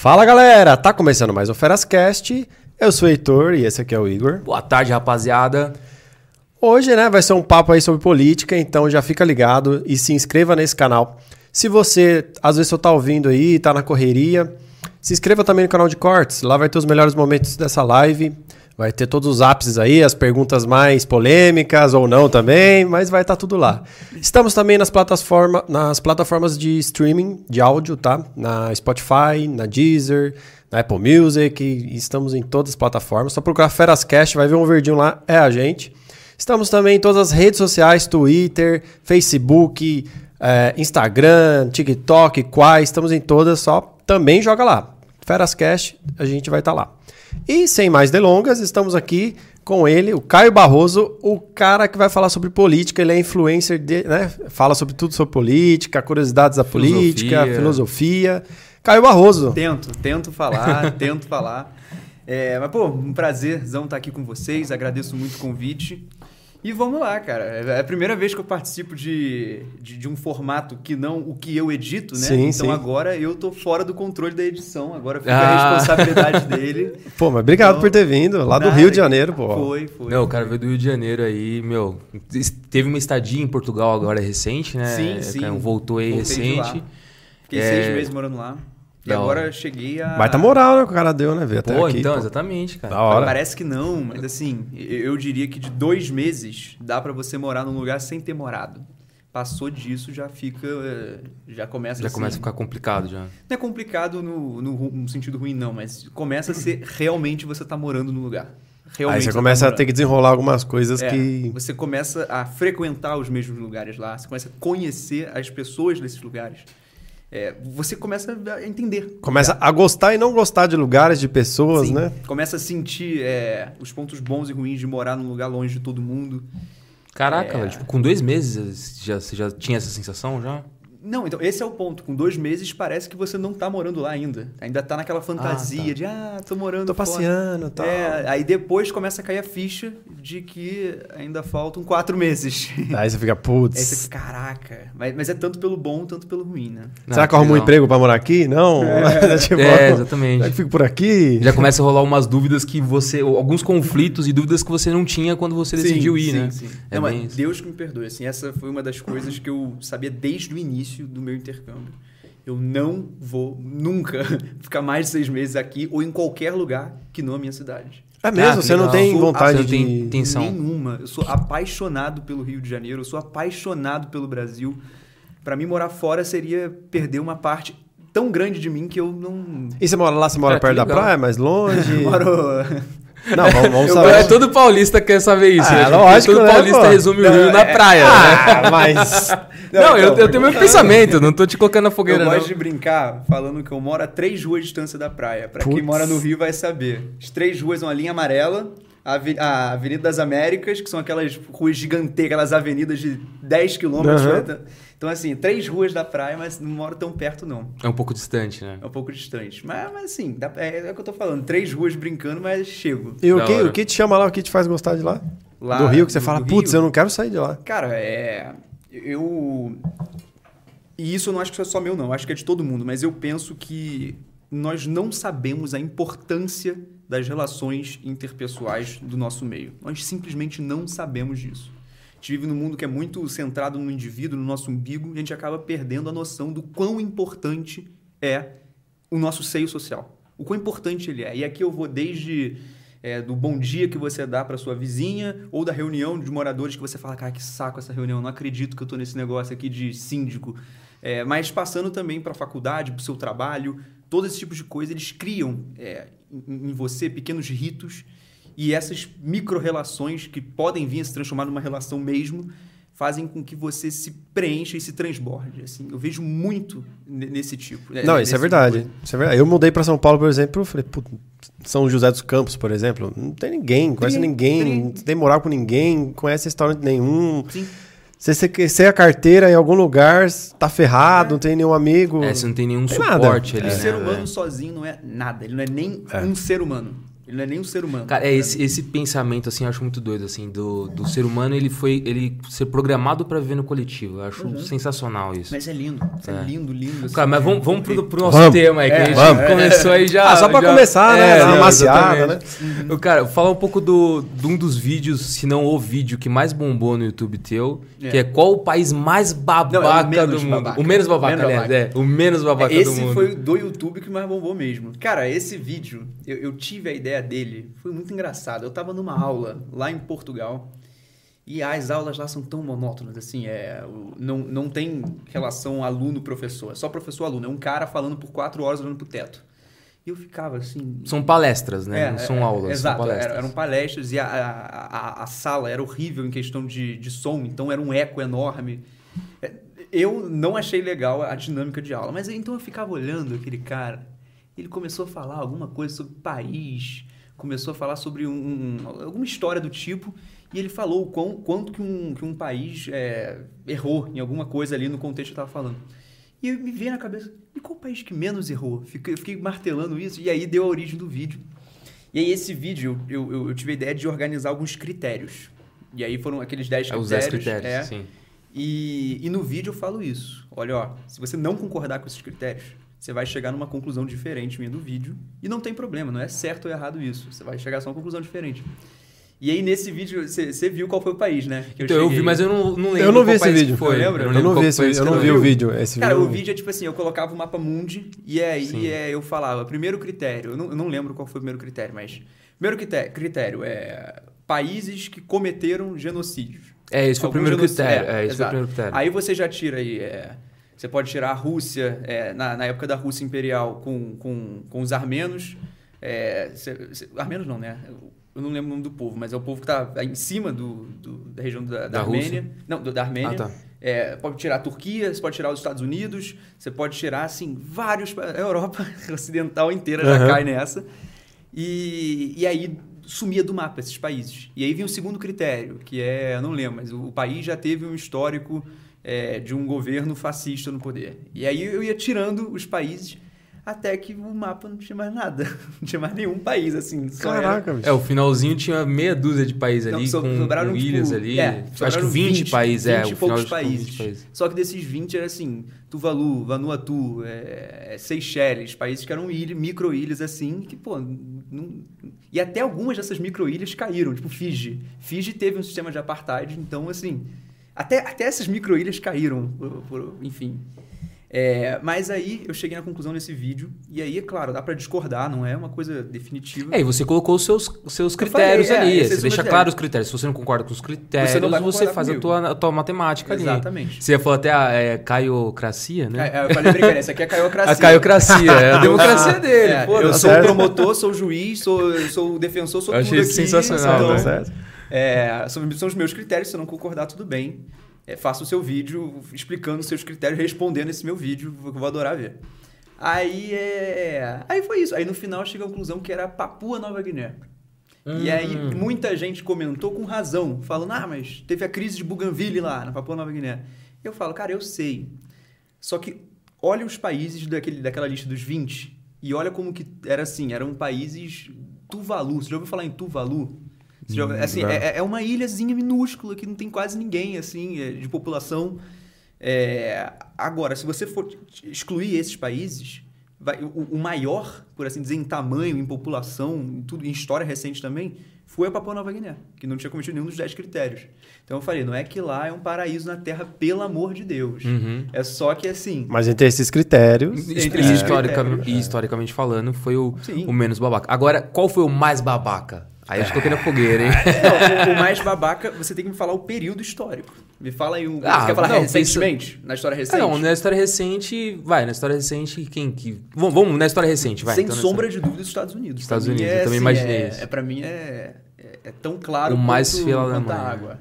Fala galera, tá começando mais um Ferascast, eu sou o Heitor e esse aqui é o Igor. Boa tarde rapaziada. Hoje vai ser um papo aí sobre política, então já fica ligado e se inscreva nesse canal. Se você, às vezes só tá ouvindo aí, tá na correria, se inscreva também no canal de cortes, lá vai ter os melhores momentos dessa live, vai ter todos os ápices aí, as perguntas mais polêmicas ou não também, mas vai estar tudo lá. Estamos também nas plataformas de streaming, de áudio, tá? Na Spotify, na Deezer, na Apple Music, estamos em todas as plataformas. Só procurar Ferascast, vai ver um verdinho lá, é a gente. Estamos também em todas as redes sociais, Twitter, Facebook, Instagram, TikTok, Quai, estamos em todas, só também joga lá. Ferascast, a gente vai estar lá. E sem mais delongas, estamos aqui com ele, o Caio Barroso, o cara que vai falar sobre política. Ele é influencer, fala sobre tudo sobre política, curiosidades da política, filosofia. Caio Barroso. Tento falar. Mas, pô, um prazerzão estar aqui com vocês, agradeço muito o convite. E vamos lá, cara. É a primeira vez que eu participo de um formato que não o que eu edito, né? Então agora eu tô fora do controle da edição. Agora fica a responsabilidade dele. Pô, mas obrigado por ter vindo. Lá do Rio de Janeiro, pô. Foi. Não, o cara veio do Rio de Janeiro aí, meu. Teve uma estadia em Portugal agora recente, né? Sim. Cara, voltou aí recente. Fiquei 6 meses morando lá. E agora cheguei a... Baita moral, né? Que o cara deu, né? Veio até aqui, então, pô. Exatamente, cara. Da hora. Parece que não, mas assim, eu diria que de 2 meses dá pra você morar num lugar sem ter morado. Passou disso, já começa a ficar complicado, já. Não é complicado no sentido ruim, não, mas começa a ser realmente você tá morando no lugar. Realmente aí você começa a ter que desenrolar algumas coisas que... Você começa a frequentar os mesmos lugares lá, você começa a conhecer as pessoas desses lugares. Você começa a entender. Começa a gostar e não gostar de lugares, de pessoas, né? Começa a sentir os pontos bons e ruins de morar num lugar longe de todo mundo. Caraca, velho, tipo, com 2 meses você já tinha essa sensação já? Não, então esse é o ponto. Com 2 meses parece que você não tá morando lá ainda. Ainda tá naquela fantasia de, tô morando tô fora. Passeando e tal. Aí depois começa a cair a ficha de que ainda faltam 4 meses. Aí você fica, putz. Aí você fica, caraca. Mas é tanto pelo bom, tanto pelo ruim, né? Não, será que eu arrumo um emprego pra morar aqui? Não. Exatamente. Será que eu fico por aqui? Já começa a rolar umas dúvidas que você... Alguns conflitos e dúvidas que você não tinha quando você decidiu ir, né? Sim. Não, mas Deus que me perdoe. Assim, essa foi uma das coisas que eu sabia desde o início do meu intercâmbio. Eu não vou nunca ficar mais de 6 meses aqui ou em qualquer lugar que não a minha cidade. É mesmo? Você não tem vontade de... Nenhuma. Eu sou apaixonado pelo Rio de Janeiro, eu sou apaixonado pelo Brasil. Para mim, morar fora seria perder uma parte tão grande de mim que eu não... E você mora lá? Você mora perto da praia? Mais longe? Moro... Não, vamos saber. Todo paulista quer saber isso. Lógico, todo paulista resume o Rio na praia. Mas... eu tenho meu pensamento, não tô te colocando na fogueira. Eu gosto de brincar falando que eu moro a 3 ruas de distância da praia. Pra quem mora no Rio vai saber. As 3 ruas são a linha amarela, a Avenida das Américas, que são aquelas ruas gigantescas, aquelas avenidas de 10 quilômetros. Uhum. Então, assim, 3 ruas da praia, mas não moro tão perto, não. É um pouco distante, né? É um pouco distante. Mas assim, é o que eu tô falando. 3 ruas brincando, mas chego. E o que te chama lá? O que te faz gostar de lá? Lá do Rio, que você fala, putz, eu não quero sair de lá. Cara, E isso eu não acho que é só meu, não. Eu acho que é de todo mundo. Mas eu penso que nós não sabemos a importância das relações interpessoais do nosso meio. Nós simplesmente não sabemos disso. A gente vive num mundo que é muito centrado no indivíduo, no nosso umbigo, e a gente acaba perdendo a noção do quão importante é o nosso seio social. O quão importante ele é. E aqui eu vou desde do bom dia que você dá para sua vizinha ou da reunião de moradores que você fala, cara, que saco essa reunião, não acredito que eu estou nesse negócio aqui de síndico. Mas passando também para a faculdade, para o seu trabalho, todo esse tipo de coisa, eles criam em você pequenos ritos. E essas micro-relações que podem vir a se transformar numa relação mesmo fazem com que você se preencha e se transborde. Assim, eu vejo muito nesse tipo. Não, isso é verdade. Eu mudei para São Paulo, por exemplo, eu falei, puto, São José dos Campos, por exemplo, não tem ninguém, conhece ninguém, não tem moral com ninguém, conhece restaurante nenhum. Sim. Se você a carteira em algum lugar, tá ferrado, não tem nenhum amigo. Você não tem nenhum suporte ali. O ser humano sozinho não é nada, ele não é nem um ser humano. Ele não é nem um ser humano. Cara, é esse pensamento, assim, eu acho muito doido, assim, do ser humano, ele ser programado pra viver no coletivo. Eu acho sensacional isso. Mas é lindo. É lindo, lindo. Assim, cara, mas vamos pro nosso tema aí, que a gente começou aí já... Ah, só pra começar, né? Uma maciada, né? Uhum. Cara, fala um pouco de um dos vídeos, se não o vídeo que mais bombou no YouTube teu, que é qual o país mais babaca do mundo. Babaca. O menos babaca, aliás. É, o menos babaca do mundo. Esse foi do YouTube que mais bombou mesmo. Cara, esse vídeo, eu tive a ideia dele, foi muito engraçado. Eu tava numa aula lá em Portugal e as aulas lá são tão monótonas, assim, não tem relação aluno-professor, é só professor-aluno, é um cara falando por 4 horas olhando pro teto. E eu ficava assim... São palestras, né? Não são aulas, exato, são palestras. Eram palestras e a sala era horrível em questão de som, então era um eco enorme. Eu não achei legal a dinâmica de aula, mas então eu ficava olhando aquele cara... Ele começou a falar alguma coisa sobre país, começou a falar sobre alguma história do tipo, e ele falou quanto que um país errou em alguma coisa ali no contexto que eu estava falando. E me veio na cabeça, e qual o país que menos errou? Eu fiquei martelando isso, e aí deu a origem do vídeo. E aí esse vídeo, eu tive a ideia de organizar alguns critérios. E aí foram aqueles 10 critérios. Os 10 critérios, sim. E no vídeo eu falo isso. Olha, se você não concordar com esses critérios... Você vai chegar numa conclusão diferente minha do vídeo. E não tem problema, não é certo ou errado isso. Você vai chegar só a uma conclusão diferente. E aí, nesse vídeo, você viu qual foi o país, né? Eu vi, mas eu não lembro. Eu não vi esse vídeo. Foi. Eu não vi esse vídeo. Eu não vi o vídeo. Cara, o vídeo é tipo assim, eu colocava o mapa mundi e aí eu falava, primeiro critério, eu não lembro qual foi o primeiro critério, mas... Primeiro critério é países que cometeram genocídios. Esse foi o primeiro critério. Aí você já tira aí... Você pode tirar a Rússia, na época da Rússia Imperial, com os armenos. Armenos não, né? Eu não lembro o nome do povo, mas é o povo que está em cima da região da Armênia. Rússia? Não, da Armênia. Ah, tá. Pode tirar a Turquia, você pode tirar os Estados Unidos, você pode tirar, assim, vários... A Europa Ocidental inteira já cai nessa. E aí sumia do mapa esses países. E aí vinha o segundo critério, que é... Eu não lembro, mas o país já teve um histórico... de um governo fascista no poder. E aí eu ia tirando os países até que o mapa não tinha mais nada. Não tinha mais nenhum país, assim. Caraca, bicho. O finalzinho tinha meia dúzia de países ali, sobraram, com ilhas ali. Acho que 20 países. 20 e poucos países. Só que desses 20 era assim, Tuvalu, Vanuatu, Seychelles, países que eram micro-ilhas assim, que, pô... E até algumas dessas micro-ilhas caíram, tipo Fiji. Fiji teve um sistema de apartheid, então, assim... Até essas micro-ilhas caíram, enfim. Mas aí eu cheguei na conclusão desse vídeo. E aí, é claro, dá para discordar, não é uma coisa definitiva. E você colocou os seus critérios, falei, ali. Você deixa claro os critérios. Se você não concorda com os critérios, você faz a tua matemática. Exatamente. Ali. Você ia falar até a caiocracia, né? Eu falei, brincadeira, isso aqui é a caiocracia. A caiocracia, a democracia dele. Eu sou o promotor, sou o juiz, sou o defensor, sou tudo aqui. Eu achei sensacional, então, tá certo? São os meus critérios, se eu não concordar, tudo bem. Faça o seu vídeo explicando os seus critérios, respondendo esse meu vídeo, que eu vou adorar ver. Aí foi isso. Aí no final chega a conclusão que era Papua Nova Guiné. E aí muita gente comentou com razão, falando, mas teve a crise de Bougainville lá na Papua Nova Guiné. Eu falo, cara, eu sei. Só que olha os países daquela lista dos 20 e olha como que era assim, eram países Tuvalu. Você já ouviu falar em Tuvalu? Assim, é uma ilhazinha minúscula que não tem quase ninguém, assim, de população. Agora, se você for excluir esses países, o maior, por assim dizer, em tamanho, em população, em história recente também, foi a Papua Nova Guiné, que não tinha cometido nenhum dos 10 critérios. Então eu falei, não é que lá é um paraíso na Terra, pelo amor de Deus. É só que assim... Mas entre esses critérios... Historicamente falando, foi o menos babaca. Agora, qual foi o mais babaca? Aí eu te toquei na fogueira, hein? Não, o mais babaca, você tem que me falar o período histórico. Me fala aí um... você quer falar recentemente? Na história recente? Não, na história recente... Na história recente, quem que... Vamos na história recente, vai. Sem sombra de dúvida, os Estados Unidos. Eu também imaginei isso. Pra mim é tão claro o mais quanto da água.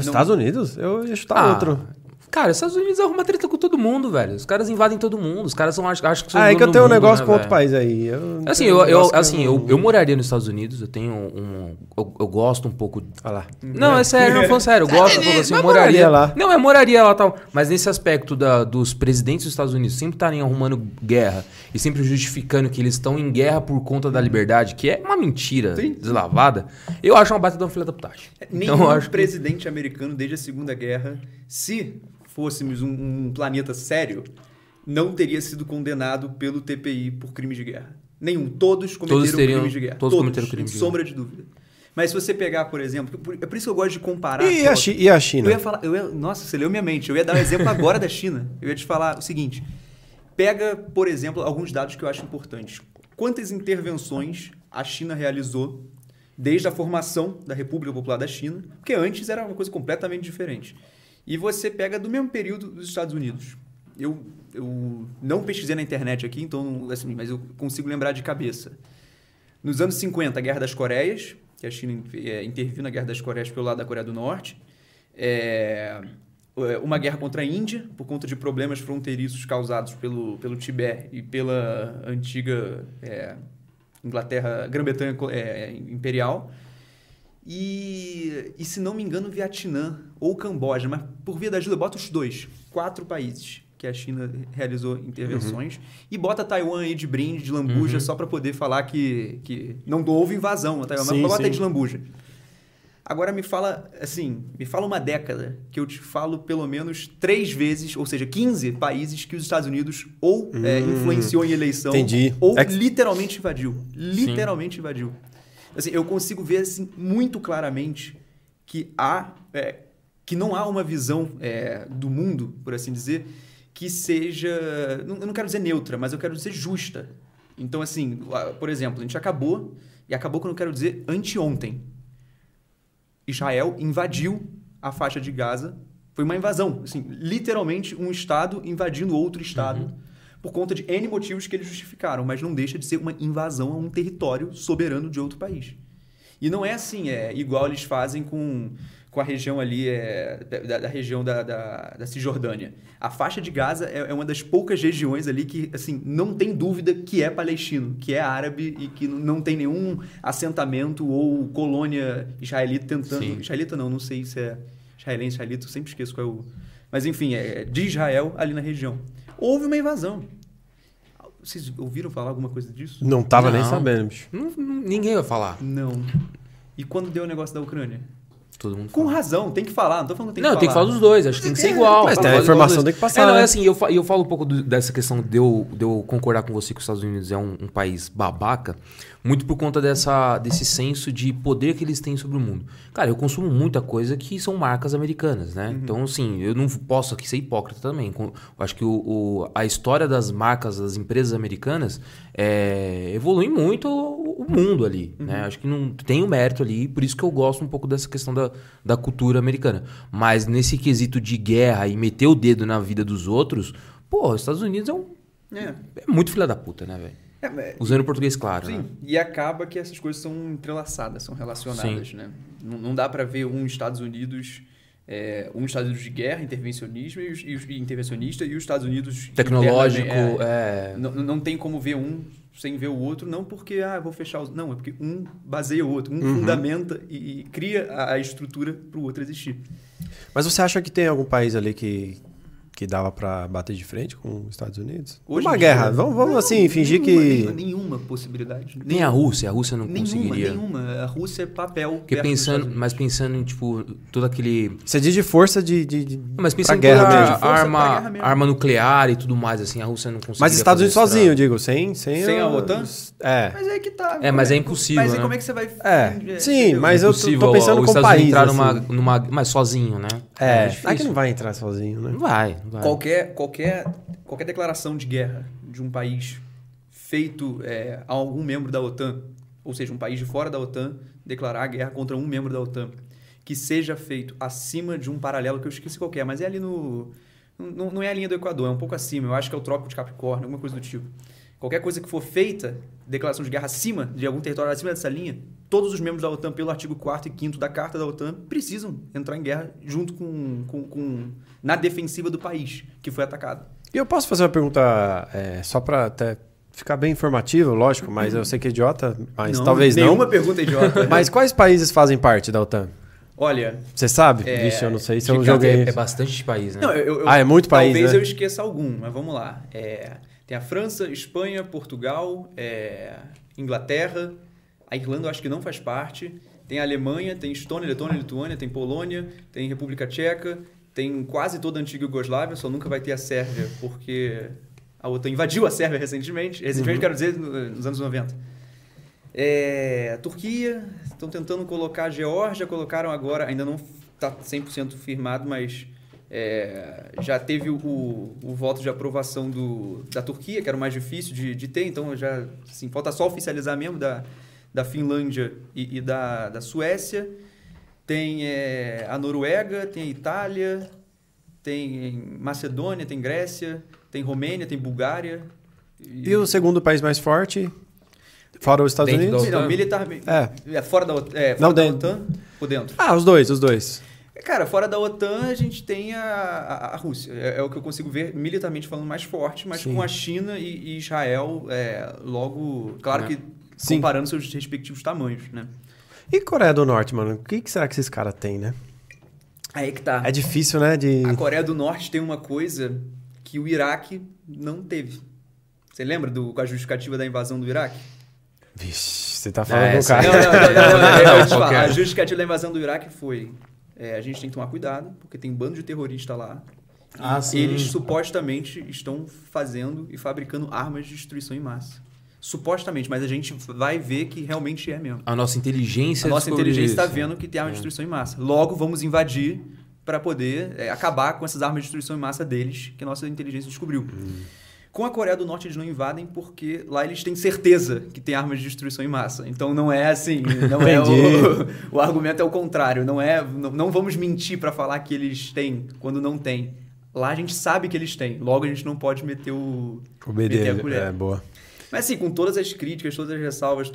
Estados Unidos? Eu ia chutar outro. Cara, os Estados Unidos arruma treta com todo mundo, velho. Os caras invadem todo mundo. Os caras são, acho que são é que eu tenho um negócio, né, com outro país aí. Eu moraria nos Estados Unidos. Eu tenho eu gosto um pouco... Ah lá. Não, é sério, não falando sério. Eu gosto um pouco assim, moraria lá. Não, é moraria lá e tal. Mas nesse aspecto dos presidentes dos Estados Unidos sempre estarem arrumando guerra e sempre justificando que eles estão em guerra por conta da liberdade, que é uma mentira deslavada, eu acho uma baita de uma filha da putagem. Nenhum presidente americano desde a Segunda Guerra, se fôssemos um planeta sério, não teria sido condenado pelo TPI por crime de guerra. Nenhum. Todos cometeram crimes de guerra. Todos cometeram crimes de guerra. Sombra de dúvida. Mas se você pegar, por exemplo... É por isso que eu gosto de comparar... E a China? Nossa, você leu minha mente. Eu ia dar um exemplo agora da China. Eu ia te falar o seguinte. Pega, por exemplo, alguns dados que eu acho importantes. Quantas intervenções a China realizou desde a formação da República Popular da China? Porque antes era uma coisa completamente diferente. E você pega do mesmo período dos Estados Unidos. Eu não pesquisei na internet aqui, então, assim, mas eu consigo lembrar de cabeça. Nos anos 50, a Guerra das Coreias, que a China interviu na Guerra das Coreias pelo lado da Coreia do Norte. Uma guerra contra a Índia, por conta de problemas fronteiriços causados pelo Tibete e pela antiga Inglaterra, Grã-Bretanha imperial. E, se não me engano, Vietnã ou Camboja, mas por via da ajuda, bota os dois, 4 países que a China realizou intervenções, e bota Taiwan aí de brinde, de lambuja, só para poder falar que não houve invasão a Taiwan, mas bota aí de lambuja. Agora me fala uma década que eu te falo pelo menos 3 vezes, ou seja, 15 países que os Estados Unidos ou influenciou em eleição, entendi, ou literalmente invadiu. Literalmente invadiu. Assim, eu consigo ver assim, muito claramente que não há uma visão do mundo, por assim dizer, que seja... Eu não quero dizer neutra, mas eu quero dizer justa. Então, assim, por exemplo, a gente acabou, e acabou que eu não quero dizer anteontem. Israel invadiu a faixa de Gaza. Foi uma invasão. Assim, literalmente, um Estado invadindo outro Estado, por conta de N motivos que eles justificaram, mas não deixa de ser uma invasão a um território soberano de outro país. E não é assim, igual eles fazem com a região ali, da região da Cisjordânia. A faixa de Gaza é uma das poucas regiões ali que, assim, não tem dúvida que é palestino, que é árabe e que não tem nenhum assentamento ou colônia israelita tentando... Sim. Israelita não sei se é israelense, israelita, eu sempre esqueço qual é o... Mas, enfim, de Israel ali na região. Houve uma invasão. Vocês ouviram falar alguma coisa disso? Não estava nem sabendo, bicho. Ninguém vai falar. Não. E quando deu o negócio da Ucrânia? Todo mundo com fala. Razão, tem que falar. Não estou falando que tem que falar. Não, tem que falar dos dois. Acho que tem que ser igual. Mas a informação tem que passar. Não, é assim, eu falo um pouco dessa questão de eu concordar com você que os Estados Unidos é um país babaca, muito por conta desse senso de poder que eles têm sobre o mundo. Cara, eu consumo muita coisa que são marcas americanas, né? Então, assim, eu não posso aqui ser hipócrita também. Eu acho que a história das marcas, das empresas americanas, evolui muito o mundo ali, né? Acho que não tem o mérito ali, por isso que eu gosto um pouco dessa questão da cultura americana. Mas nesse quesito de guerra e meter o dedo na vida dos outros, pô, os Estados Unidos é muito filha da puta, né, velho? Usando o português claro, sim, né? E acaba que essas coisas são entrelaçadas, são relacionadas, sim, né? Não dá pra ver um Estados Unidos de guerra, intervencionismo intervencionista, e os Estados Unidos tecnológico, não tem como ver um sem ver o outro, não porque vou fechar os... Não, é porque um baseia o outro, um fundamenta e cria a estrutura para o outro existir. Mas você acha que tem algum país ali que dava para bater de frente com os Estados Unidos? Hoje uma guerra, dia, vamos não, assim, fingir que... Nenhuma possibilidade. Nem a Rússia, não conseguiria. Nenhuma, a Rússia é papel. Pensando em, tipo, todo aquele... Você diz de força pra guerra mesmo. Arma nuclear e tudo mais, assim, a Rússia não conseguiria. Mas Estados Unidos sozinho, eu digo, sem a OTAN? É. Mas é que tá... mas é impossível, mas né? Como é que você vai... Sim, mas eu tô pensando como país. Mas sozinho, né? É que não vai entrar sozinho, né? Não vai. Qualquer declaração de guerra de um país feito a algum membro da OTAN, ou seja, um país de fora da OTAN, declarar a guerra contra um membro da OTAN, que seja feito acima de um paralelo, que eu esqueci qual é, mas é ali no... Não é a linha do Equador, é um pouco acima, eu acho que é o Trópico de Capricórnio, alguma coisa do tipo. Qualquer coisa que for feita, declaração de guerra acima de algum território, acima dessa linha, todos os membros da OTAN, pelo artigo 4º e 5º da Carta da OTAN, precisam entrar em guerra junto na defensiva do país que foi atacado. E eu posso fazer uma pergunta só para até ficar bem informativo, lógico, mas eu sei que é idiota, mas não, talvez nenhuma não. Nenhuma pergunta é idiota. Mas quais países fazem parte da OTAN? Olha... Você sabe? Vixe, eu não sei se eu joguei... É bastante país, né? Não, é muito país, talvez, né? Eu esqueça algum, mas vamos lá. Tem a França, Espanha, Portugal, Inglaterra... A Irlanda eu acho que não faz parte. Tem a Alemanha, tem Estônia, Letônia, Lituânia, tem Polônia, tem República Tcheca, tem quase toda a antiga Iugoslávia, só nunca vai ter a Sérvia, porque a OTAN invadiu a Sérvia recentemente. Recentemente, quero dizer, nos anos 90. A Turquia, estão tentando colocar a Geórgia, colocaram agora, ainda não está 100% firmado, mas já teve o voto de aprovação da Turquia, que era o mais difícil de ter, então já assim, falta só oficializar mesmo da Finlândia e da Suécia, tem a Noruega, tem a Itália, tem Macedônia, tem Grécia, tem Romênia, tem Bulgária. E o segundo país mais forte? Fora os Estados Unidos? Não, militarmente. Fora da OTAN? Não, da OTAN ou dentro? Ah, os dois. Cara, fora da OTAN a gente tem a Rússia. É o que eu consigo ver militarmente falando mais forte, mas sim, com a China e Israel logo... Claro que... Sim. Comparando seus respectivos tamanhos, né? E Coreia do Norte, mano? O que será que esses caras têm, né? Aí que tá. É difícil, né? A Coreia do Norte tem uma coisa que o Iraque não teve. Você lembra com a justificativa da invasão do Iraque? Vixe, você tá falando do cara. Não, a justificativa da invasão do Iraque foi... a gente tem que tomar cuidado, porque tem um bando de terrorista lá. E eles supostamente estão fazendo e fabricando armas de destruição em massa. Supostamente, mas a gente vai ver que realmente é mesmo. A nossa inteligência está vendo que tem arma de destruição em massa. Logo, vamos invadir para poder acabar com essas armas de destruição em massa deles, que a nossa inteligência descobriu. Com a Coreia do Norte, eles não invadem porque lá eles têm certeza que tem armas de destruição em massa. Então, não é assim. Não é o argumento é o contrário. Não vamos mentir para falar que eles têm quando não tem. Lá a gente sabe que eles têm. Logo, a gente não pode meter a colher. É, boa. Mas assim, com todas as críticas, todas as ressalvas,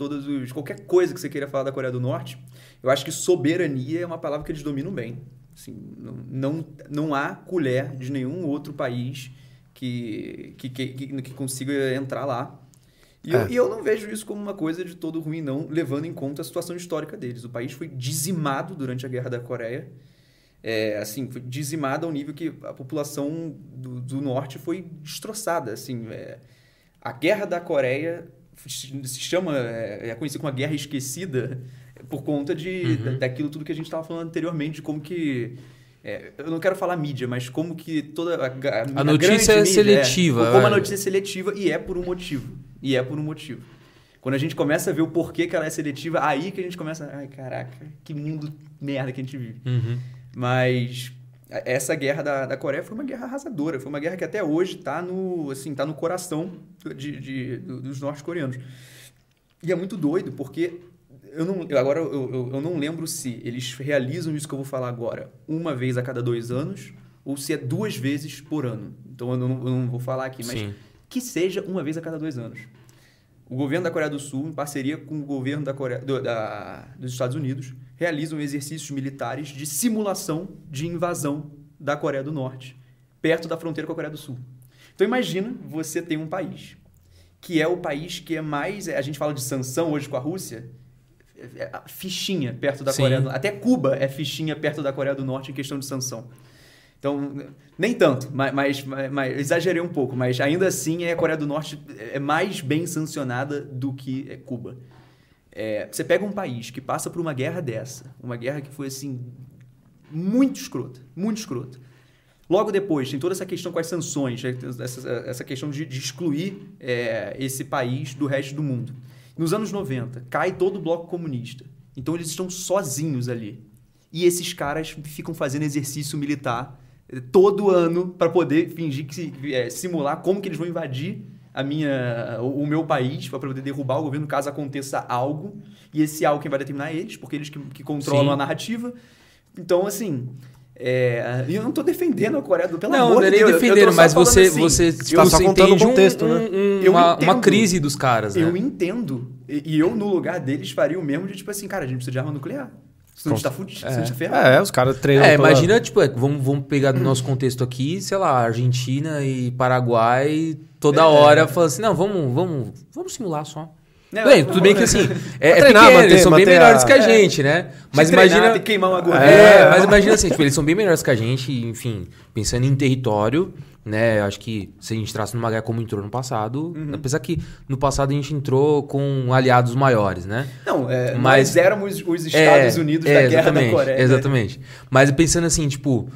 qualquer coisa que você queira falar da Coreia do Norte, eu acho que soberania é uma palavra que eles dominam bem. Assim, não há colher de nenhum outro país que consiga entrar lá. E eu não vejo isso como uma coisa de todo ruim, não, levando em conta a situação histórica deles. O país foi dizimado durante a Guerra da Coreia. Foi dizimado ao nível que a população do Norte foi destroçada, assim... A Guerra da Coreia se chama, é conhecida como a Guerra Esquecida por conta daquilo tudo que a gente estava falando anteriormente, de como que... eu não quero falar mídia, mas como que toda... A notícia é seletiva. Como a notícia é seletiva e é por um motivo. Quando a gente começa a ver o porquê que ela é seletiva, aí que a gente começa... Ai, caraca, que mundo merda que a gente vive. Mas... Essa guerra da Coreia foi uma guerra arrasadora. Foi uma guerra que até hoje está tá no coração dos norte-coreanos. E é muito doido, porque... Eu não lembro se eles realizam isso que eu vou falar agora uma vez a cada 2 anos ou se é 2 vezes por ano. Então, eu não vou falar aqui, mas que seja uma vez a cada 2 anos. O governo da Coreia do Sul, em parceria com o governo dos Estados Unidos, realizam exercícios militares de simulação de invasão da Coreia do Norte, perto da fronteira com a Coreia do Sul. Então, imagina, você tem um país, que é o país que é mais... A gente fala de sanção hoje com a Rússia, fichinha perto da Coreia do Norte. Até Cuba é fichinha perto da Coreia do Norte em questão de sanção. Então, nem tanto, mas exagerei um pouco, mas ainda assim a Coreia do Norte é mais bem sancionada do que Cuba. Você pega um país que passa por uma guerra dessa, uma guerra que foi assim muito escrota. Logo depois tem toda essa questão com as sanções, essa questão de excluir esse país do resto do mundo. Nos anos 90, cai todo o bloco comunista. Então eles estão sozinhos ali. E esses caras ficam fazendo exercício militar todo ano para poder fingir simular como que eles vão invadir o meu país para poder derrubar o governo, caso aconteça algo. E esse algo quem vai determinar é eles, porque eles que controlam a narrativa. Então, assim, E eu não estou defendendo a Coreia do Norte, pelo amor de Deus. Não, eu defendendo, mas você está só contando um contexto, né? Uma crise dos caras, né? Eu entendo. E eu, no lugar deles, faria o mesmo de tipo assim, cara, a gente precisa de arma nuclear. Se não, a gente tá fudido, se a gente tá ferrado. Os caras treinam. Imagina, tipo, vamos pegar do nosso contexto aqui, sei lá, Argentina e Paraguai, toda hora falando assim, não, vamos simular só. Tudo bem que assim, pequeno, eles são bem melhores que a gente, né? Mas imagina... Tem que queimar uma gordura. Mas imagina assim, tipo, eles são bem melhores que a gente, enfim, pensando em território, né? Acho que se a gente traça numa guerra como entrou no passado, apesar que no passado a gente entrou com aliados maiores, né? Não, nós éramos os Estados Unidos da guerra da Coreia. Exatamente. Né? Mas pensando assim, tipo,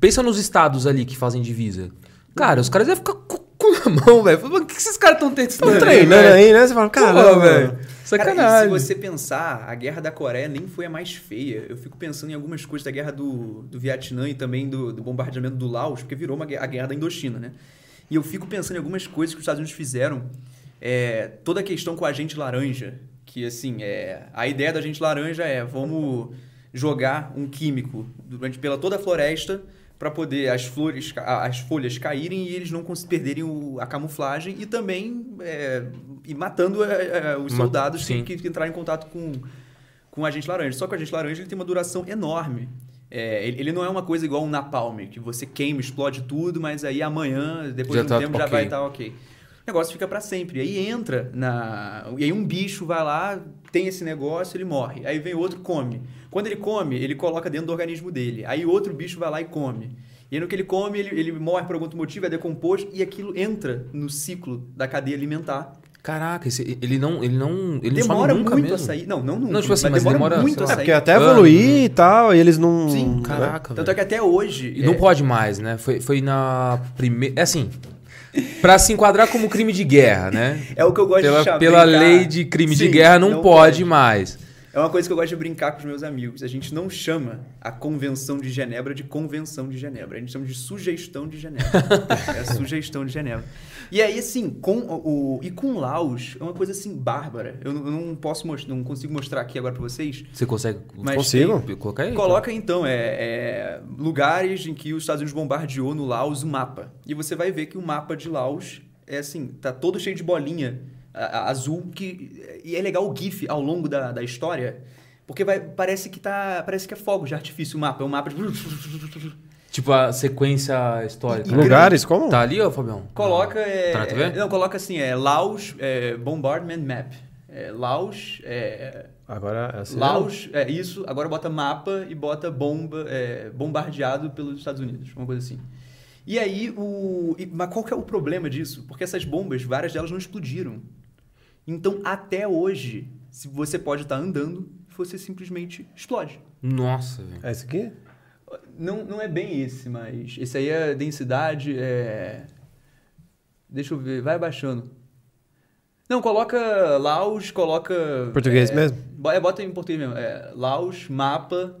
pensa nos estados ali que fazem divisa. Cara, os caras iam ficar... com a mão, velho. O que esses caras estão treinando aí, né? Você fala, caramba, velho. Sacanagem. Cara, se você pensar, a guerra da Coreia nem foi a mais feia. Eu fico pensando em algumas coisas da guerra do Vietnã e também do bombardeamento do Laos, porque virou a guerra da Indochina, né? E eu fico pensando em algumas coisas que os Estados Unidos fizeram. Toda a questão com a gente laranja, que assim, a ideia da gente laranja é vamos jogar um químico pela toda a floresta, para poder as folhas caírem e eles não perderem a camuflagem e também ir matando os soldados que entraram em contato com o agente laranja. Só que o agente laranja ele tem uma duração enorme. Ele não é uma coisa igual um napalm, que você queima, explode tudo, mas aí amanhã, depois de um tempo, já vai estar ok. O negócio fica para sempre. Aí entra E aí um bicho vai lá, tem esse negócio, ele morre. Aí vem outro, come. Quando ele come, ele coloca dentro do organismo dele. Aí outro bicho vai lá e come. E aí no que ele come, ele morre por algum outro motivo, é decomposto, e aquilo entra no ciclo da cadeia alimentar. Caraca, ele demora nunca muito mesmo. A sair. Não, não tipo assim, mas demora muito a sair. Porque até evoluir e tal, e eles não... Sim, caraca. Tanto é que até hoje... E não pode mais, né? Foi na primeira... É assim... Pra se enquadrar como crime de guerra, né? É o que eu gosto de chamar. Pela lei de crime de guerra não pode mais. É uma coisa que eu gosto de brincar com os meus amigos. A gente não chama a Convenção de Genebra de Convenção de Genebra. A gente chama de Sugestão de Genebra. É a Sugestão de Genebra. E aí, assim, com Laos, é uma coisa, assim, bárbara. Eu não consigo mostrar aqui agora pra vocês. Você consegue? Consigo. Coloca aí. Coloca, então, lugares em que os Estados Unidos bombardeou no Laos o mapa. E você vai ver que o mapa de Laos é, assim, tá todo cheio de bolinha azul, e é legal o GIF ao longo da história, porque parece que é fogo de artifício o mapa. É um mapa de... Tipo a sequência histórica. Lugares como? Tá ali, ó, Fabião? Coloca... coloca assim, Laos Bombardment Map. Laos... Agora... Laos, isso. Agora bota mapa e bota bomba, bombardeado pelos Estados Unidos. Uma coisa assim. E aí, mas qual que é o problema disso? Porque essas bombas, várias delas não explodiram. Então, até hoje, se você pode estar andando, você simplesmente explode. Nossa, velho. É isso aqui? Não é bem esse, mas... Esse aí é a densidade, Deixa eu ver, vai abaixando. Não, coloca Laos, coloca... Português mesmo? Bota em português mesmo. Laos, mapa,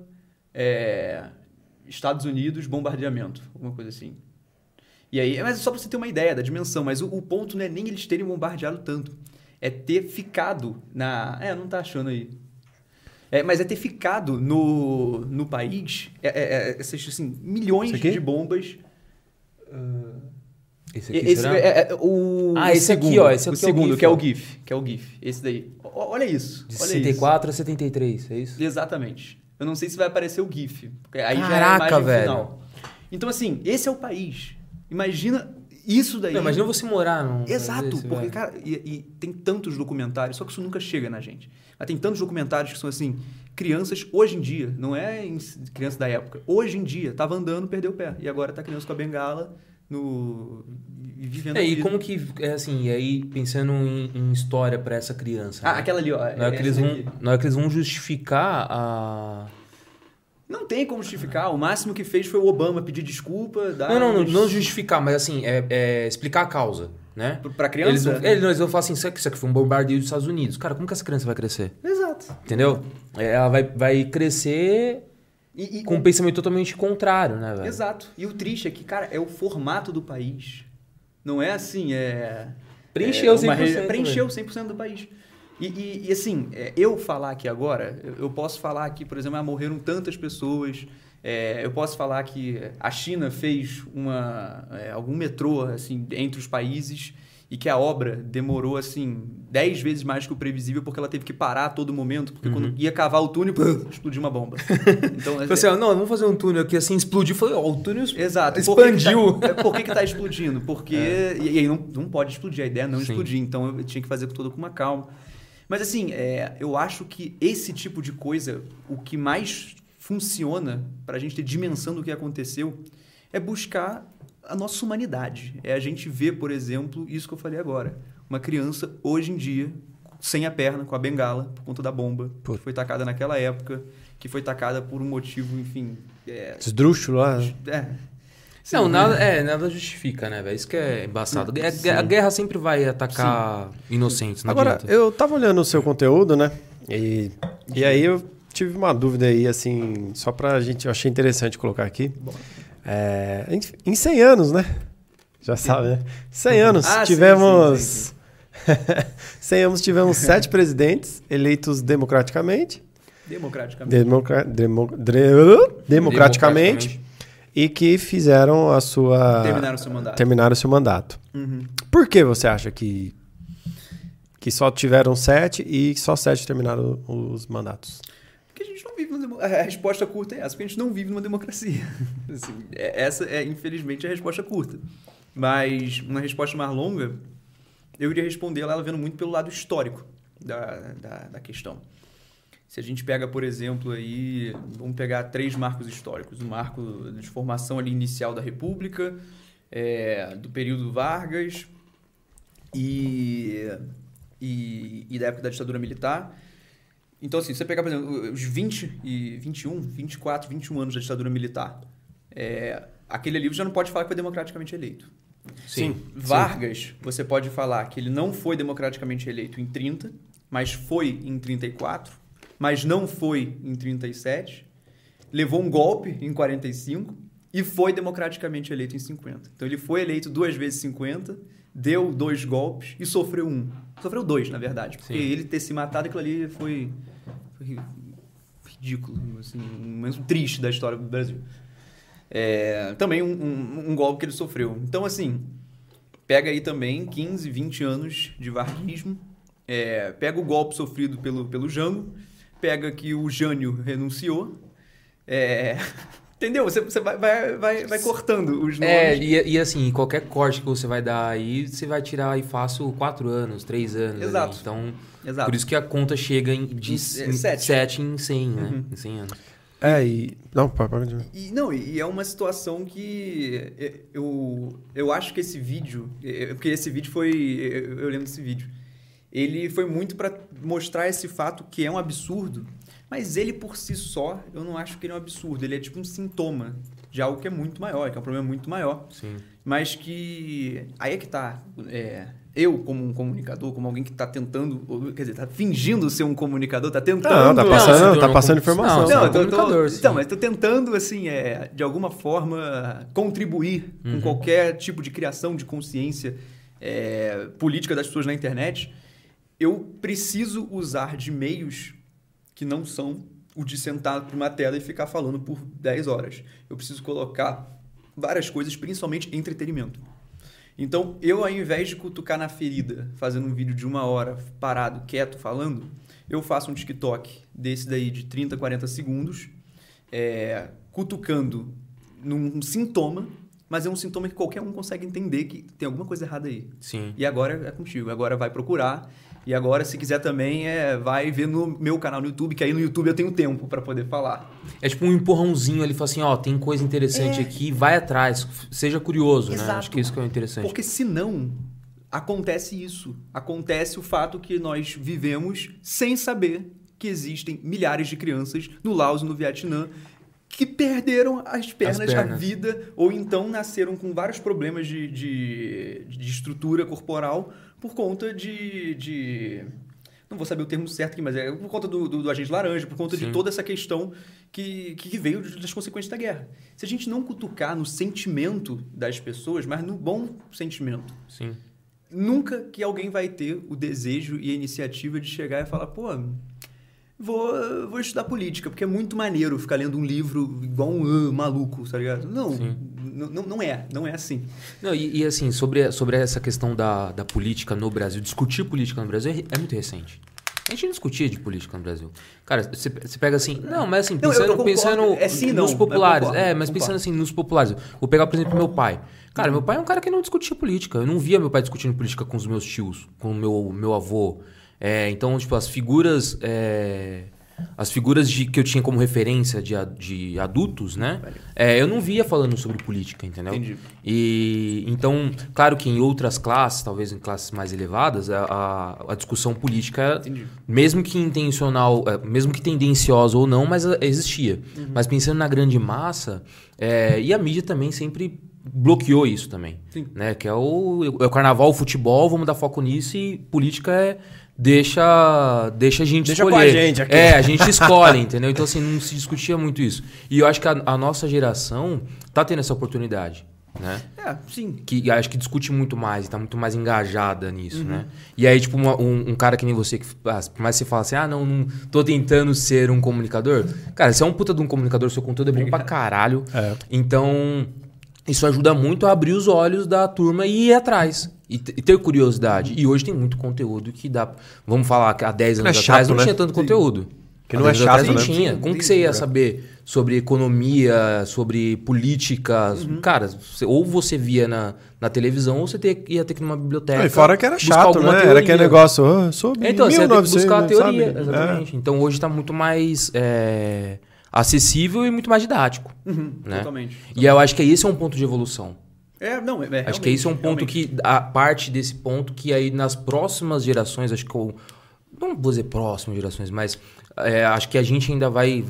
Estados Unidos, bombardeamento. Alguma coisa assim. E aí... Mas é só pra você ter uma ideia da dimensão. Mas o ponto não é nem eles terem bombardeado tanto. É ter ficado na... não tá achando aí. Mas é ter ficado no país, assim, milhões de bombas. Esse aqui será? Esse aqui, ó. Esse aqui o segundo, que é o GIF. Que é o GIF. Esse daí. Olha isso. De 64 a 73, é isso? Exatamente. Eu não sei se vai aparecer o GIF. Porque aí já é a imagem final. Então, assim, esse é o país. Imagina... Isso daí... Não, imagina você morar num... Exato, porque, cara, e tem tantos documentários, só que isso nunca chega na gente. Mas tem tantos documentários que são assim, crianças hoje em dia, não é criança da época, hoje em dia, tava andando, perdeu o pé, e agora tá criança com a bengala, vivendo... E como que, assim, e aí pensando em história pra essa criança... Né? Aquela ali, ó. Na hora que eles vão justificar a... Não tem como justificar. O máximo que fez foi o Obama pedir desculpa. Não justificar, mas assim, explicar a causa, né? Pra criança? Eles vão falar assim, isso aqui foi um bombardeio dos Estados Unidos. Cara, como que essa criança vai crescer? Exato. Entendeu? Ela vai crescer com um pensamento totalmente contrário, né, velho? Exato. E o triste é que, cara, é o formato do país. Não é assim, Preencheu 100% do país. E assim, eu falar aqui agora, eu posso falar que, por exemplo, morreram tantas pessoas, eu posso falar que a China fez algum metrô assim, entre os países e que a obra demorou assim 10 vezes mais que o previsível porque ela teve que parar a todo momento, porque quando ia cavar o túnel, explodiu uma bomba. Então, assim, não, vamos fazer um túnel aqui, assim, explodiu, foi, ó, o túnel expandiu. Por que tá explodindo? Porque... E aí não pode explodir, a ideia é não explodir, então eu tinha que fazer tudo com uma calma. Mas assim, eu acho que esse tipo de coisa, o que mais funciona para a gente ter dimensão do que aconteceu, é buscar a nossa humanidade. É a gente ver, por exemplo, isso que eu falei agora. Uma criança, hoje em dia, sem a perna, com a bengala, por conta da bomba, que foi tacada naquela época, que foi tacada por um motivo, enfim... Esdrúxulo lá. Sim, não, nada justifica, né, velho? Isso que é embaçado. A guerra sempre vai atacar inocentes, não adianta. Agora, eu tava olhando o seu conteúdo, né? E aí eu tive uma dúvida aí, assim, só pra gente... Eu achei interessante colocar aqui. Em 100 anos, né? Já sabe, né? 100 anos tivemos... Sim. 100 anos tivemos 7 presidentes eleitos democraticamente. E que fizeram a sua... Terminaram o seu mandato. Por que você acha que só tiveram 7 e só 7 terminaram os mandatos? Porque a gente não vive... A resposta curta é essa, porque a gente não vive numa democracia. Assim, essa é, infelizmente, a resposta curta. Mas uma resposta mais longa, eu iria responder ela vendo muito pelo lado histórico da questão. Se a gente pega, por exemplo, aí, vamos pegar 3 marcos históricos. O marco de formação ali inicial da República, do período Vargas e da época da ditadura militar. Então, assim, se você pegar, por exemplo, os 20 e 21, 24, 21 anos da ditadura militar, aquele ali você já não pode falar que foi democraticamente eleito. Sim. Vargas, você pode falar que ele não foi democraticamente eleito em 30, mas foi em 34... mas não foi em 37, levou um golpe em 45 e foi democraticamente eleito em 50. Então, ele foi eleito 2 vezes 50, deu 2 golpes e sofreu um. Sofreu 2, na verdade, porque ele ter se matado, aquilo ali foi ridículo, assim, um triste da história do Brasil. Também um golpe que ele sofreu. Então, assim, pega aí também 15, 20 anos de varguismo, pega o golpe sofrido pelo Jango, pega que o Jânio renunciou. Entendeu? Você vai cortando os nomes. E assim, qualquer corte que você vai dar aí, você vai tirar aí fácil 4 anos, 3 anos. Exato. Aí. Então, por isso que a conta chega de 7 em 100, né? Em 100 anos. Não, para de ver. E é uma situação que eu acho que esse vídeo... Porque esse vídeo foi... Eu lembro desse vídeo. Ele foi muito para mostrar esse fato que é um absurdo, mas ele por si só, eu não acho que ele é um absurdo. Ele é tipo um sintoma de algo que é muito maior, que é um problema muito maior. Sim. Mas que... Aí é que tá. Eu, como um comunicador, como alguém que tá tentando... Quer dizer, tá fingindo ser um comunicador, tá tentando... Não, tá passando informação. Mas tô tentando, assim, de alguma forma, contribuir com qualquer tipo de criação de consciência política das pessoas na internet... Eu preciso usar de meios que não são o de sentar para uma tela e ficar falando por 10 horas. Eu preciso colocar várias coisas, principalmente entretenimento. Então, eu, ao invés de cutucar na ferida, fazendo um vídeo de 1 hora, parado, quieto, falando, eu faço um TikTok desse daí de 30, 40 segundos, cutucando num sintoma, mas é um sintoma que qualquer um consegue entender que tem alguma coisa errada aí. Sim. E agora é contigo, agora vai procurar... E agora, se quiser também, vai ver no meu canal no YouTube, que aí no YouTube eu tenho tempo para poder falar. É tipo um empurrãozinho ali, fala assim, ó, tem coisa interessante aqui, vai atrás, seja curioso, né? Acho que isso que é interessante. Porque senão, acontece isso. Acontece o fato que nós vivemos sem saber que existem milhares de crianças no Laos e no Vietnã que perderam as pernas, a vida, ou então nasceram com vários problemas de estrutura corporal, por conta de... Não vou saber o termo certo aqui, mas é por conta do agente laranja, por conta de toda essa questão que veio das consequências da guerra. Se a gente não cutucar no sentimento das pessoas, mas no bom sentimento, nunca que alguém vai ter o desejo e a iniciativa de chegar e falar, pô, vou estudar política, porque é muito maneiro ficar lendo um livro igual um maluco, tá ligado? Não é assim. Não, e assim, sobre essa questão da política no Brasil, discutir política no Brasil é muito recente. A gente não discutia de política no Brasil. Cara, você pega assim... Não, mas assim, pensando nos populares. Vou pegar, por exemplo, meu pai. Cara, meu pai é um cara que não discutia política. Eu não via meu pai discutindo política com os meus tios, com o meu avô. É, então, tipo, as figuras que eu tinha como referência de adultos, né? Eu não via falando sobre política, entendeu? Entendi. E, então, claro que em outras classes, talvez em classes mais elevadas, a discussão política, mesmo que intencional, mesmo que tendenciosa ou não, mas existia. Uhum. Mas pensando na grande massa, e a mídia também sempre bloqueou isso também. Sim. Né? Que é o carnaval, o futebol, vamos dar foco nisso, e política é... Deixa a gente escolher. Deixa com a gente aqui. É, a gente escolhe, entendeu? Então, assim, não se discutia muito isso. E eu acho que a nossa geração tá tendo essa oportunidade, né? É, sim. Que acho que discute muito mais, tá muito mais engajada nisso, uhum, né? E aí, tipo, um cara que nem você, que por mais que você fala assim, não tô tentando ser um comunicador. Cara, você é um puta de um comunicador, seu conteúdo é bom pra caralho. É. Então... isso ajuda muito a abrir os olhos da turma e ir atrás. E ter curiosidade. E hoje tem muito conteúdo que dá... Vamos falar que há 10 anos atrás não tinha tanto conteúdo. Que não é chato, né? Não tinha. Como que você ia saber sobre economia, sobre política? Uhum. Cara, ou você via na televisão, ou você ia ter que ir numa biblioteca. E fora que era chato, né? Teoria. Era aquele negócio... então, você ia ter que buscar a teoria. Sabe? Exatamente. É. Então, hoje está muito mais... acessível e muito mais didático. Uhum, né? Totalmente. E eu acho que esse é um ponto de evolução. Acho que esse é um ponto que... A parte desse ponto que aí nas próximas gerações... Acho que eu... Não vou dizer próximas gerações, mas... acho que a gente ainda vai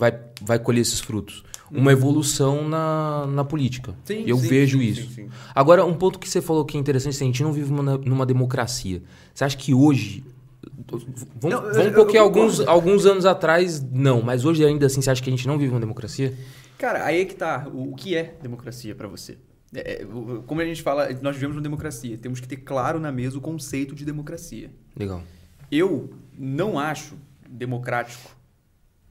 colher esses frutos. Uma evolução na política. Sim, eu vejo isso. Sim. Agora, um ponto que você falou que é interessante... A gente não vive numa democracia. Você acha que hoje... Vamos porque alguns anos atrás, não. Mas hoje ainda assim, você acha que a gente não vive uma democracia? Cara, aí é que tá. O que é democracia pra você? Como a gente fala, nós vivemos uma democracia. Temos que ter claro na mesa o conceito de democracia. Legal. Eu não acho democrático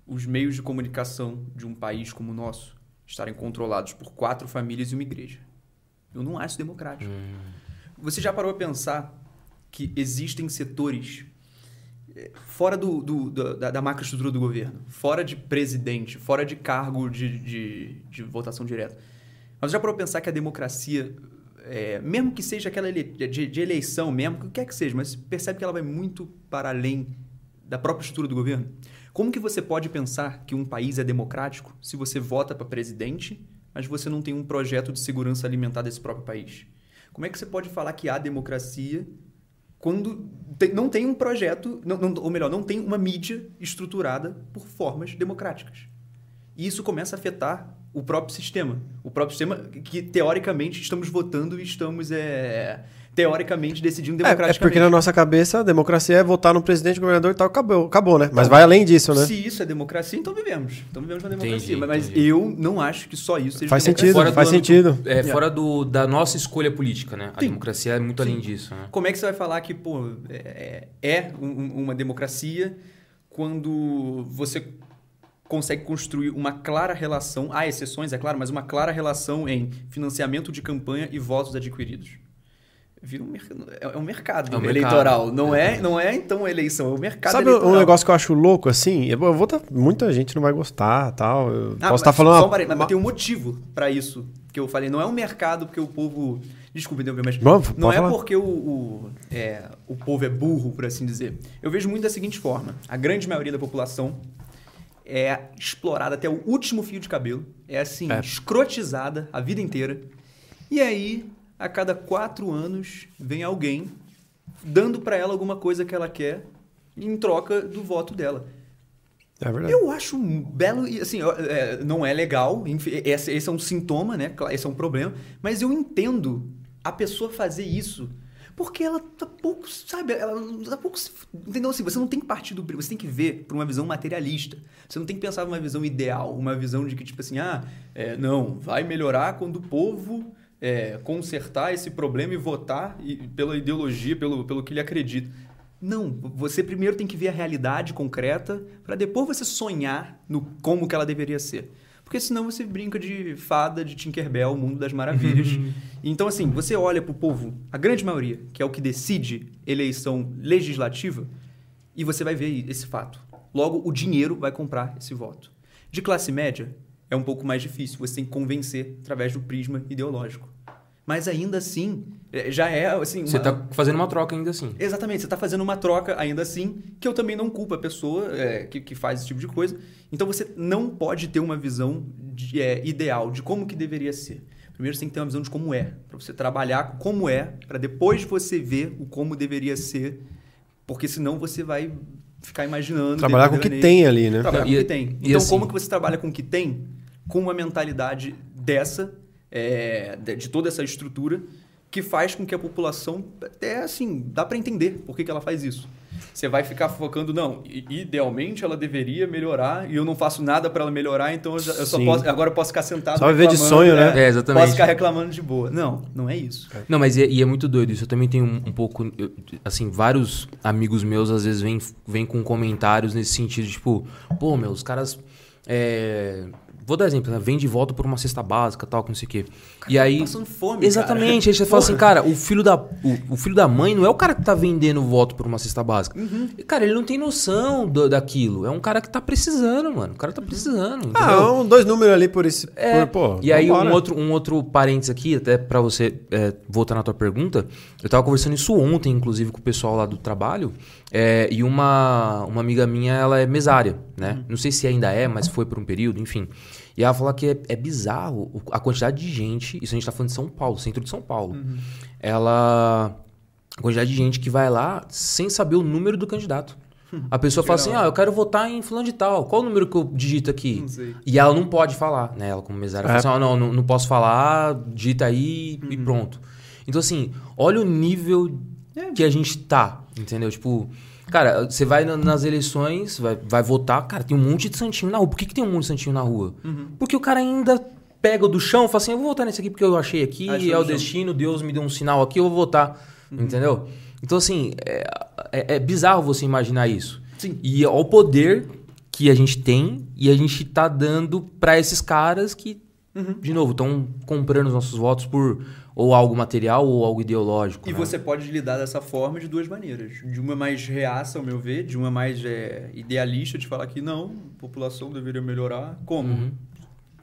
os meios de comunicação de um país como o nosso estarem controlados por 4 famílias e uma igreja. Eu não acho democrático. Você já parou a pensar que existem setores... fora da macroestrutura do governo, fora de presidente, fora de cargo de votação direta. Mas já para eu pensar que a democracia, mesmo que seja aquela de eleição mesmo, o que quer que seja, mas percebe que ela vai muito para além da própria estrutura do governo. Como que você pode pensar que um país é democrático se você vota para presidente, mas você não tem um projeto de segurança alimentar desse próprio país? Como é que você pode falar que há democracia... quando não tem um projeto, não tem uma mídia estruturada por formas democráticas. E isso começa a afetar o próprio sistema. O próprio sistema que, teoricamente, estamos votando e estamos, teoricamente, decidindo democraticamente. É porque na nossa cabeça a democracia é votar no presidente, governador e tal, acabou, né? Mas vai além disso, né? Se isso é democracia, então vivemos. Então vivemos na democracia. Entendi, entendi. Eu não acho que só isso seja democracia. Faz sentido. Fora da nossa escolha política, né? A democracia é muito além disso, né? Como é que você vai falar que, uma democracia quando você... consegue construir uma clara relação, há exceções, é claro, mas uma clara relação em financiamento de campanha e votos adquiridos. Vira um mercado eleitoral. Não é então eleição, é um mercado eleitoral. Sabe um negócio que eu acho louco, assim? Muita gente não vai gostar, tal. Mas tem um motivo para isso que eu falei. Não é um mercado porque o povo... Desculpa, mas não é porque o povo é burro, por assim dizer. Eu vejo muito da seguinte forma. A grande maioria da população... é explorada até o último fio de cabelo. É assim, escrotizada a vida inteira. E aí, a cada 4 anos, vem alguém dando pra ela alguma coisa que ela quer em troca do voto dela. É verdade. Eu acho um belo... Assim, não é legal. Esse é um sintoma, né? Esse é um problema. Mas eu entendo a pessoa fazer isso... porque ela tá pouco, sabe? Entendeu? Assim, você não tem que partir do... Você tem que ver por uma visão materialista. Você não tem que pensar numa visão ideal, uma visão de que, tipo assim, vai melhorar quando o povo consertar esse problema e votar pela ideologia, pelo que ele acredita. Não, você primeiro tem que ver a realidade concreta para depois você sonhar no como que ela deveria ser. Porque senão você brinca de fada, de Tinkerbell, o mundo das maravilhas. Então, assim, você olha para o povo, a grande maioria, que é o que decide eleição legislativa, e você vai ver esse fato. Logo, o dinheiro vai comprar esse voto. De classe média, é um pouco mais difícil. Você tem que convencer através do prisma ideológico. Mas ainda assim, já é... assim, você está fazendo uma troca ainda assim. Exatamente. Você está fazendo uma troca ainda assim, que eu também não culpo a pessoa que faz esse tipo de coisa. Então, você não pode ter uma visão ideal de como que deveria ser. Primeiro, você tem que ter uma visão de como é, para você trabalhar como é, para depois você ver o como deveria ser, porque senão você vai ficar imaginando... Trabalhar com o que tem ali, né? Trabalhar com o que tem. Então, assim, como que você trabalha com o que tem com uma mentalidade dessa... de toda essa estrutura que faz com que a população até assim, dá para entender por que que ela faz isso. Você vai ficar focando, não, idealmente ela deveria melhorar e eu não faço nada para ela melhorar, então eu só posso, agora eu posso ficar sentado só viver de sonho, né? Exatamente. Posso ficar reclamando de boa. Não, não é isso. Não, mas é muito doido isso. Eu também tenho um pouco, assim, vários amigos meus às vezes vêm com comentários nesse sentido, tipo, pô, meu, os caras... Vou dar exemplo, né? Vende voto por uma cesta básica, tal, não sei o quê. Cara, e aí, passando fome, exatamente, cara. Aí você fala assim, cara, o filho da mãe não é o cara que tá vendendo voto por uma cesta básica. Uhum. E, cara, ele não tem noção daquilo. É um cara que tá precisando, mano. O cara tá precisando. Dois números ali por esse... e aí um outro parênteses aqui, até pra você voltar na tua pergunta. Eu tava conversando isso ontem, inclusive, com o pessoal lá do trabalho. E uma amiga minha, ela é mesária, né? Uhum. Não sei se ainda é, mas foi por um período, enfim... E ela fala que é bizarro a quantidade de gente... Isso a gente tá falando de São Paulo, centro de São Paulo. Uhum. A quantidade de gente que vai lá sem saber o número do candidato. A pessoa fala assim, eu quero votar em fulano de tal. Qual o número que eu digito aqui? Não sei. E ela não pode falar, né? Ela como mesária fala assim, não posso falar, digita aí e pronto. Então assim, olha o nível que a gente tá, entendeu? Tipo... Cara, você vai nas eleições, vai votar, cara, tem um monte de santinho na rua. Por que tem um monte de santinho na rua? Uhum. Porque o cara ainda pega do chão e fala assim, eu vou votar nesse aqui porque eu achei aqui, é o destino, Deus me deu um sinal aqui, eu vou votar, entendeu? Então, assim, é bizarro você imaginar isso. Sim. E olha o poder que a gente tem e a gente tá dando pra esses caras que, de novo, estão comprando os nossos votos por... ou algo material ou algo ideológico. E você pode lidar dessa forma de duas maneiras. De uma mais reaça, ao meu ver, de uma mais idealista, de falar que não, a população deveria melhorar. Como?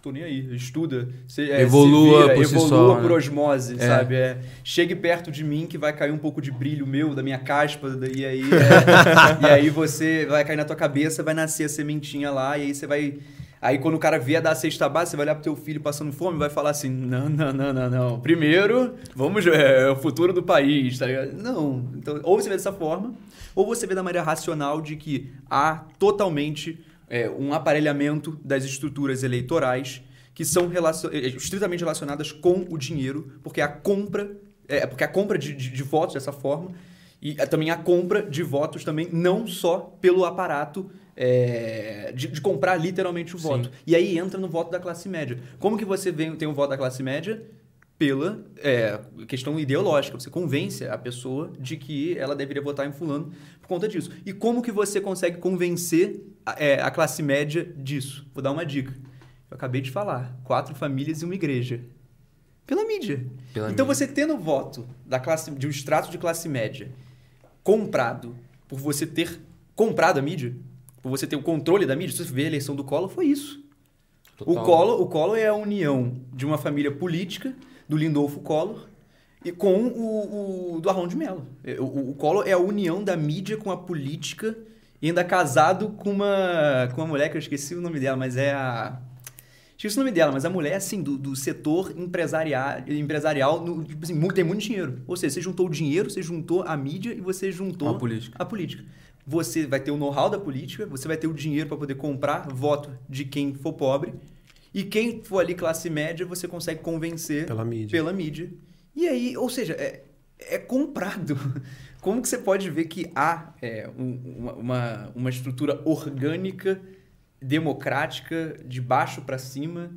Tô nem aí. Estuda. Evolua por osmose, sabe? Chegue perto de mim que vai cair um pouco de brilho meu, da minha caspa, e aí, e aí você vai cair na tua cabeça, vai nascer a sementinha lá, e aí você vai... Aí quando o cara vier dar a cesta básica, você vai olhar pro teu filho passando fome e vai falar assim, não. Primeiro, vamos ver o futuro do país, tá ligado? Não. Então, ou você vê dessa forma, ou você vê da maneira racional de que há totalmente um aparelhamento das estruturas eleitorais que são estritamente relacionadas com o dinheiro, porque a compra, de votos dessa forma e também a compra de votos também não só pelo aparato de comprar literalmente o voto. E aí entra no voto da classe média. Como que você tem o voto da classe média? Pela questão ideológica. Você convence a pessoa de que ela deveria votar em fulano por conta disso. E como que você consegue convencer a classe média disso? Vou dar uma dica. Eu acabei de falar. 4 famílias e uma igreja. Pela mídia. Você tendo o voto de um extrato de classe média comprado por você ter comprado a mídia, por você ter o controle da mídia, se você vê a eleição do Collor, foi isso. Total. O Collor é a união de uma família política, do Lindolfo Collor, e com o do Arron de Mello. O Collor é a união da mídia com a política, e ainda casado com uma mulher que eu esqueci o nome dela, mas a mulher, assim, do setor empresarial assim, tem muito dinheiro. Ou seja, você juntou o dinheiro, você juntou a mídia e você juntou a política. Você vai ter o know-how da política, você vai ter o dinheiro para poder comprar voto de quem for pobre. E quem for ali classe média, você consegue convencer pela mídia. E aí, ou seja, é comprado. Como que você pode ver que há uma estrutura orgânica, democrática, de baixo para cima,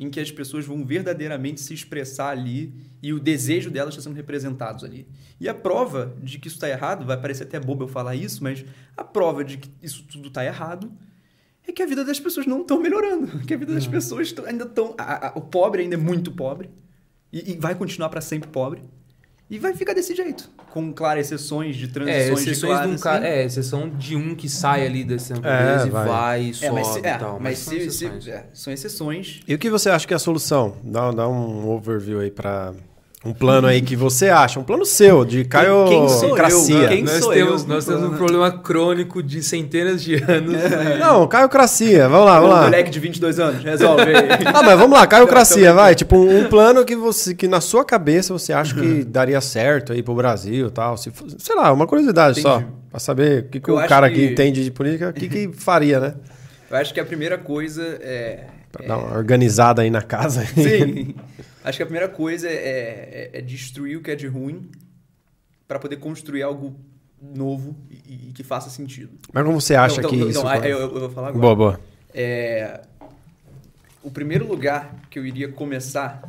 em que as pessoas vão verdadeiramente se expressar ali e o desejo delas está sendo representado ali. E a prova de que isso está errado, vai parecer até bobo eu falar isso, mas a prova de que isso tudo está errado é que a vida das pessoas não está melhorando, que a vida das pessoas ainda estão... O pobre ainda é muito pobre e vai continuar para sempre pobre. E vai ficar desse jeito, com, claro, exceções de transições de classe. Assim. Exceção de um que sai ali dessa empresa e vai e sobe e tal. Mas são exceções. E o que você acha que é a solução? Dá um overview aí para... Um plano aí que você acha, um plano seu, de caiocracia. Nós temos um problema crônico de centenas de anos. Não, caiocracia, vamos lá. Um moleque de 22 anos, resolve aí. Ah, mas vamos lá, caiocracia, então, vai. Tipo, um plano que na sua cabeça você acha que daria certo aí pro Brasil e tal. Sei lá, uma curiosidade só, pra saber o que o cara que entende de política, o que faria, né? Eu acho que a primeira coisa é... Pra dar uma organizada aí na casa. Sim. Acho que a primeira coisa é destruir o que é de ruim para poder construir algo novo e que faça sentido. Mas como você acha isso... Eu vou falar agora. Boa. O primeiro lugar que eu iria começar...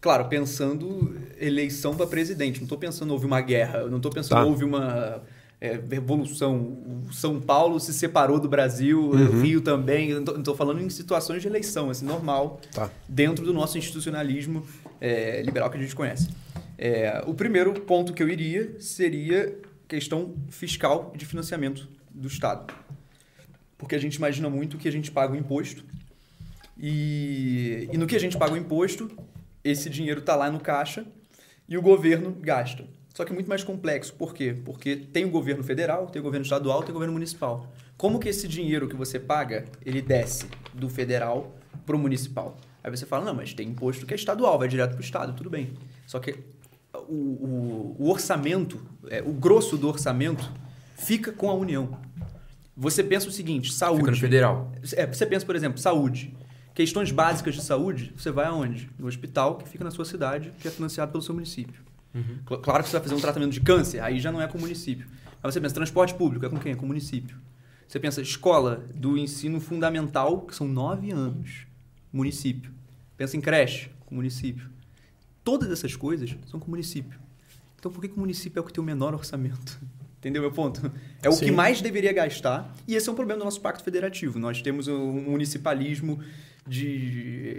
Claro, pensando eleição para presidente. Não estou pensando houve uma guerra. Não estou pensando houve uma... revolução, o São Paulo se separou do Brasil, o Rio também, estou falando em situações de eleição, assim, normal, dentro do nosso institucionalismo liberal que a gente conhece. O primeiro ponto que eu iria seria questão fiscal e de financiamento do Estado. Porque a gente imagina muito que a gente paga o imposto e no que a gente paga o imposto, esse dinheiro está lá no caixa e o governo gasta. Só que é muito mais complexo. Por quê? Porque tem o governo federal, tem o governo estadual, tem o governo municipal. Como que esse dinheiro que você paga, ele desce do federal para o municipal? Aí você fala, não, mas tem imposto que é estadual, vai direto para o estado, tudo bem. Só que o orçamento, o grosso do orçamento, fica com a União. Você pensa o seguinte, saúde... Fica no federal. Você pensa, por exemplo, saúde. Questões básicas de saúde, você vai aonde? No hospital que fica na sua cidade, que é financiado pelo seu município. Claro que você vai fazer um tratamento de câncer, aí já não é com o município. Aí você pensa, transporte público, é com quem? É com o município. Você pensa, escola do ensino fundamental, que são 9 anos, município. Pensa em creche, com o município. Todas essas coisas são com o município. Então por que o município é o que tem o menor orçamento? Entendeu meu ponto? É o que mais deveria gastar, e esse é um problema do nosso pacto federativo. Nós temos um municipalismo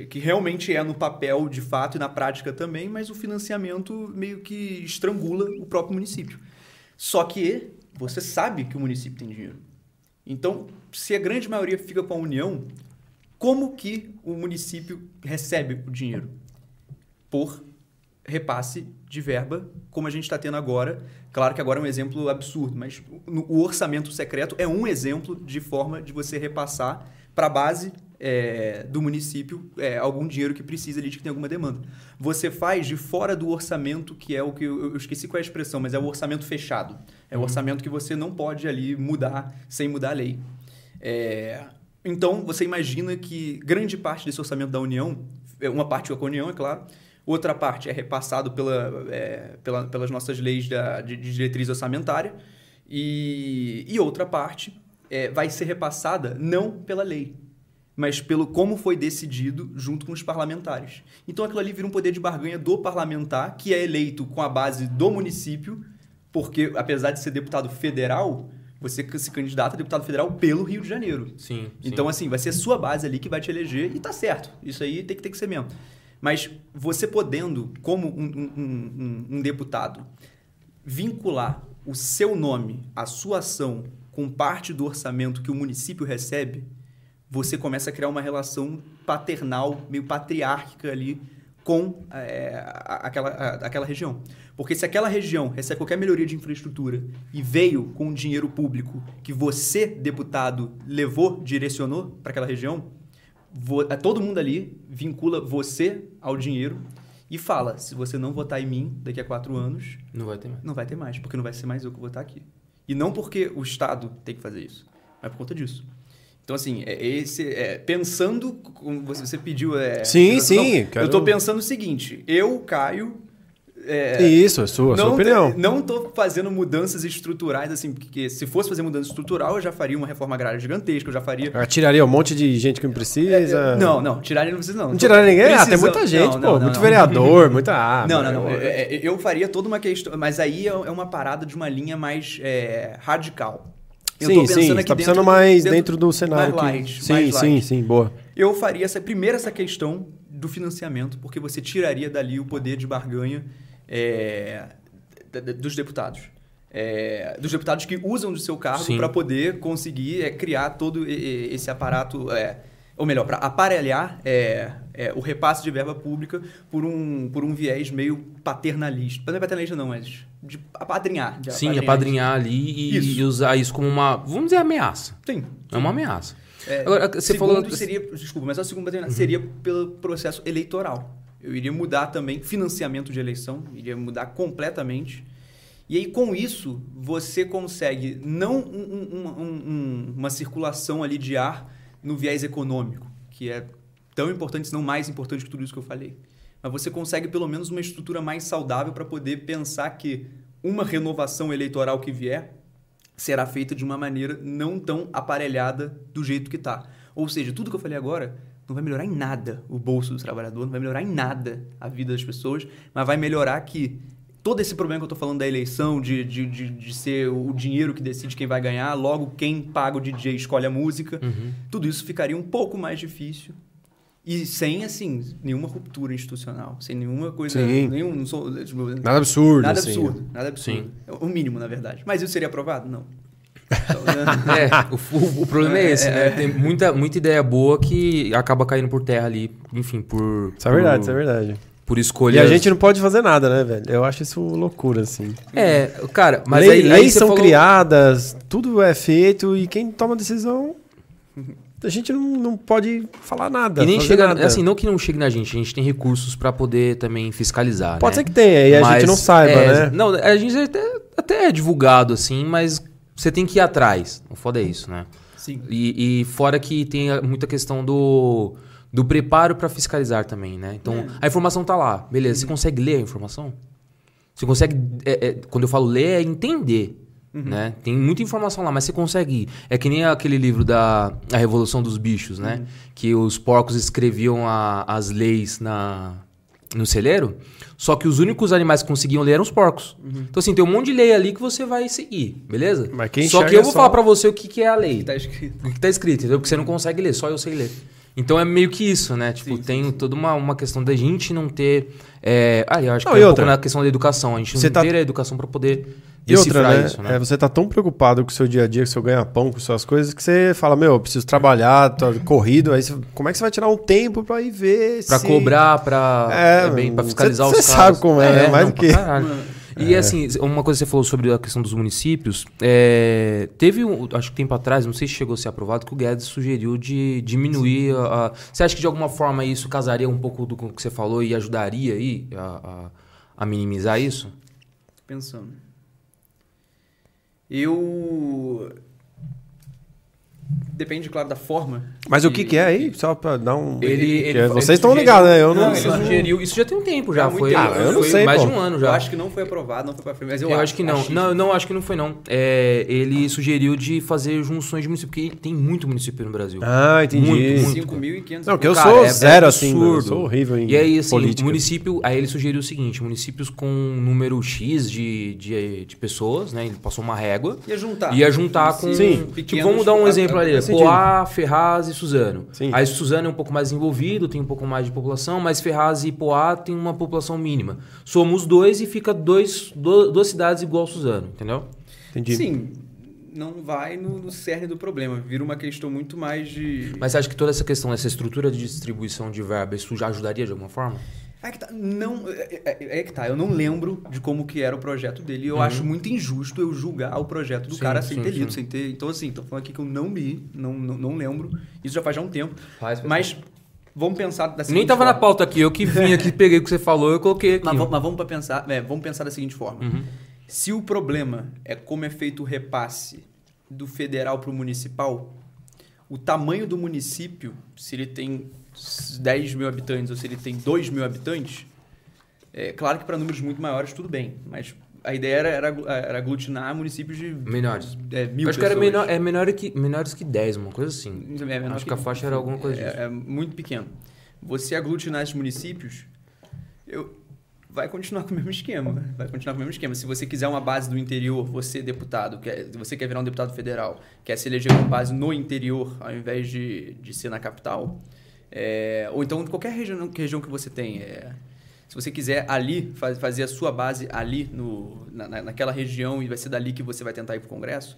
que realmente é no papel de fato e na prática também, mas o financiamento meio que estrangula o próprio município. Só que você sabe que o município tem dinheiro. Então, se a grande maioria fica com a União, como que o município recebe o dinheiro? Por repasse de verba, como a gente está tendo agora. Claro que agora é um exemplo absurdo, mas o orçamento secreto é um exemplo de forma de você repassar para a base do município algum dinheiro que precisa ali, de que tem alguma demanda. Você faz de fora do orçamento, que é o que eu esqueci qual é a expressão, mas é o orçamento fechado. É o orçamento que você não pode ali mudar sem mudar a lei. Então, você imagina que grande parte desse orçamento da União, uma parte fica com a União, é claro, outra parte é repassado pelas nossas leis de diretriz orçamentária e outra parte vai ser repassada não pela lei, mas pelo como foi decidido junto com os parlamentares. Então aquilo ali vira um poder de barganha do parlamentar, que é eleito com a base do município, porque apesar de ser deputado federal, você se candidata a deputado federal pelo Rio de Janeiro. Sim. Então assim, vai ser a sua base ali que vai te eleger e tá certo. Isso aí tem que ser mesmo. Mas você podendo, como um deputado, vincular o seu nome, a sua ação, com parte do orçamento que o município recebe, você começa a criar uma relação paternal, meio patriárquica ali, com aquela região. Porque se aquela região recebe qualquer melhoria de infraestrutura e veio com dinheiro público que você, deputado, levou, direcionou para aquela região... Todo mundo ali vincula você ao dinheiro e fala, se você não votar em mim daqui a 4 anos... Não vai ter mais, porque não vai ser mais eu que vou votar aqui. E não porque o Estado tem que fazer isso, mas por conta disso. Então, assim, pensando, como você pediu... sim, sim. Eu estou pensando o seguinte, eu, Caio, Isso, é sua opinião. Não estou fazendo mudanças estruturais, assim, porque se fosse fazer mudança estrutural, eu já faria uma reforma agrária gigantesca, eu já faria... Tiraria um monte de gente que não precisa? Não, tiraria não precisa, não. Não tiraria ninguém? Precisa... tem muita gente, muito vereador, muita arma. Não. Eu faria toda uma questão, mas aí é uma parada de uma linha mais radical. Eu sim, tô pensando aqui tá pensando mais dentro do cenário. Mais light, que... mais light, boa. Eu faria essa questão do financiamento, porque você tiraria dali o poder de barganha dos deputados. Dos deputados que usam do seu cargo para poder conseguir criar todo esse aparato... ou melhor, para aparelhar o repasse de verba pública por um viés meio paternalista. Não é paternalista não, mas de apadrinhar. Apadrinhar ali e usar isso como uma, vamos dizer, ameaça. Sim. É uma ameaça. Agora, você falou... Desculpa, mas a segunda seria pelo processo eleitoral. Eu iria mudar também financiamento de eleição, iria mudar completamente. E aí, com isso, você consegue não uma circulação ali de ar no viés econômico, que é tão importante, se não mais importante que tudo isso que eu falei. Mas você consegue pelo menos uma estrutura mais saudável para poder pensar que uma renovação eleitoral que vier será feita de uma maneira não tão aparelhada do jeito que está. Ou seja, tudo que eu falei agora não vai melhorar em nada o bolso do trabalhador, não vai melhorar em nada a vida das pessoas, mas vai melhorar que todo esse problema que eu estou falando da eleição, de ser o dinheiro que decide quem vai ganhar, logo quem paga o DJ escolhe a música, tudo isso ficaria um pouco mais difícil e sem, assim, nenhuma ruptura institucional, sem nenhuma coisa... nada absurdo. Nada absurdo, assim. É o mínimo, na verdade. Mas isso seria aprovado? Não. O problema é esse, né? Tem muita ideia boa que acaba caindo por terra ali, enfim, por... Isso é verdade. Por escolhas... E a gente não pode fazer nada, né, velho? Eu acho isso loucura, assim. Cara, mas leis são criadas, tudo é feito e quem toma decisão, a gente não pode falar nada. E nem chega, nada. Assim, não que não chegue na gente, a gente tem recursos para poder também fiscalizar. Pode ser que tenha, e a gente não saiba, né? Não, a gente até é divulgado, assim, mas você tem que ir atrás. O foda é isso, né? Sim. E fora que tem muita questão do preparo para fiscalizar também, né? Então, a informação tá lá. Beleza, você consegue ler a informação? Você consegue... quando eu falo ler, é entender, né? Tem muita informação lá, mas você consegue... É que nem aquele livro da A Revolução dos Bichos, né? Que os porcos escreviam as leis no celeiro, só que os únicos animais que conseguiam ler eram os porcos. Então, assim, tem um monte de lei ali que você vai seguir, beleza? Mas quem só que eu vou falar para você o que é a lei. O que tá escrito. O que tá escrito, entendeu? Porque você não consegue ler, só eu sei ler. Então é meio que isso, né? Tipo, tem toda uma questão da gente não ter... eu acho que é um pouco na questão da educação. A gente ter a educação para poder decifrar isso, né? Você tá tão preocupado com o seu dia a dia, com o seu ganha-pão, com suas coisas, que você fala, eu preciso trabalhar, tá corrido. Aí como é que você vai tirar um tempo para ir ver pra se... Para cobrar, para fiscalizar os casos. Você sabe como é, mais do que... E assim, uma coisa que você falou sobre a questão dos municípios, teve, acho que tempo atrás, não sei se chegou a ser aprovado, que o Guedes sugeriu de diminuir Você acha que de alguma forma isso casaria um pouco com o que você falou e ajudaria aí a minimizar isso? Tô pensando. Depende, claro, da forma. Mas o que é aí? Só para dar um... Vocês estão ligados, né? Ele sugeriu. Isso já tem um tempo, já foi. Eu não sei, mais de um ano já. Eu acho que não foi aprovado, não foi para frente. Mas eu acho que não. Não, acho que não foi, não. Ele sugeriu de fazer junções de municípios, porque tem muito município no Brasil. Ah, entendi. Muito, 5.500. Não, que eu sou zero, assim. Eu sou horrível em política. E aí, assim, município... Aí ele sugeriu o seguinte, municípios com um número X de pessoas, né? Ele passou uma régua. Ia juntar com... Sim. Tipo, vamos dar um exemplo ali. Poá, Ferraz e Suzano. Sim. Aí Suzano é um pouco mais envolvido, tem um pouco mais de população, mas Ferraz e Poá tem uma população mínima. Somos dois e fica duas cidades igual a Suzano, entendeu? Entendi. Sim, não vai no cerne do problema, vira uma questão muito mais de... Mas você acha que toda essa questão, essa estrutura de distribuição de verba, isso já ajudaria de alguma forma? Eu não lembro de como que era o projeto dele. Eu acho muito injusto eu julgar o projeto do cara sem ter lido, sem ter... Então, assim, tô falando aqui que eu não li, não lembro. Isso já faz um tempo. Mas vamos pensar da seguinte forma. Nem tava na pauta aqui. Eu que vim aqui, peguei o que você falou, eu coloquei aqui. Mas vamos pensar da seguinte forma. Se o problema é como é feito o repasse do federal para o municipal, o tamanho do município, se ele tem... 10 mil habitantes ou se ele tem 2 mil habitantes, É, claro que para números muito maiores, tudo bem, mas a ideia era aglutinar municípios de... menores. É, 1.000 pessoas. Acho que era menores que 10, uma coisa assim. É menor. Acho que a faixa era alguma coisa disso. É muito pequeno. Você aglutinar esses municípios, vai continuar com o mesmo esquema. Vai continuar com o mesmo esquema. Se você quiser uma base do interior, você, deputado, você quer virar um deputado federal, quer se eleger com base no interior, ao invés de ser na capital, ou então qualquer região que você tem... Se você quiser ali, fazer a sua base ali, naquela região, e vai ser dali que você vai tentar ir para o Congresso,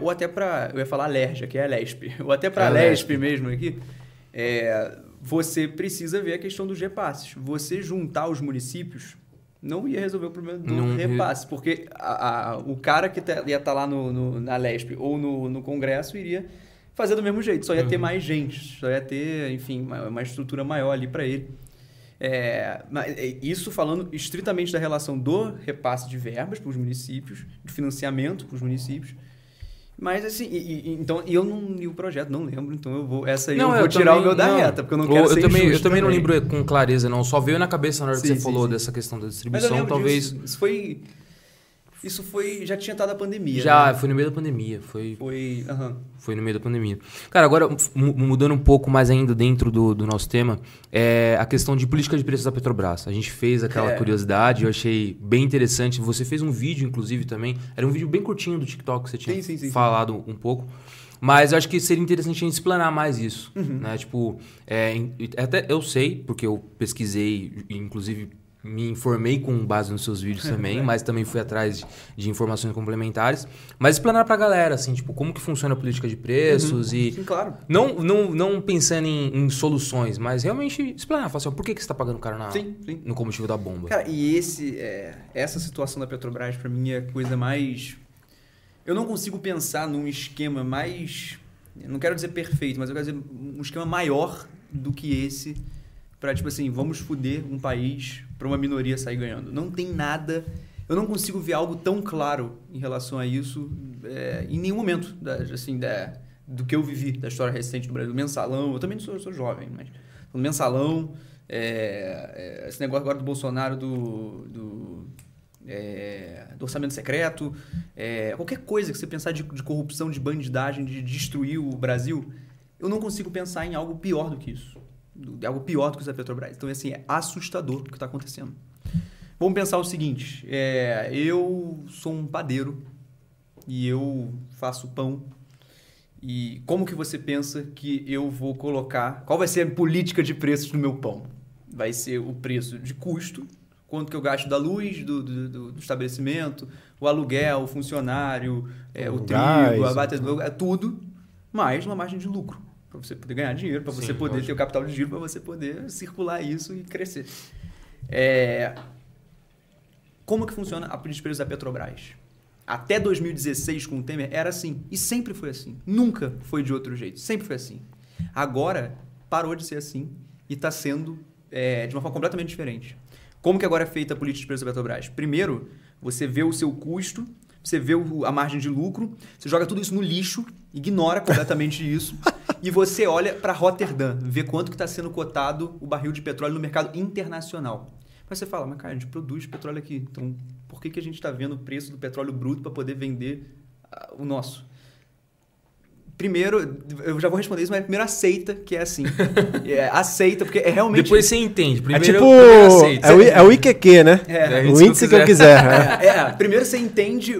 ou até para, eu ia falar LERJ, que é a LESP, ou até para a LESP mesmo aqui, você precisa ver a questão dos repasses. Você juntar os municípios não ia resolver o problema do repasse, porque o cara que ia estar lá na LESP ou no Congresso iria fazer do mesmo jeito, só ia ter mais gente, só ia ter, enfim, uma estrutura maior ali para ele. Isso falando estritamente da relação do repasse de verbas para os municípios, de financiamento para os municípios, mas assim, então eu não li o projeto, não lembro, então eu vou, essa aí não, eu vou tirar também, o meu da reta, porque eu não quero ser injusto também. Eu também não lembro com clareza, não, só veio na cabeça na hora que você falou dessa questão da distribuição, talvez... Isso foi... Já tinha estado a pandemia. Já, né? Foi no meio da pandemia. Foi no meio da pandemia. Cara, agora, mudando um pouco mais ainda dentro do nosso tema, a questão de política de preços da Petrobras. A gente fez aquela curiosidade, eu achei bem interessante. Você fez um vídeo, inclusive, também. Era um vídeo bem curtinho do TikTok, que você tinha falado um pouco. Mas eu acho que seria interessante a gente explanar mais isso. Uhum. Né? Tipo, até eu sei, porque eu pesquisei, inclusive... me informei com base nos seus vídeos também, mas também fui atrás de informações complementares. Mas explanar para a galera, assim, tipo, como que funciona a política de preços e... Sim, claro. Não pensando em soluções, mas realmente explanar. Falar assim, por que você está pagando caro no combustível da bomba? Cara, e essa situação da Petrobras, para mim, é a coisa mais... Eu não consigo pensar num esquema mais... Não quero dizer perfeito, mas eu quero dizer um esquema maior do que esse... Pra, tipo assim, vamos foder um país pra uma minoria sair ganhando. Não tem nada... Eu não consigo ver algo tão claro em relação a isso em nenhum momento do que eu vivi da história recente do Brasil. Mensalão... Eu também sou jovem, mas... Mensalão... esse negócio agora do Bolsonaro do orçamento secreto... qualquer coisa que você pensar de corrupção, de bandidagem, de destruir o Brasil... Eu não consigo pensar em algo pior do que isso. Algo pior do que os da Petrobras. Então, assim, é assustador o que está acontecendo. Vamos pensar o seguinte. Eu sou um padeiro e eu faço pão. E como que você pensa que eu vou colocar... Qual vai ser a política de preços do meu pão? Vai ser o preço de custo, quanto que eu gasto da luz do estabelecimento, o aluguel, o funcionário, o trigo, a batedeira, tudo, mais uma margem de lucro. Para você poder ganhar dinheiro, para você poder ter o capital de giro, para você poder circular isso e crescer. Como que funciona a política de preços da Petrobras? Até 2016, com o Temer, era assim. E sempre foi assim. Nunca foi de outro jeito. Sempre foi assim. Agora, parou de ser assim e está sendo de uma forma completamente diferente. Como que agora é feita a política de preços da Petrobras? Primeiro, você vê o seu custo... Você vê a margem de lucro, você joga tudo isso no lixo, ignora completamente isso, e você olha para Rotterdam, vê quanto que está sendo cotado o barril de petróleo no mercado internacional. Mas você fala, mas cara, a gente produz petróleo aqui, então por que a gente está vendo o preço do petróleo bruto para poder vender o nosso? Primeiro, eu já vou responder isso, mas primeiro aceita que é assim. Aceita, porque é realmente... Depois você entende. Primeiro aceita. É o IQQ, né? O índice que eu quiser. Primeiro você entende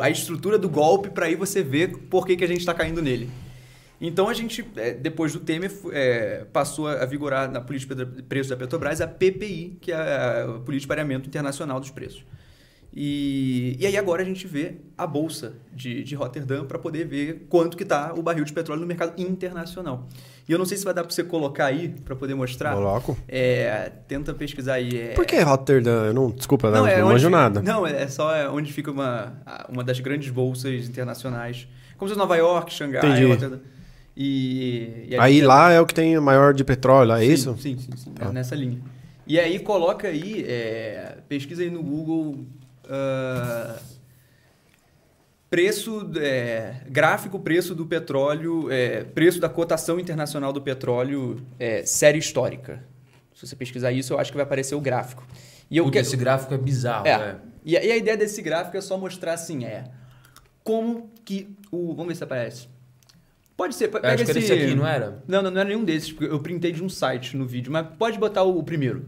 a estrutura do golpe para aí você ver por que a gente está caindo nele. Então, a gente, depois do Temer, passou a vigorar na política de preços da Petrobras a PPI, que é a Política de Pareamento Internacional dos Preços. E aí agora a gente vê a bolsa de Rotterdam para poder ver quanto que está o barril de petróleo no mercado internacional. E eu não sei se vai dar para você colocar aí, para poder mostrar. Coloco. Tenta pesquisar aí. Por que Rotterdam? Desculpa, não manjo nada. Não, é só onde fica uma das grandes bolsas internacionais. Como se fosse Nova York, Xangai, Rotterdam. E aí lá é o que tem maior de petróleo, é isso? Sim. Tá. É nessa linha. E aí coloca aí, pesquisa aí no Google... preço gráfico, preço do petróleo, preço da cotação internacional do petróleo, série histórica. Se você pesquisar isso, eu acho que vai aparecer o gráfico. E eu esse gráfico é bizarro. É. E a ideia desse gráfico é só mostrar assim, como que o... Vamos ver se aparece. Pode ser. Pega acho que era esse aqui, não era? Não era nenhum desses, porque eu printei de um site no vídeo. Mas pode botar o primeiro.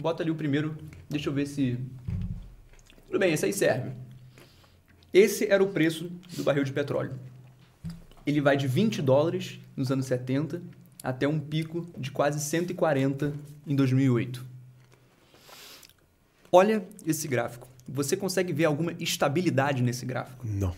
Bota ali o primeiro. Deixa eu ver se... Tudo bem, esse aí serve. Esse era o preço do barril de petróleo. Ele vai de $20 nos anos 70 até um pico de quase 140 em 2008. Olha esse gráfico. Você consegue ver alguma estabilidade nesse gráfico? Não.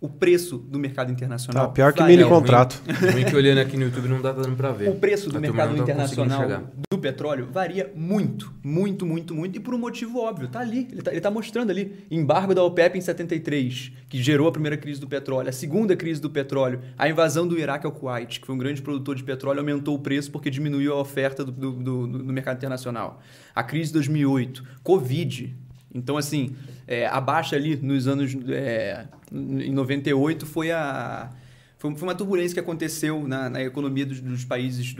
O preço do mercado internacional... Tá, pior que mini contrato. Vem que olhando aqui no YouTube não dá pra ver. O preço do mercado internacional do petróleo varia muito, muito, muito, muito. E por um motivo óbvio. Tá ali, ele tá mostrando ali. Embargo da OPEP em 73, que gerou a primeira crise do petróleo. A segunda crise do petróleo. A invasão do Iraque ao Kuwait, que foi um grande produtor de petróleo, aumentou o preço porque diminuiu a oferta do mercado internacional. A crise de 2008. Covid. Então, assim... a baixa ali nos anos... em 98 foi uma turbulência que aconteceu na economia dos países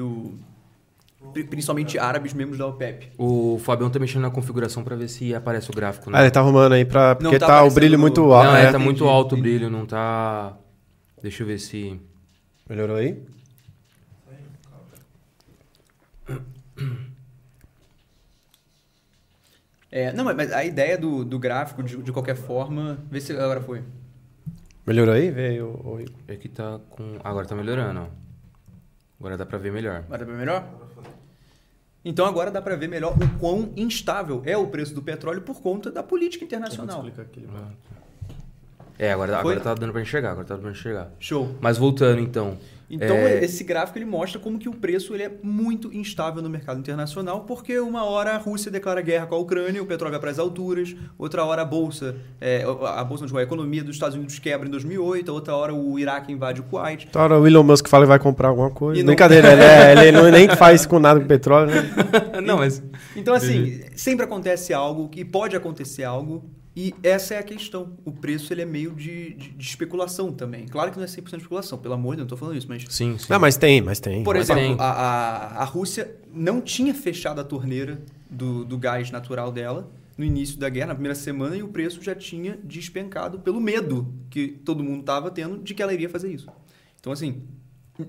principalmente árabes, membros da OPEP. O Fabião tá mexendo na configuração para ver se aparece o gráfico. Né? Ele tá arrumando aí para... Porque tá o brilho muito alto. Não, tá muito alto o brilho, não tá... Deixa eu ver se... Melhorou aí? Não, mas a ideia do gráfico, de qualquer forma... Vê se agora foi. Melhorou aí? Veio. É que tá com... Agora tá melhorando, ó. Agora dá pra ver melhor. Agora dá pra ver melhor? Então agora dá pra ver melhor o quão instável é o preço do petróleo por conta da política internacional. Vou explicar aquele... agora tá dando pra enxergar. Show. Mas voltando, então... Então, esse gráfico ele mostra como que o preço ele é muito instável no mercado internacional, porque uma hora a Rússia declara guerra com a Ucrânia, o petróleo vai para as alturas, outra hora a economia dos Estados Unidos quebra em 2008, outra hora o Iraque invade o Kuwait. Outra hora o Elon Musk fala que vai comprar alguma coisa. Brincadeira, ele nem faz com nada com petróleo. Né? Não, mas... Então, assim, sempre acontece algo, que pode acontecer algo, e essa é a questão. O preço ele é meio de especulação também. Claro que não é 100% de especulação, pelo amor de Deus, não estou falando isso, mas... Sim, sim. Não, mas tem. Por exemplo, tem. A Rússia não tinha fechado a torneira do gás natural dela no início da guerra, na primeira semana, e o preço já tinha despencado pelo medo que todo mundo estava tendo de que ela iria fazer isso. Então, assim,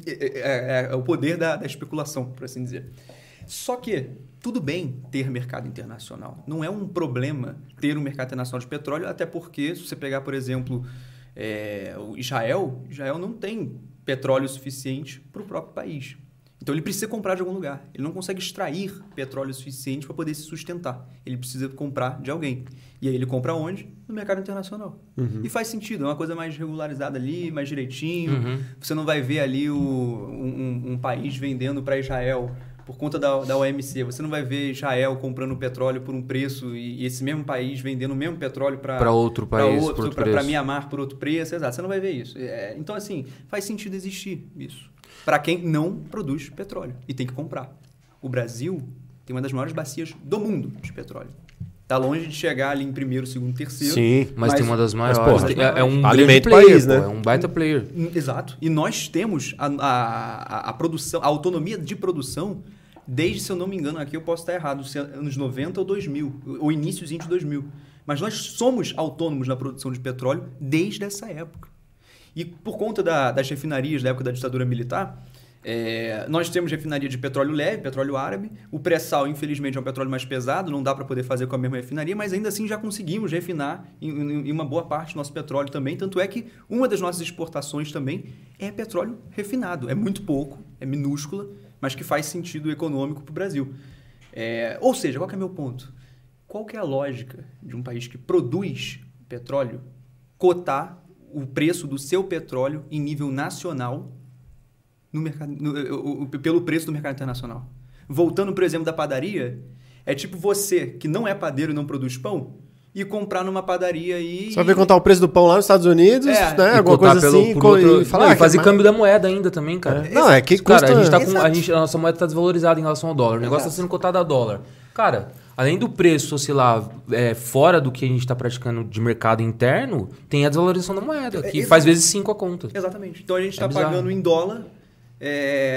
é o poder da especulação, por assim dizer. Só que... Tudo bem ter mercado internacional. Não é um problema ter um mercado internacional de petróleo, até porque, se você pegar, por exemplo, Israel não tem petróleo suficiente para o próprio país. Então, ele precisa comprar de algum lugar. Ele não consegue extrair petróleo suficiente para poder se sustentar. Ele precisa comprar de alguém. E aí, ele compra onde? No mercado internacional. Uhum. E faz sentido. É uma coisa mais regularizada ali, mais direitinho. Uhum. Você não vai ver ali um país vendendo para Israel... Por conta da OMC, você não vai ver Israel comprando petróleo por um preço e esse mesmo país vendendo o mesmo petróleo para outro país, para Mianmar por outro preço. Exato, você não vai ver isso. Então, assim, faz sentido existir isso. Para quem não produz petróleo e tem que comprar. O Brasil tem uma das maiores bacias do mundo de petróleo. Está longe de chegar ali em primeiro, segundo, terceiro. Sim, mas tem uma das maiores. Mas, pô, é um grande player, né? É um baita player. Exato. E nós temos a produção, a autonomia de produção desde, se eu não me engano, aqui eu posso estar errado, anos 90 ou 2000, ou iníciozinho de 2000. Mas nós somos autônomos na produção de petróleo desde essa época. E por conta das refinarias da época da ditadura militar... nós temos refinaria de petróleo leve, petróleo árabe. O pré-sal, infelizmente, é um petróleo mais pesado, não dá para poder fazer com a mesma refinaria, mas ainda assim já conseguimos refinar em uma boa parte do nosso petróleo também. Tanto é que uma das nossas exportações também é petróleo refinado. É muito pouco, é minúscula, mas que faz sentido econômico para o Brasil. Ou seja, qual que é o meu ponto? Qual que é a lógica de um país que produz petróleo cotar o preço do seu petróleo em nível nacional no mercado, pelo preço do mercado internacional? Voltando, por exemplo, da padaria, é tipo você, que não é padeiro e não produz pão, e comprar numa padaria e... Só ver contar o preço do pão lá nos Estados Unidos, né? Alguma coisa assim. E fazer câmbio da moeda ainda também, cara. Não, é que custa... Cara, a nossa moeda está desvalorizada em relação ao dólar. O negócio está sendo cotado a dólar. Cara, além do preço, sei lá, fora do que a gente está praticando de mercado interno, tem a desvalorização da moeda, que faz vezes 5 a conta. Exatamente. Então, a gente está pagando em dólar...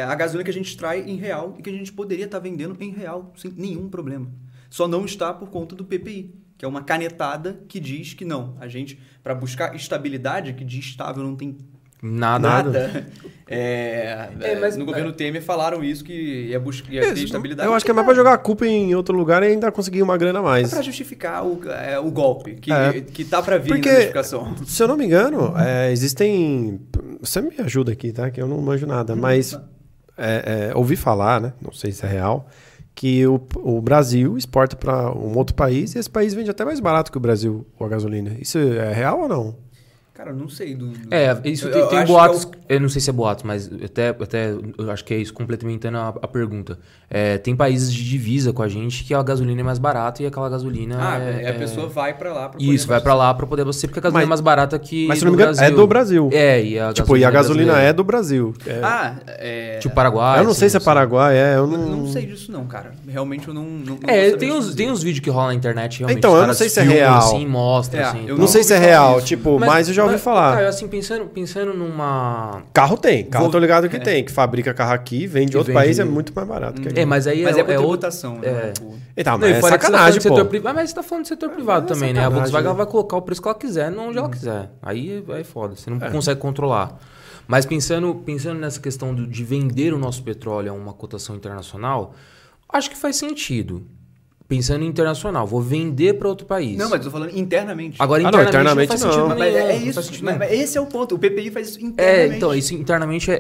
a gasolina que a gente extrai em real e que a gente poderia estar vendendo em real sem nenhum problema. Só não está por conta do PPI, que é uma canetada que diz que não. A gente, para buscar estabilidade, que de estável não tem nada. Mas no governo Temer falaram isso, que ia ter estabilidade. Eu acho que é mais para jogar a culpa em outro lugar e ainda conseguir uma grana a mais. É para justificar o golpe que tá para vir. Porque, na justificação, se eu não me engano, existem... Você me ajuda aqui, tá? Que eu não manjo nada, mas ouvi falar, né? Não sei se é real, que o Brasil exporta para um outro país e esse país vende até mais barato que o Brasil a gasolina. Isso é real ou não? Cara, eu não sei. Isso tem boatos... Eu não sei se é boato, mas eu acho que é isso, complementando a pergunta. Tem países de divisa com a gente que a gasolina é mais barata e aquela gasolina... a pessoa vai pra lá pra poder... Isso, vai pra lá pra poder abastecê, porque a gasolina é mais barata que... Mas se não me engano, é do Brasil. E a gasolina é do Brasil. Tipo Paraguai. Eu não sei se é Paraguai, eu não sei disso não, cara. Realmente eu não tem uns vídeos que rolam na internet, realmente. Então, eu não sei se é real. Assim, mostra, assim. Eu não sei se é real, tipo, mas eu já ouvi falar. Cara, assim, pensando numa... Carro tem. Carro tô ligado que tem. Que fabrica carro aqui, vende em outro país, é muito mais barato que aqui. Mas é por tributação. Então, mas é sacanagem, pô. Mas você tá falando do setor privado também, né? A Volkswagen vai colocar o preço que ela quiser, não onde ela quiser. Aí foda. Você não consegue controlar. Mas pensando nessa questão de vender o nosso petróleo a uma cotação internacional, acho que faz sentido. Pensando em internacional, vou vender para outro país. Não, mas eu tô falando internamente. Agora, internamente não. Mas é isso. Mas esse é o ponto. O PPI faz isso internamente. Então, isso internamente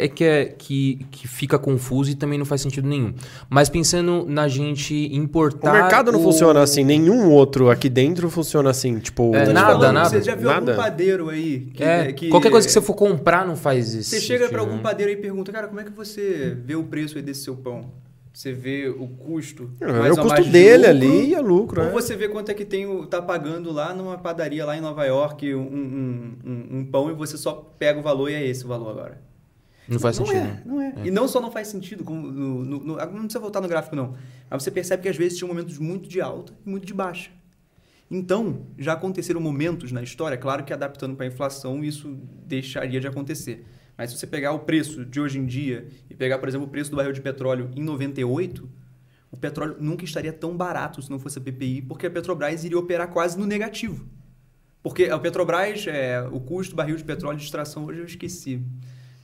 que fica confuso e também não faz sentido nenhum. Mas pensando na gente importar... O mercado não funciona assim. Nenhum outro aqui dentro funciona assim. Tipo... nada. Você já viu algum padeiro aí? Qualquer coisa que você for comprar não faz isso. Você chega para algum padeiro aí e pergunta, cara, como é que você vê o preço aí desse seu pão? Você vê o custo. É o custo dele ali e é lucro. Ou você vê quanto é que tá pagando lá numa padaria lá em Nova York um pão e você só pega o valor e é esse o valor agora. Não faz sentido. Não é. E não só não faz sentido, como não precisa voltar no gráfico não. Mas você percebe que às vezes tinha momentos muito de alta e muito de baixa. Então, já aconteceram momentos na história, claro que adaptando para a inflação isso deixaria de acontecer. Mas se você pegar o preço de hoje em dia e pegar, por exemplo, o preço do barril de petróleo em 98, o petróleo nunca estaria tão barato se não fosse a PPI, porque a Petrobras iria operar quase no negativo. Porque a Petrobras, o custo do barril de petróleo de extração, hoje eu esqueci,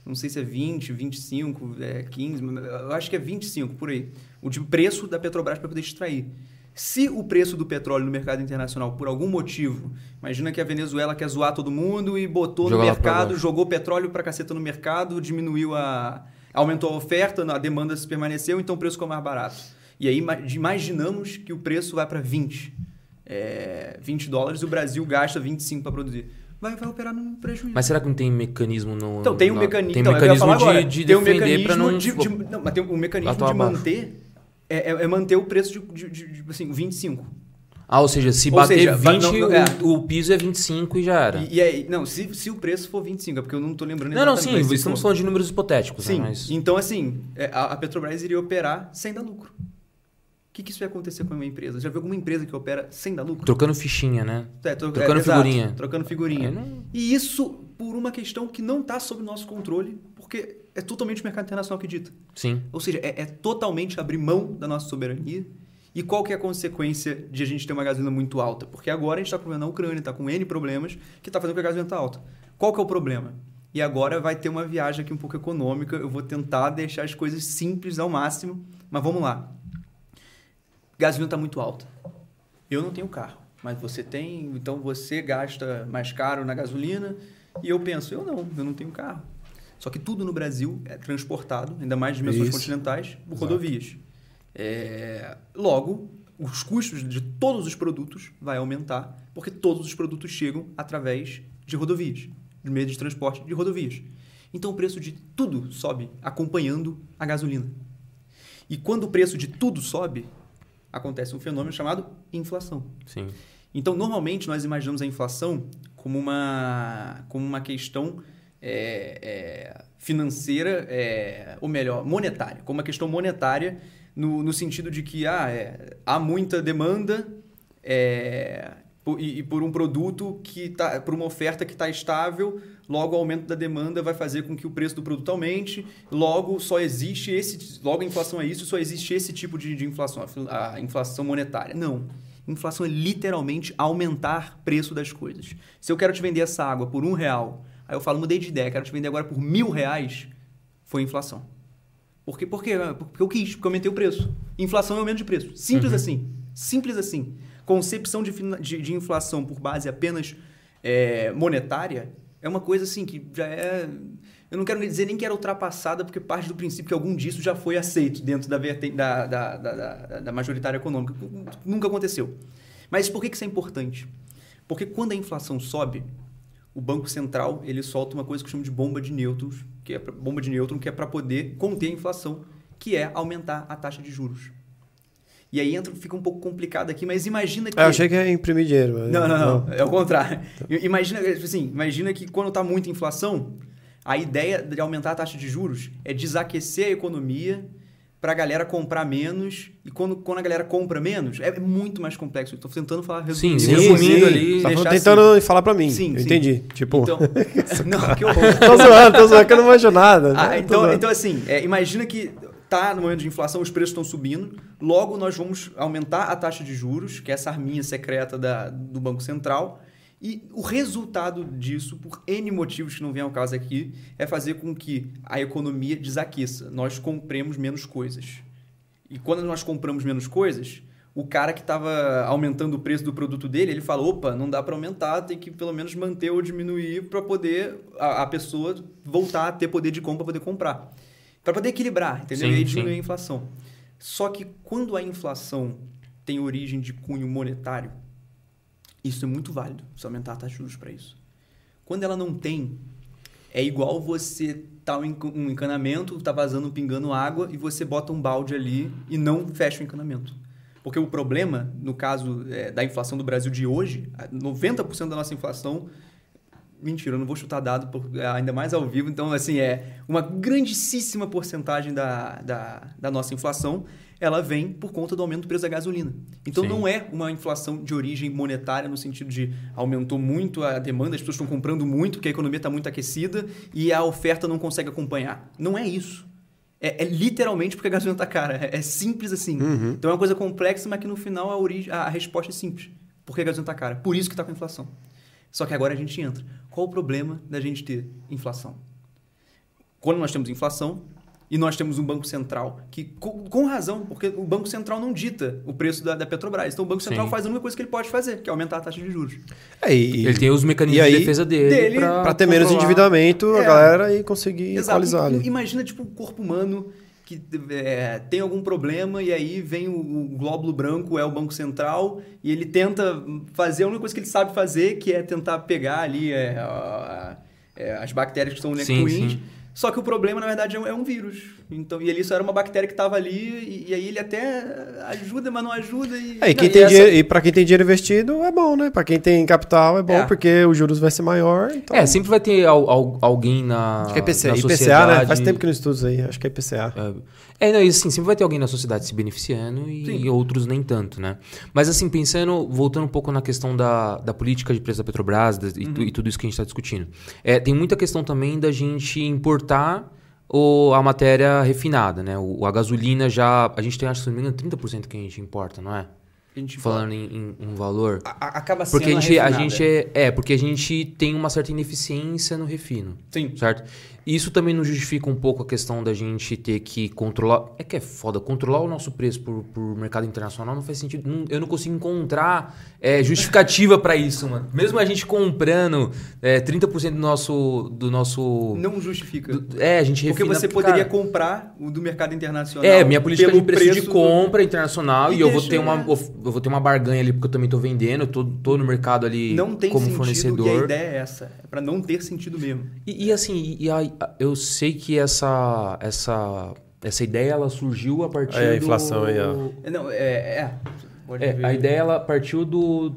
não sei se é 20, 25, 15, eu acho que é 25, por aí. O de preço da Petrobras para poder extrair. Se o preço do petróleo no mercado internacional, por algum motivo, imagina que a Venezuela quer zoar todo mundo e botou no mercado, jogou petróleo pra caceta no mercado, aumentou a oferta, a demanda se permaneceu, então o preço ficou mais barato. E aí imaginamos que o preço vai para 20 dólares e o Brasil gasta 25 para produzir. Vai operar num prejuízo. Mas será que não tem mecanismo no... Então, tem um mecanismo... Tem um mecanismo de defender para não... Mas tem um mecanismo de manter... É manter o preço de assim, 25. Ou seja, se bater 20, o piso é 25 e já era. E aí, não, se o preço for 25, é porque eu não estou lembrando exatamente. Não, sim, estamos falando de números hipotéticos. Sim, né? Mas... então assim, a Petrobras iria operar sem dar lucro. O que isso vai acontecer com uma empresa? Já viu alguma empresa que opera sem dar lucro? Trocando fichinha, né? Trocando figurinha. Exato, trocando figurinha. Não... E isso por uma questão que não está sob nosso controle, porque é totalmente o mercado internacional que dita. Sim. Ou seja, é totalmente abrir mão da nossa soberania. E qual que é a consequência de a gente ter uma gasolina muito alta? Porque agora a gente está com problema na Ucrânia, está com N problemas que está fazendo com que a gasolina está alta. Qual que é o problema? E agora vai ter uma viagem aqui um pouco econômica. Eu vou tentar deixar as coisas simples ao máximo, mas vamos lá. Gasolina está muito alta. Eu não tenho carro, mas você tem, então você gasta mais caro na gasolina. E eu penso, eu não tenho carro. Só que tudo no Brasil é transportado, ainda mais de dimensões continentais, por rodovias. Logo, os custos de todos os produtos vai aumentar, porque todos os produtos chegam através de rodovias, de meio de transporte de rodovias. Então, o preço de tudo sobe, acompanhando a gasolina. E quando o preço de tudo sobe, acontece um fenômeno chamado inflação. Sim. Então, normalmente, nós imaginamos a inflação como uma questão financeira, ou melhor, monetária. Como uma questão monetária no sentido de que há muita demanda e por um produto que tá, por uma oferta que está estável, logo o aumento da demanda vai fazer com que o preço do produto aumente, logo só existe esse, logo a inflação é isso, só existe esse tipo de inflação, a inflação monetária. Não. Inflação é literalmente aumentar preço das coisas. Se eu quero te vender essa água por R$1, aí eu falo, mudei de ideia, quero te vender agora por R$1.000, foi inflação. Por quê? Porque eu quis, porque eu aumentei o preço. Inflação é aumento de preço. Simples assim. Simples assim. Concepção de inflação por base apenas monetária é uma coisa assim que já é... Eu não quero dizer nem que era ultrapassada, porque parte do princípio que algum disso já foi aceito dentro da majoritária econômica. Nunca aconteceu. Mas por que isso é importante? Porque quando a inflação sobe, o Banco Central ele solta uma coisa que chama de bomba de nêutrons, que é para poder conter a inflação, que é aumentar a taxa de juros. E aí fica um pouco complicado aqui, mas imagina que... Eu achei que ia imprimir dinheiro. Mas... Não. É o contrário. Imagina que quando está muita inflação... A ideia de aumentar a taxa de juros é desaquecer a economia para a galera comprar menos. E quando a galera compra menos, é muito mais complexo. Estou tentando falar... Resumindo ali... Tá tentando assim. Falar para mim. Eu entendi. Tipo... Então, não, que horror. Tô zoando, que eu não manjo nada. Imagina que tá no momento de inflação, os preços estão subindo. Logo, nós vamos aumentar a taxa de juros, que é essa arminha secreta do Banco Central... E o resultado disso, por N motivos que não vêm ao caso aqui, é fazer com que a economia desaqueça. Nós compremos menos coisas. E quando nós compramos menos coisas, o cara que estava aumentando o preço do produto dele, ele fala, opa, não dá para aumentar, tem que pelo menos manter ou diminuir para poder a pessoa voltar a ter poder de compra, para poder comprar. Para poder equilibrar, entendeu? E diminuir a inflação. Só que quando a inflação tem origem de cunho monetário, isso é muito válido, se aumentar a taxa de juros para isso. Quando ela não tem, é igual você tá um encanamento, tá vazando, pingando água, e você bota um balde ali e não fecha o encanamento. Porque o problema, no caso da inflação do Brasil de hoje, 90% da nossa inflação... Mentira, eu não vou chutar dado, ainda mais ao vivo. Então, assim, uma grandíssima porcentagem da nossa inflação, ela vem por conta do aumento do preço da gasolina. Então, Não é uma inflação de origem monetária, no sentido de aumentou muito a demanda, as pessoas estão comprando muito, porque a economia está muito aquecida e a oferta não consegue acompanhar. Não é isso. É literalmente porque a gasolina está cara. É simples assim. Então, é uma coisa complexa, mas que no final a resposta é simples. Porque a gasolina está cara. Por isso que está com a inflação. Só que agora a gente entra. Qual o problema da gente ter inflação? Quando nós temos inflação e nós temos um Banco Central que, com razão, porque o Banco Central não dita o preço da Petrobras. Então, o Banco Central faz a única coisa que ele pode fazer, que é aumentar a taxa de juros. Ele tem os mecanismos de defesa dele para ter menos endividamento, a galera, e conseguir equalizar. Imagina tipo, um corpo humano que tem algum problema e aí vem o glóbulo branco, é o Banco Central, e ele tenta fazer a única coisa que ele sabe fazer, que é tentar pegar ali as bactérias que são ruins. Só que o problema, na verdade, é um vírus. Então, e ele só era uma bactéria que estava ali, e aí ele até ajuda, mas não ajuda. E para quem tem dinheiro investido, é bom, né? Para quem tem capital, é bom, porque os juros vai ser maior. Então... sempre vai ter alguém na, acho que é IPCA, na sociedade... IPCA, né? Faz tempo que eu não estudo isso aí, acho que é IPCA. Sempre vai ter alguém na sociedade se beneficiando e outros nem tanto, né? Mas assim, voltando um pouco na questão da política de preço da Petrobras e tudo isso que a gente está discutindo. Tem muita questão também da gente importar a matéria refinada, né? A gasolina já... A gente tem, acho que, se não me engano, 30% que a gente importa, não é? Falando em um valor. Acaba sendo porque porque a gente tem uma certa ineficiência no refino. Sim. Certo? Isso também nos justifica um pouco a questão da gente ter que controlar... É que é foda. Controlar o nosso preço por mercado internacional não faz sentido. Eu não consigo encontrar justificativa para isso, mano. Mesmo a gente comprando 30% do nosso... Não justifica. A gente refina... Porque você poderia comprar o do mercado internacional. Minha política de preço de compra internacional e eu vou ter uma barganha ali porque eu também estou vendendo, eu estou no mercado ali como fornecedor. Não tem sentido, e a ideia é essa. É para não ter sentido mesmo. Eu sei que essa ideia ela surgiu a partir da inflação aí, ó. Não, a ideia ela partiu do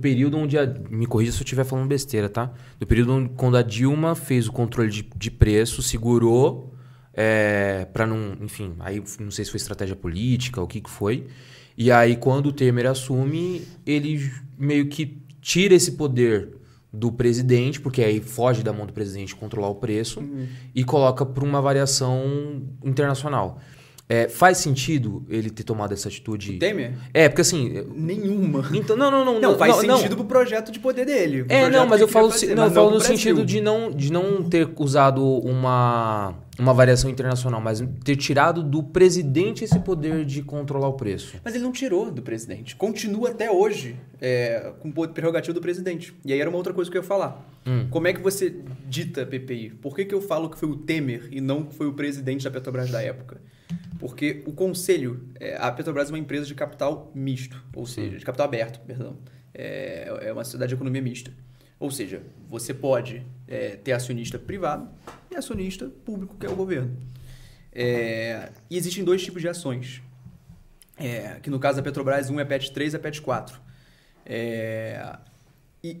período onde me corrija se eu estiver falando besteira, tá? Do período quando a Dilma fez o controle de preço, segurou Para não... Enfim, aí não sei se foi estratégia política ou o que que foi. E aí quando o Temer assume, ele meio que tira esse poder do presidente, porque aí foge da mão do presidente controlar o preço, e coloca para uma variação internacional. Faz sentido ele ter tomado essa atitude? O Temer? Porque assim... Nenhuma. Então, não faz sentido pro projeto de poder dele. Mas eu falo no sentido de não ter usado uma variação internacional, mas ter tirado do presidente esse poder de controlar o preço. Mas ele não tirou do presidente. Continua até hoje com o prerrogativo do presidente. E aí era uma outra coisa que eu ia falar. Como é que você dita PPI? Por que eu falo que foi o Temer e não que foi o presidente da Petrobras da época? Porque o conselho... a Petrobras é uma empresa de capital misto, ou seja, de capital aberto, perdão. É uma sociedade de economia mista. Ou seja, você pode ter acionista privado e acionista público, que é o governo. E existem dois tipos de ações. Que no caso da Petrobras, um é PET 3 e é PET 4. E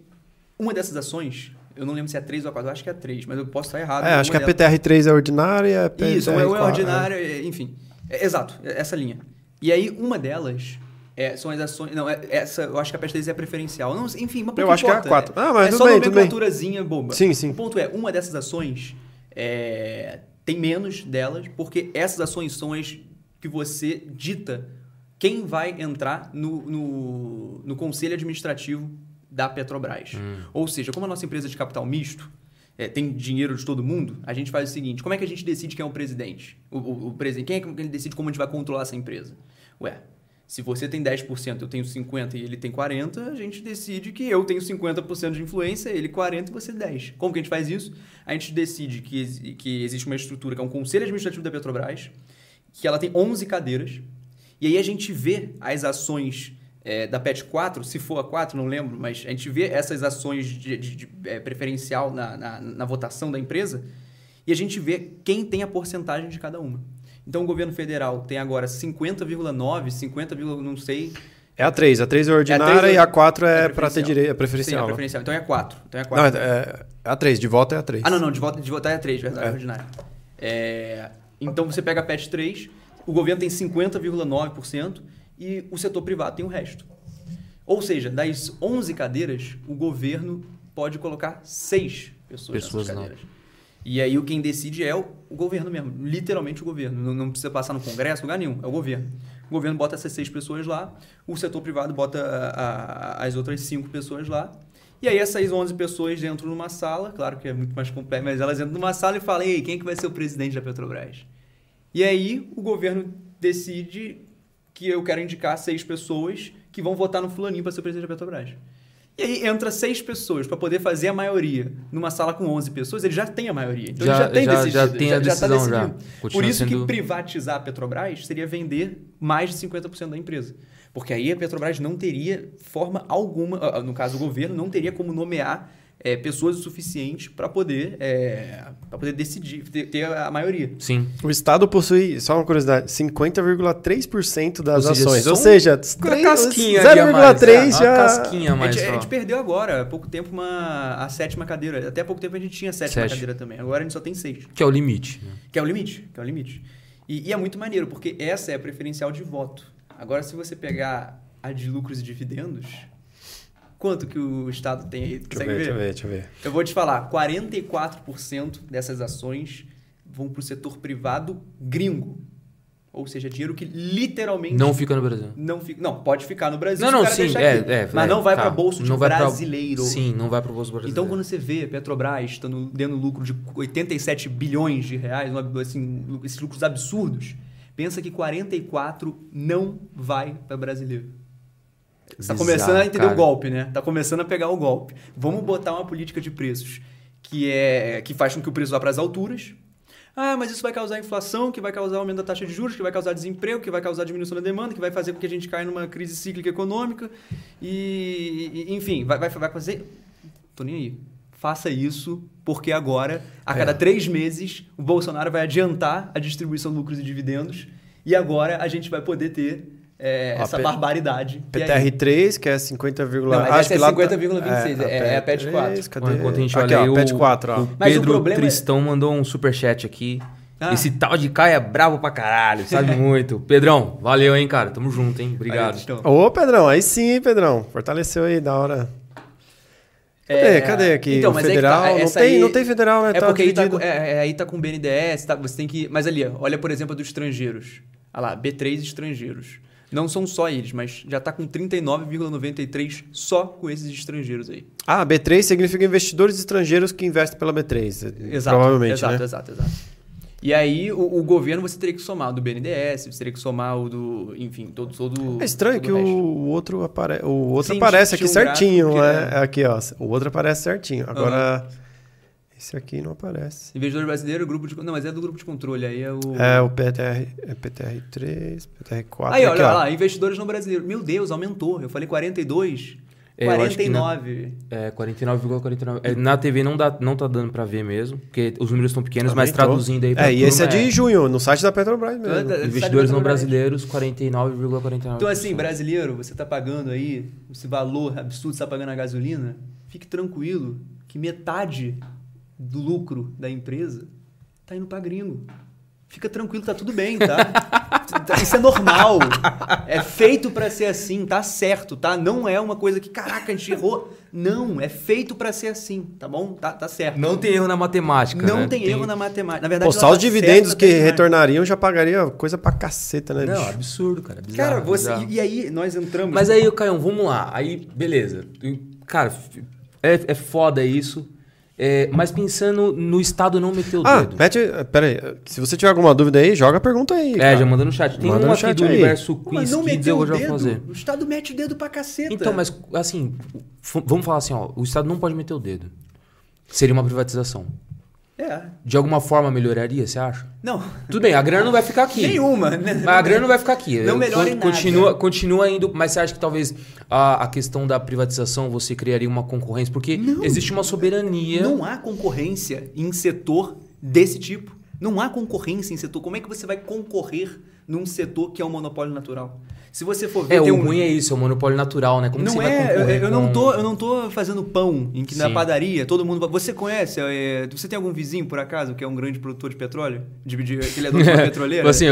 uma dessas ações, eu não lembro se é 3 ou 4, eu acho que é 3, mas eu posso estar errado. Acho que a PTR 3 é ordinária. Isso, ou é ordinária, enfim. Exato, essa linha. E aí, uma delas... são as ações... Não, essa eu acho que a PET 3 é preferencial. Não, enfim, uma pouco eu acho que é a 4. Mas tudo só uma nomenclaturazinha boba. Sim. O ponto é, uma dessas ações tem menos delas, porque essas ações são as que você dita quem vai entrar no conselho administrativo da Petrobras. Ou seja, como a nossa empresa de capital misto tem dinheiro de todo mundo, a gente faz o seguinte: como é que a gente decide quem é o presidente? O presidente, quem é que ele decide como a gente vai controlar essa empresa? Se você tem 10%, eu tenho 50% e ele tem 40%, a gente decide que eu tenho 50% de influência, ele 40% e você 10%. Como que a gente faz isso? A gente decide que existe uma estrutura, que é um conselho administrativo da Petrobras, que ela tem 11 cadeiras, e aí a gente vê as ações da PET 4, se for a 4, não lembro, mas a gente vê essas ações de preferencial na votação da empresa, e a gente vê quem tem a porcentagem de cada uma. Então, o governo federal tem agora 50,9%, 50, não sei... A 3 é ordinária e a 4 é para ter direito, é preferencial. Sim, é preferencial. Então, é a 4. Não, a 3, de voto é a 3. Não, de voto é a 3, verdade, é ordinária. Então, você pega a PET 3, o governo tem 50,9% e o setor privado tem o resto. Ou seja, das 11 cadeiras, o governo pode colocar 6 pessoas nessas cadeiras. Não. E aí quem decide é o governo mesmo, literalmente o governo. Não precisa passar no Congresso, lugar nenhum, é o governo. O governo bota essas 6 pessoas lá, o setor privado bota as outras 5 pessoas lá. E aí essas 11 pessoas entram numa sala, claro que é muito mais complexo, mas elas entram numa sala e falam: ei, quem é que vai ser o presidente da Petrobras? E aí o governo decide que eu quero indicar 6 pessoas que vão votar no fulaninho para ser o presidente da Petrobras. E aí entra 6 pessoas para poder fazer a maioria. Numa sala com 11 pessoas, ele já tem a maioria. Então ele já tem a decisão. Por isso que privatizar a Petrobras seria vender mais de 50% da empresa. Porque aí a Petrobras não teria forma alguma, no caso o governo, não teria como nomear pessoas o suficiente para poder decidir, ter a maioria. Sim. O Estado possui, só uma curiosidade, 50,3% das ações. Ou seja, 0,3% já... A gente perdeu agora, há pouco tempo, a 7ª cadeira. Até há pouco tempo a gente tinha a 7ª cadeira também. Agora a gente só tem 6. Que é o limite. E é muito maneiro, porque essa é a preferencial de voto. Agora, se você pegar a de lucros e dividendos... Quanto que o Estado tem aí? Deixa eu ver. Eu vou te falar, 44% dessas ações vão para o setor privado gringo. Ou seja, dinheiro que literalmente... Não fica no Brasil. Não, pode ficar no Brasil. Mas não vai para bolso de brasileiro. Sim, não vai para o bolso brasileiro. Então, quando você vê Petrobras dando lucro de 87 bilhões de reais, assim, esses lucros absurdos, pensa que 44% não vai para brasileiro. Está começando a entender o golpe, né? Está começando a pegar o golpe. Vamos botar uma política de preços que faz com que o preço vá para as alturas. Mas isso vai causar inflação, que vai causar aumento da taxa de juros, que vai causar desemprego, que vai causar diminuição da demanda, que vai fazer com que a gente caia numa crise cíclica econômica. Enfim, vai fazer... Tô nem aí. Faça isso, porque agora, a cada 3 meses, o Bolsonaro vai adiantar a distribuição de lucros e dividendos e agora a gente vai poder ter... essa barbaridade. PTR3, que é 50,26. Acho que é 50,26. É a PET 4. Enquanto a gente olha aí, o PET 4, Pedro Tristão mandou um superchat aqui. Esse tal de Caio é brabo pra caralho, sabe muito. Pedrão, valeu, hein, cara? Tamo junto, hein? Obrigado. Ô, então. Pedrão, aí sim, hein, Pedrão? Fortaleceu aí, da hora. Cadê aqui? Então, o federal? É tá, não tem federal, né? É tá porque aí tá com o BNDES, tá, você tem que... Mas ali, olha, por exemplo, a dos estrangeiros. Olha lá, B3 estrangeiros. Não são só eles, mas já tá com 39,93 só com esses estrangeiros aí. Ah, B3 significa investidores estrangeiros que investem pela B3. Exato, provavelmente, exato, né? Exato. E aí, o governo você teria que somar o do BNDES, você teria que somar o do... Enfim, todo é estranho todo que o outro, aparece aqui certinho, né? Aqui, ó. O outro aparece certinho. Agora, esse aqui não aparece. Investidor brasileiro, grupo de... Não, mas é do grupo de controle. Aí é o... É, o PTR, é PTR3, PTR4. Aí, olha lá, investidores não brasileiros. Meu Deus, aumentou. Eu falei 42... 49. É, 49,49. É, na TV não tá dando pra ver mesmo, porque os números estão pequenos, aumentou. Mas traduzindo aí pra turma, e esse é de junho, no site da Petrobras mesmo. Investidores não brasileiros, 49,49. Então assim, brasileiro, você tá pagando aí esse valor absurdo, você tá pagando a gasolina, fique tranquilo que metade do lucro da empresa tá indo pra gringo. Fica tranquilo, tá tudo bem, tá? Isso é normal. É feito pra ser assim, tá certo, tá? Não é uma coisa que, caraca, a gente errou. Não, é feito pra ser assim, tá bom? Tá certo. Não tem erro na matemática, não, né? Não tem erro na matemática. Na verdade, só os dividendos que retornariam já pagaria coisa pra caceta, né? Não, bicho? Absurdo, cara. Bizarro, cara, você... Bizarro. E aí, nós entramos... Mas aí, Caião, vamos lá. Aí, beleza. Cara, é foda isso. É, mas pensando no Estado não meter o dedo. Peraí, se você tiver alguma dúvida aí, joga a pergunta aí. Cara. Já mandando no chat. Tem manda uma aqui do Universo Quiz que eu já vou fazer. O Estado mete o dedo pra caceta. Então, mas assim, vamos falar assim, o Estado não pode meter o dedo. Seria uma privatização. De alguma forma melhoraria, você acha? Não. Tudo bem, a grana não vai ficar aqui. Nenhuma, né? A grana não vai ficar aqui. Não melhora em nada. Continua indo, mas você acha que talvez a questão da privatização você criaria uma concorrência? Porque não, existe uma soberania. Não há concorrência em setor desse tipo. Não há concorrência em setor. Como é que você vai concorrer num setor que é um monopólio natural? Se você for ver... o ruim é isso, é o monopólio natural, né? Como não você vai concorrer com... Eu não tô fazendo pão em que na padaria todo mundo... Você conhece? Você tem algum vizinho, por acaso, que é um grande produtor de petróleo? Que ele é dono de petroleira? Assim,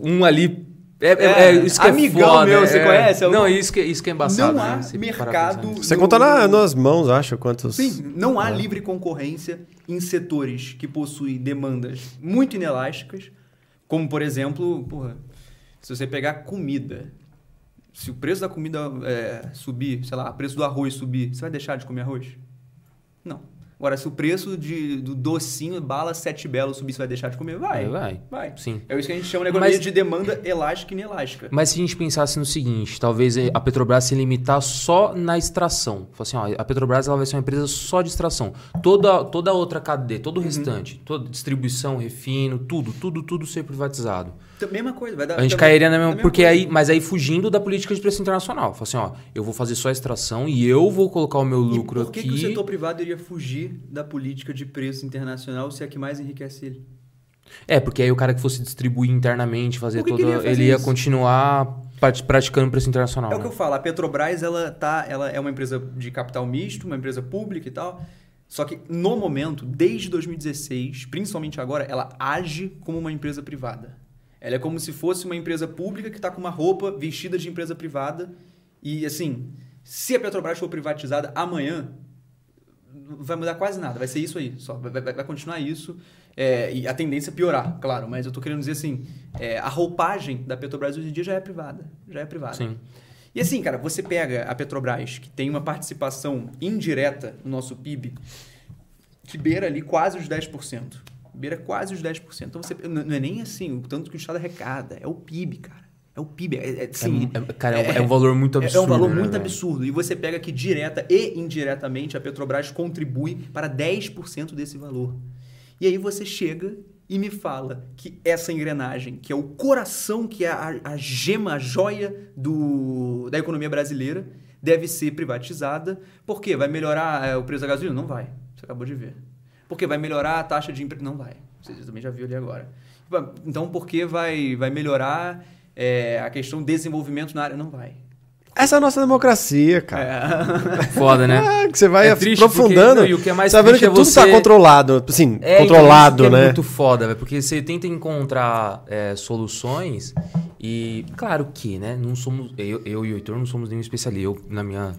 um ali... isso que amigão é foda, meu, você conhece? Não, isso que é embaçado. Não há mercado... Você conta nas mãos, acho, quantos... Sim, não há livre concorrência em setores que possuem demandas muito inelásticas, como, por exemplo... Se você pegar comida, se o preço da comida subir, sei lá, o preço do arroz subir, você vai deixar de comer arroz? Não. Agora, se o preço do docinho, bala, sete belo subir, você vai deixar de comer? Vai. Sim. É isso que a gente chama de economia de demanda elástica e inelástica. Mas se a gente pensasse no seguinte, talvez a Petrobras se limitar só na extração. Assim, a Petrobras ela vai ser uma empresa só de extração. Toda a outra cadeia, todo o restante, toda distribuição, refino, tudo ser privatizado. Então, mesma coisa. Vai dar, a gente cairia na mesma coisa. Mas aí fugindo da política de preço internacional. Fala assim, eu vou fazer só extração e eu vou colocar o meu lucro aqui. Por que o setor privado iria fugir da política de preço internacional se é a que mais enriquece ele? Porque aí o cara que fosse distribuir internamente, ele ia continuar praticando preço internacional. O que eu falo, a Petrobras ela é uma empresa de capital misto, uma empresa pública e tal... Só que, no momento, desde 2016, principalmente agora, ela age como uma empresa privada. Ela é como se fosse uma empresa pública que está com uma roupa vestida de empresa privada. E, assim, se a Petrobras for privatizada amanhã, não vai mudar quase nada. Vai ser isso aí só. Vai continuar isso. E a tendência é piorar, claro. Mas eu estou querendo dizer assim, a roupagem da Petrobras hoje em dia já é privada. Sim. E assim, cara, você pega a Petrobras, que tem uma participação indireta no nosso PIB, que beira ali quase os 10%. Então, não é nem assim, o tanto que o Estado arrecada. É o PIB, cara. É o PIB. É um valor muito absurdo. É um valor muito absurdo. E você pega que direta e indiretamente a Petrobras contribui para 10% desse valor. E aí você chega... E me fala que essa engrenagem, que é o coração, que é a gema, a joia da economia brasileira, deve ser privatizada. Por quê? Vai melhorar o preço da gasolina? Não vai. Você acabou de ver. Porque vai melhorar a taxa de emprego? Não vai. Você também já viu ali agora. Então, por que vai melhorar a questão do desenvolvimento na área? Não vai. Essa é a nossa democracia, cara. É. Foda, né? É, que você vai aprofundando. Porque, não, e o que é mais triste é que tudo tá controlado. Assim, controlado, então, isso né? É muito foda, velho. Porque você tenta encontrar soluções e... Claro que, né? Não somos... Eu e o Heitor não somos nenhum especialista. Eu, na minha...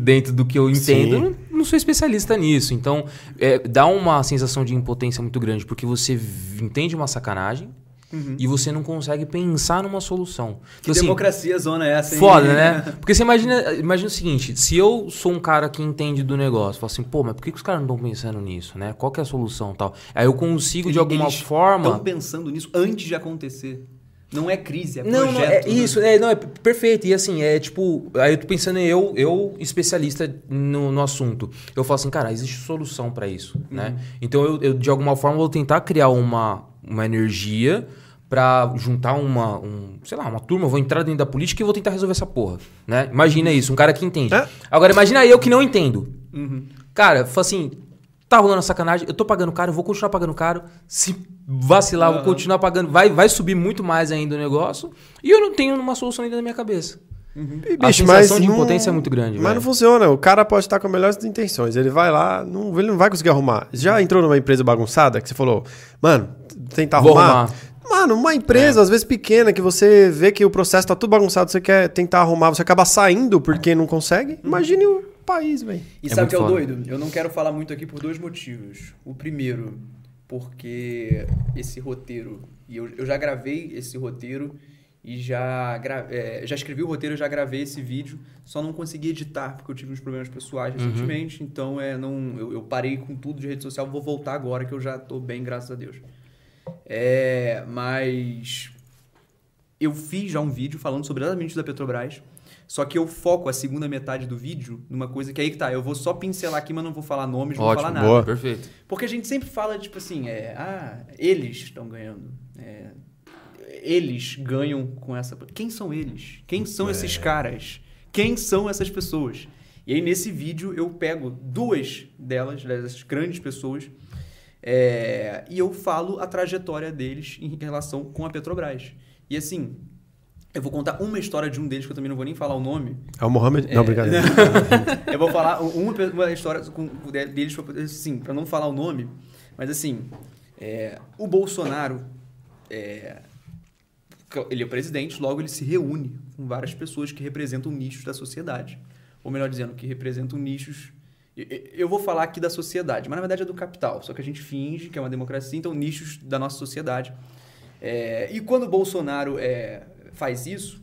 dentro do que eu entendo, não sou especialista nisso. Então, dá uma sensação de impotência muito grande. Porque você entende uma sacanagem... Uhum. E você não consegue pensar numa solução. Que assim, democracia zona é essa, hein? Foda, né? Porque você imagina o seguinte, se eu sou um cara que entende do negócio, falo assim, pô, mas por que os caras não estão pensando nisso, né? Qual que é a solução e tal? Aí eu consigo, de alguma forma... Eles estão pensando nisso antes de acontecer. Não é crise, é projeto. Não, é isso, né? É perfeito. E assim, tipo... Aí eu tô pensando em eu especialista no assunto. Eu falo assim, cara, existe solução pra isso, né? Então, eu, de alguma forma, vou tentar criar uma energia... Pra juntar uma turma, eu vou entrar dentro da política e vou tentar resolver essa porra, né? Imagina isso, um cara que entende. É? Agora, imagina eu que não entendo. Uhum. Cara, assim, tá rolando sacanagem, eu tô pagando caro, eu vou continuar pagando caro. Se vacilar, eu vou continuar pagando. Vai subir muito mais ainda o negócio. E eu não tenho uma solução ainda na minha cabeça. Uhum. E, bicho, a sensação de impotência é muito grande. Mas velho, não funciona, o cara pode estar com as melhores intenções. Ele vai lá, ele não vai conseguir arrumar. Já entrou numa empresa bagunçada que você falou, mano, tentar arrumar... Mano, uma empresa, às vezes pequena, que você vê que o processo tá tudo bagunçado, você quer tentar arrumar, você acaba saindo porque não consegue. Imagine o país, velho. E sabe o que é o doido? Eu não quero falar muito aqui por dois motivos. O primeiro, porque esse roteiro... E eu já gravei esse roteiro e já escrevi o roteiro, já gravei esse vídeo, só não consegui editar porque eu tive uns problemas pessoais recentemente. Então eu parei com tudo de rede social, vou voltar agora que eu já tô bem, graças a Deus. Mas eu fiz já um vídeo falando sobre exatamente da Petrobras, só que eu foco a segunda metade do vídeo numa coisa que aí que tá, eu vou só pincelar aqui, mas não vou falar nomes, não vou falar nada. Boa, perfeito. Porque a gente sempre fala, tipo assim, eles estão ganhando, eles ganham com essa... Quem são eles? Quem são esses caras? Quem são essas pessoas? E aí nesse vídeo eu pego duas delas, dessas grandes pessoas, e eu falo a trajetória deles em relação com a Petrobras. E assim, eu vou contar uma história de um deles, que eu também não vou nem falar o nome. É o Mohamed? Não, obrigado. Eu vou falar uma história deles, assim, para não falar o nome. Mas assim, o Bolsonaro, ele é o presidente, logo ele se reúne com várias pessoas que representam nichos da sociedade. Ou melhor dizendo, que representam nichos... Eu vou falar aqui da sociedade, mas na verdade é do capital, só que a gente finge que é uma democracia, então nichos da nossa sociedade. E quando o Bolsonaro faz isso,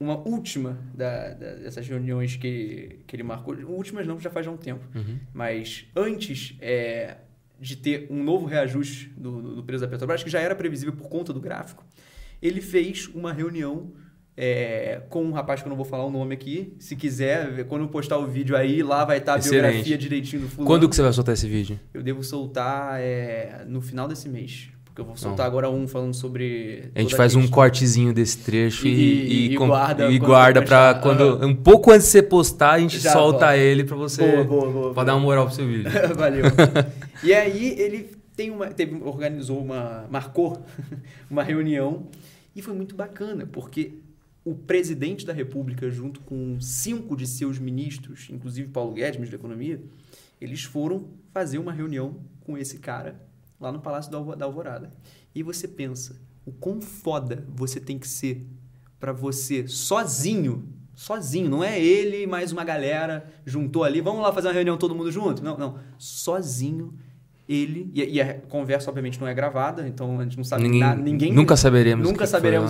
uma última dessas reuniões que ele marcou, últimas não, já faz há um tempo, mas antes de ter um novo reajuste do preço da Petrobras, que já era previsível por conta do gráfico, ele fez uma reunião... com um rapaz que eu não vou falar o nome aqui. Se quiser, quando eu postar o vídeo aí, lá vai estar a biografia direitinho do fulano. Quando que você vai soltar esse vídeo? Eu devo soltar no final desse mês. Porque eu vou soltar agora falando sobre... A gente faz um cortezinho desse trecho e guarda pra quando... Um pouco antes de você postar, a gente solta ele pra você... Boa. Pra dar uma moral pro seu vídeo. Valeu. E aí ele marcou uma reunião e foi muito bacana, porque... O presidente da República, junto com 5 de seus ministros, inclusive Paulo Guedes, ministro da Economia, eles foram fazer uma reunião com esse cara lá no Palácio da Alvorada. E você pensa, o quão foda você tem que ser para você sozinho, não é ele e mais uma galera juntou ali, vamos lá fazer uma reunião todo mundo junto? Não, sozinho... Ele, e a conversa obviamente não é gravada, então a gente não sabe nada. Nunca saberemos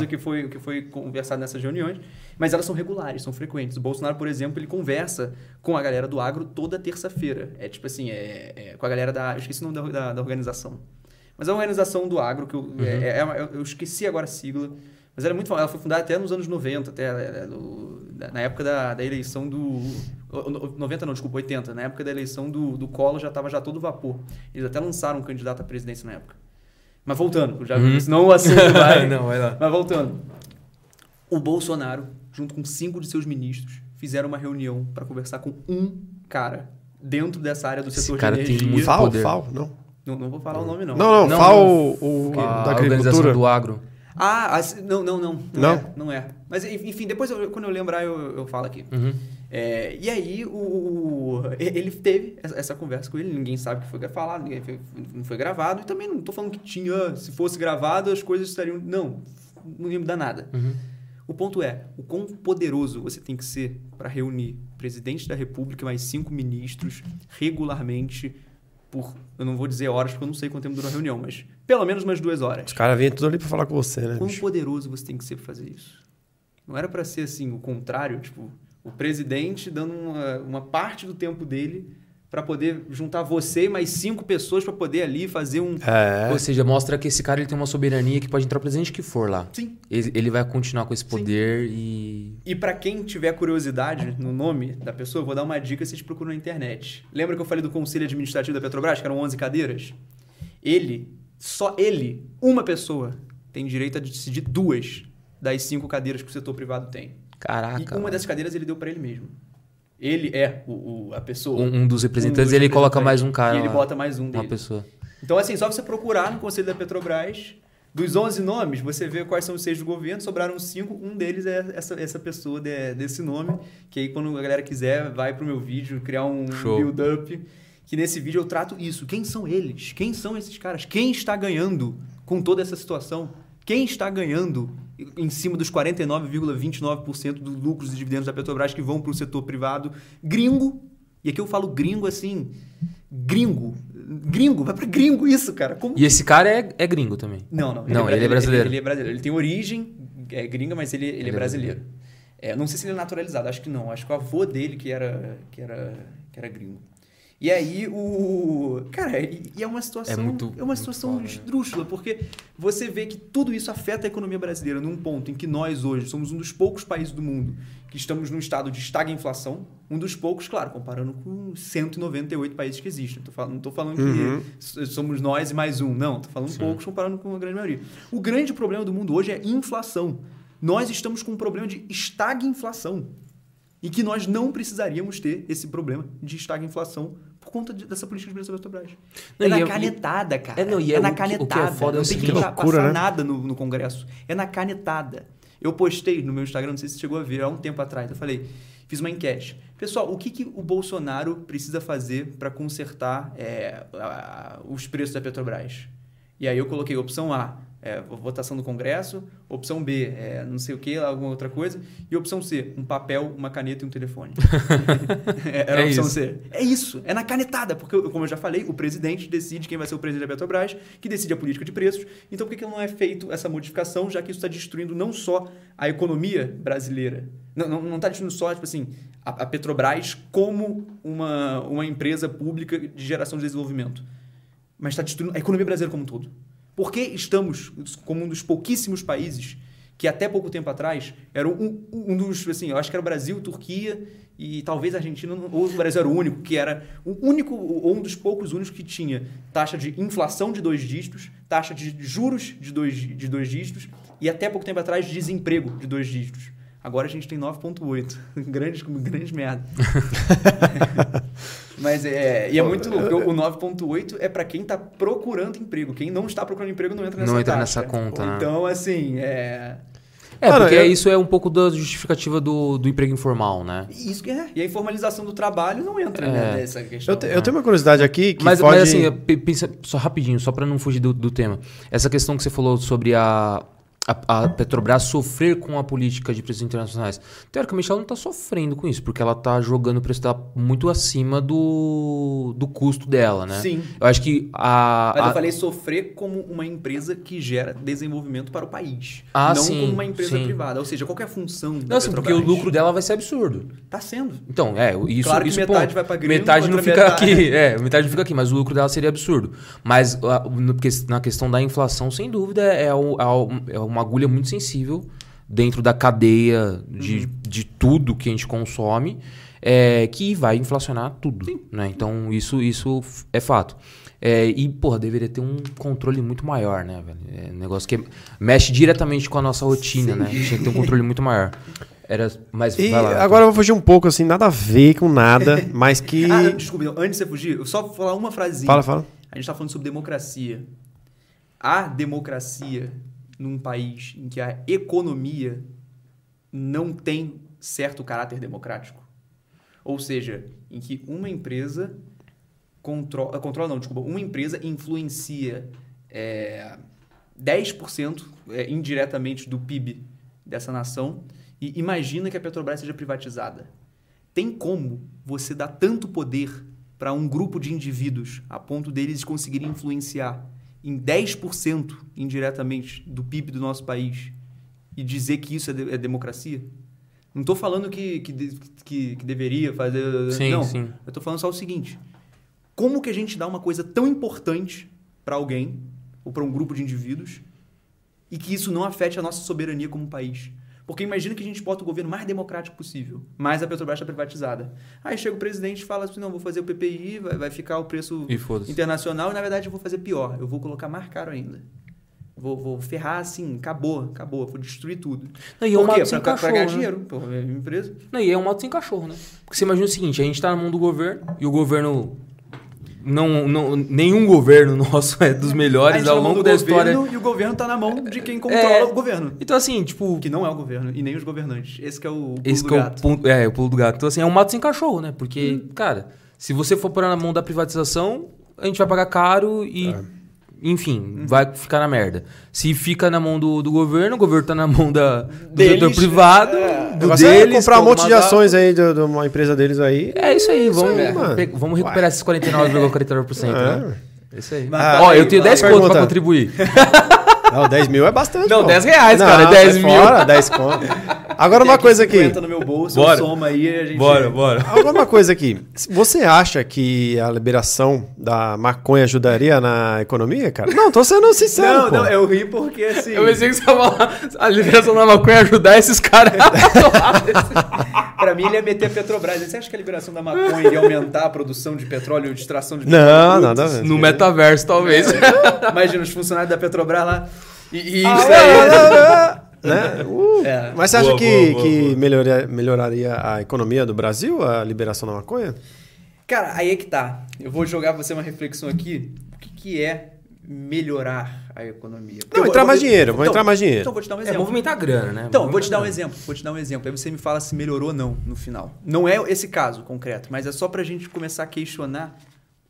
o que foi conversado nessas reuniões, mas elas são regulares, são frequentes. O Bolsonaro, por exemplo, ele conversa com a galera do agro toda terça-feira. Com a galera da... Eu esqueci o nome da organização. Mas é a organização do agro, que eu esqueci agora a sigla, mas ela é muito famosa. Ela foi fundada até nos anos 90, na época da eleição do... 80. Na época da eleição do Collor já estava já todo vapor. Eles até lançaram um candidato à presidência na época. Mas voltando, senão o assunto vai... Não, vai lá. Mas voltando. O Bolsonaro, junto com 5 de seus ministros, fizeram uma reunião para conversar com um cara dentro dessa área do setor de energia. Esse cara tem muito poder. Não vou falar o nome, não. Não, FAO, da agricultura. Organização do agro. Ah, não é. Mas, enfim, depois, quando eu lembrar, eu falo aqui. Uhum. É, e aí, ele teve essa conversa com ele, ninguém sabe o que foi falado, não foi gravado, e também não estou falando que tinha, se fosse gravado, as coisas estariam... Não ia mudar nada. Uhum. O ponto é, o quão poderoso você tem que ser para reunir presidente da República mais 5 ministros regularmente por, eu não vou dizer horas, porque eu não sei quanto tempo durou a reunião, mas pelo menos umas 2 horas. Os caras vêm tudo ali para falar com você, né? Quão poderoso você tem que ser para fazer isso? Não era para ser assim, o contrário, tipo, o presidente dando uma parte do tempo dele para poder juntar você e mais 5 pessoas para poder ali fazer um... É. Ou seja, mostra que esse cara ele tem uma soberania que pode entrar o presidente que for lá. Sim. Ele vai continuar com esse poder. Sim. E para quem tiver curiosidade no nome da pessoa, eu vou dar uma dica, vocês procuram na internet. Lembra que eu falei do Conselho Administrativo da Petrobras, que eram 11 cadeiras? Só ele, uma pessoa, tem direito a decidir 2 das 5 cadeiras que o setor privado tem. Caraca. E uma dessas cadeiras ele deu para ele mesmo. Ele é a pessoa... Um dos representantes, ele coloca mais um cara. E ele bota mais um dele. Uma pessoa. Então, assim, só você procurar no Conselho da Petrobras, dos 11 nomes, você vê quais são os 6 do governo, sobraram 5, um deles é essa pessoa desse nome, que aí quando a galera quiser, vai pro meu vídeo, criar um build-up, que nesse vídeo eu trato isso. Quem são eles? Quem são esses caras? Quem está ganhando com toda essa situação? Quem está ganhando em cima dos 49,29% dos lucros e dividendos da Petrobras que vão para o setor privado? Gringo. E aqui eu falo gringo assim, gringo, vai para gringo isso, cara. Como e que... esse cara é gringo também? Não, ele é brasileiro. Ele é brasileiro. Ele tem origem gringa, mas ele é brasileiro. É, não sei se ele é naturalizado, acho que não. Acho que o avô dele que era gringo. E aí, cara, e é uma situação... É uma situação esdrúxula, porque você vê que tudo isso afeta a economia brasileira num ponto em que nós, hoje, somos um dos poucos países do mundo que estamos num estado de estagflação. Um dos poucos, claro, comparando com 198 países que existem. Não estou falando que somos nós e mais um. Não, estou falando poucos comparando com a grande maioria. O grande problema do mundo hoje é inflação. Nós estamos com um problema de estagflação. E que nós não precisaríamos ter esse problema de estagflação por conta dessa política de preço da Petrobras. É na canetada, cara. É na canetada. Não tem que passar nada no Congresso. É na canetada. Eu postei no meu Instagram, não sei se você chegou a ver, há um tempo atrás. Eu falei, fiz uma enquete. Pessoal, o que o Bolsonaro precisa fazer para consertar os preços da Petrobras? E aí eu coloquei opção A, votação do Congresso, opção B, não sei o que, alguma outra coisa, e opção C, um papel, uma caneta e um telefone. Era a opção C. É isso, é na canetada, porque, como eu já falei, o presidente decide quem vai ser o presidente da Petrobras, que decide a política de preços, então por que não é feito essa modificação, já que isso está destruindo não só a economia brasileira, não está destruindo só, tipo assim, a Petrobras como uma empresa pública de geração de desenvolvimento, mas está destruindo a economia brasileira como um todo. Porque estamos como um dos pouquíssimos países que até pouco tempo atrás era um dos, assim, eu acho que era o Brasil, Turquia e talvez a Argentina, ou o Brasil era o único, que era o único ou um dos poucos únicos que tinha taxa de inflação de 2 dígitos, taxa de juros de 2 dígitos e até pouco tempo atrás desemprego de 2 dígitos. Agora a gente tem 9,8. Grande merda. Mas e é muito louco. O 9,8 é para quem está procurando emprego. Quem não está procurando emprego não entra nessa conta. Então, assim... isso é um pouco da justificativa do emprego informal, né? Isso que é. E a informalização do trabalho não entra nessa questão. Eu tenho uma curiosidade aqui que pode... Mas assim, pensa só rapidinho, só para não fugir do tema. Essa questão que você falou sobre a Petrobras sofrer com a política de preços internacionais. Teoricamente, ela não está sofrendo com isso, porque ela está jogando o preço dela muito acima do custo dela, né? Sim. Eu acho que Mas eu falei sofrer como uma empresa que gera desenvolvimento para o país. Não como uma empresa privada. Ou seja, qualquer função da Petrobras. Porque o lucro dela vai ser absurdo. Está sendo. Então, isso... Claro que isso, metade vai para gringo, metade não fica aqui. Metade não fica aqui, mas o lucro dela seria absurdo. Mas na questão da inflação, sem dúvida, uma agulha muito sensível dentro da cadeia de tudo que a gente consome, que vai inflacionar tudo. Né? Então, isso é fato. Deveria ter um controle muito maior, né, velho? É um negócio que mexe diretamente com a nossa rotina, né? Tinha que ter um controle muito maior. Agora eu vou fugir um pouco, assim, nada a ver com nada, mas que... Desculpa, antes de você fugir, eu só vou falar uma frasinha. Fala. A gente tá falando sobre democracia. A democracia... num país em que a economia não tem certo caráter democrático? Ou seja, em que uma empresa uma empresa influencia 10% indiretamente do PIB dessa nação e imagina que a Petrobras seja privatizada. Tem como você dar tanto poder para um grupo de indivíduos a ponto deles conseguirem influenciar em 10% indiretamente do PIB do nosso país e dizer que isso é democracia? Não estou falando que deveria fazer... Sim, não, sim. Eu estou falando só o seguinte. Como que a gente dá uma coisa tão importante para alguém ou para um grupo de indivíduos e que isso não afete a nossa soberania como país? Porque imagina que a gente bota o governo mais democrático possível, mas a Petrobras está privatizada. Aí chega o presidente e fala assim, não, vou fazer o PPI, vai ficar o preço internacional e, na verdade, eu vou fazer pior. Eu vou colocar mais caro ainda. Vou ferrar assim, acabou. Vou destruir tudo. Não, e é um mato sem cachorro, pra ganhar dinheiro, porra, minha empresa. Não, e é um mato sem cachorro, né? Porque você imagina o seguinte, a gente está na mão do governo e o governo... Não, nenhum governo nosso é dos melhores ao longo da história. E o governo está na mão de quem controla o governo. Então, assim, tipo... Que não é o governo e nem os governantes. Esse que é o pulo do gato. É o pulo do gato. Então, assim, é um mato sem cachorro, né? Porque, cara, se você for parar na mão da privatização, a gente vai pagar caro e... Enfim, vai ficar na merda. Se fica na mão do governo, o governo está na mão do setor privado, deles, comprar um monte de ações aí de uma empresa deles aí. É isso aí, vamos recuperar esses 49,49%, né? É isso aí. Mas, ó, eu tenho 10 conto para contribuir. Não, 10 mil é bastante. Não, pô. 10 reais, não, cara. 10 mil. Fora, 10 conto. Agora uma coisa aqui. 50 no meu bolso, eu somo aí e a gente... Bora. Agora uma coisa aqui. Você acha que a liberação da maconha ajudaria na economia, cara? Não, tô sendo sincero, Não, eu ri porque assim... Eu pensei que você ia falar a liberação da maconha ajudar esses caras a Pra mim ele ia meter a Petrobras. Você acha que a liberação da maconha ia aumentar a produção de petróleo, de extração de petróleo? Não, nada. No metaverso, talvez. Imagina os funcionários da Petrobras lá... Mas você acha que melhoraria a economia do Brasil, a liberação da maconha? Cara, aí é que tá. Eu vou jogar pra você uma reflexão aqui. O que é melhorar a economia? Não, vou entrar mais dinheiro. Então, vou te dar um exemplo. É movimentar a grana, né? Então, vou te dar um exemplo. Aí você me fala se melhorou ou não no final. Não é esse caso concreto, mas é só pra gente começar a questionar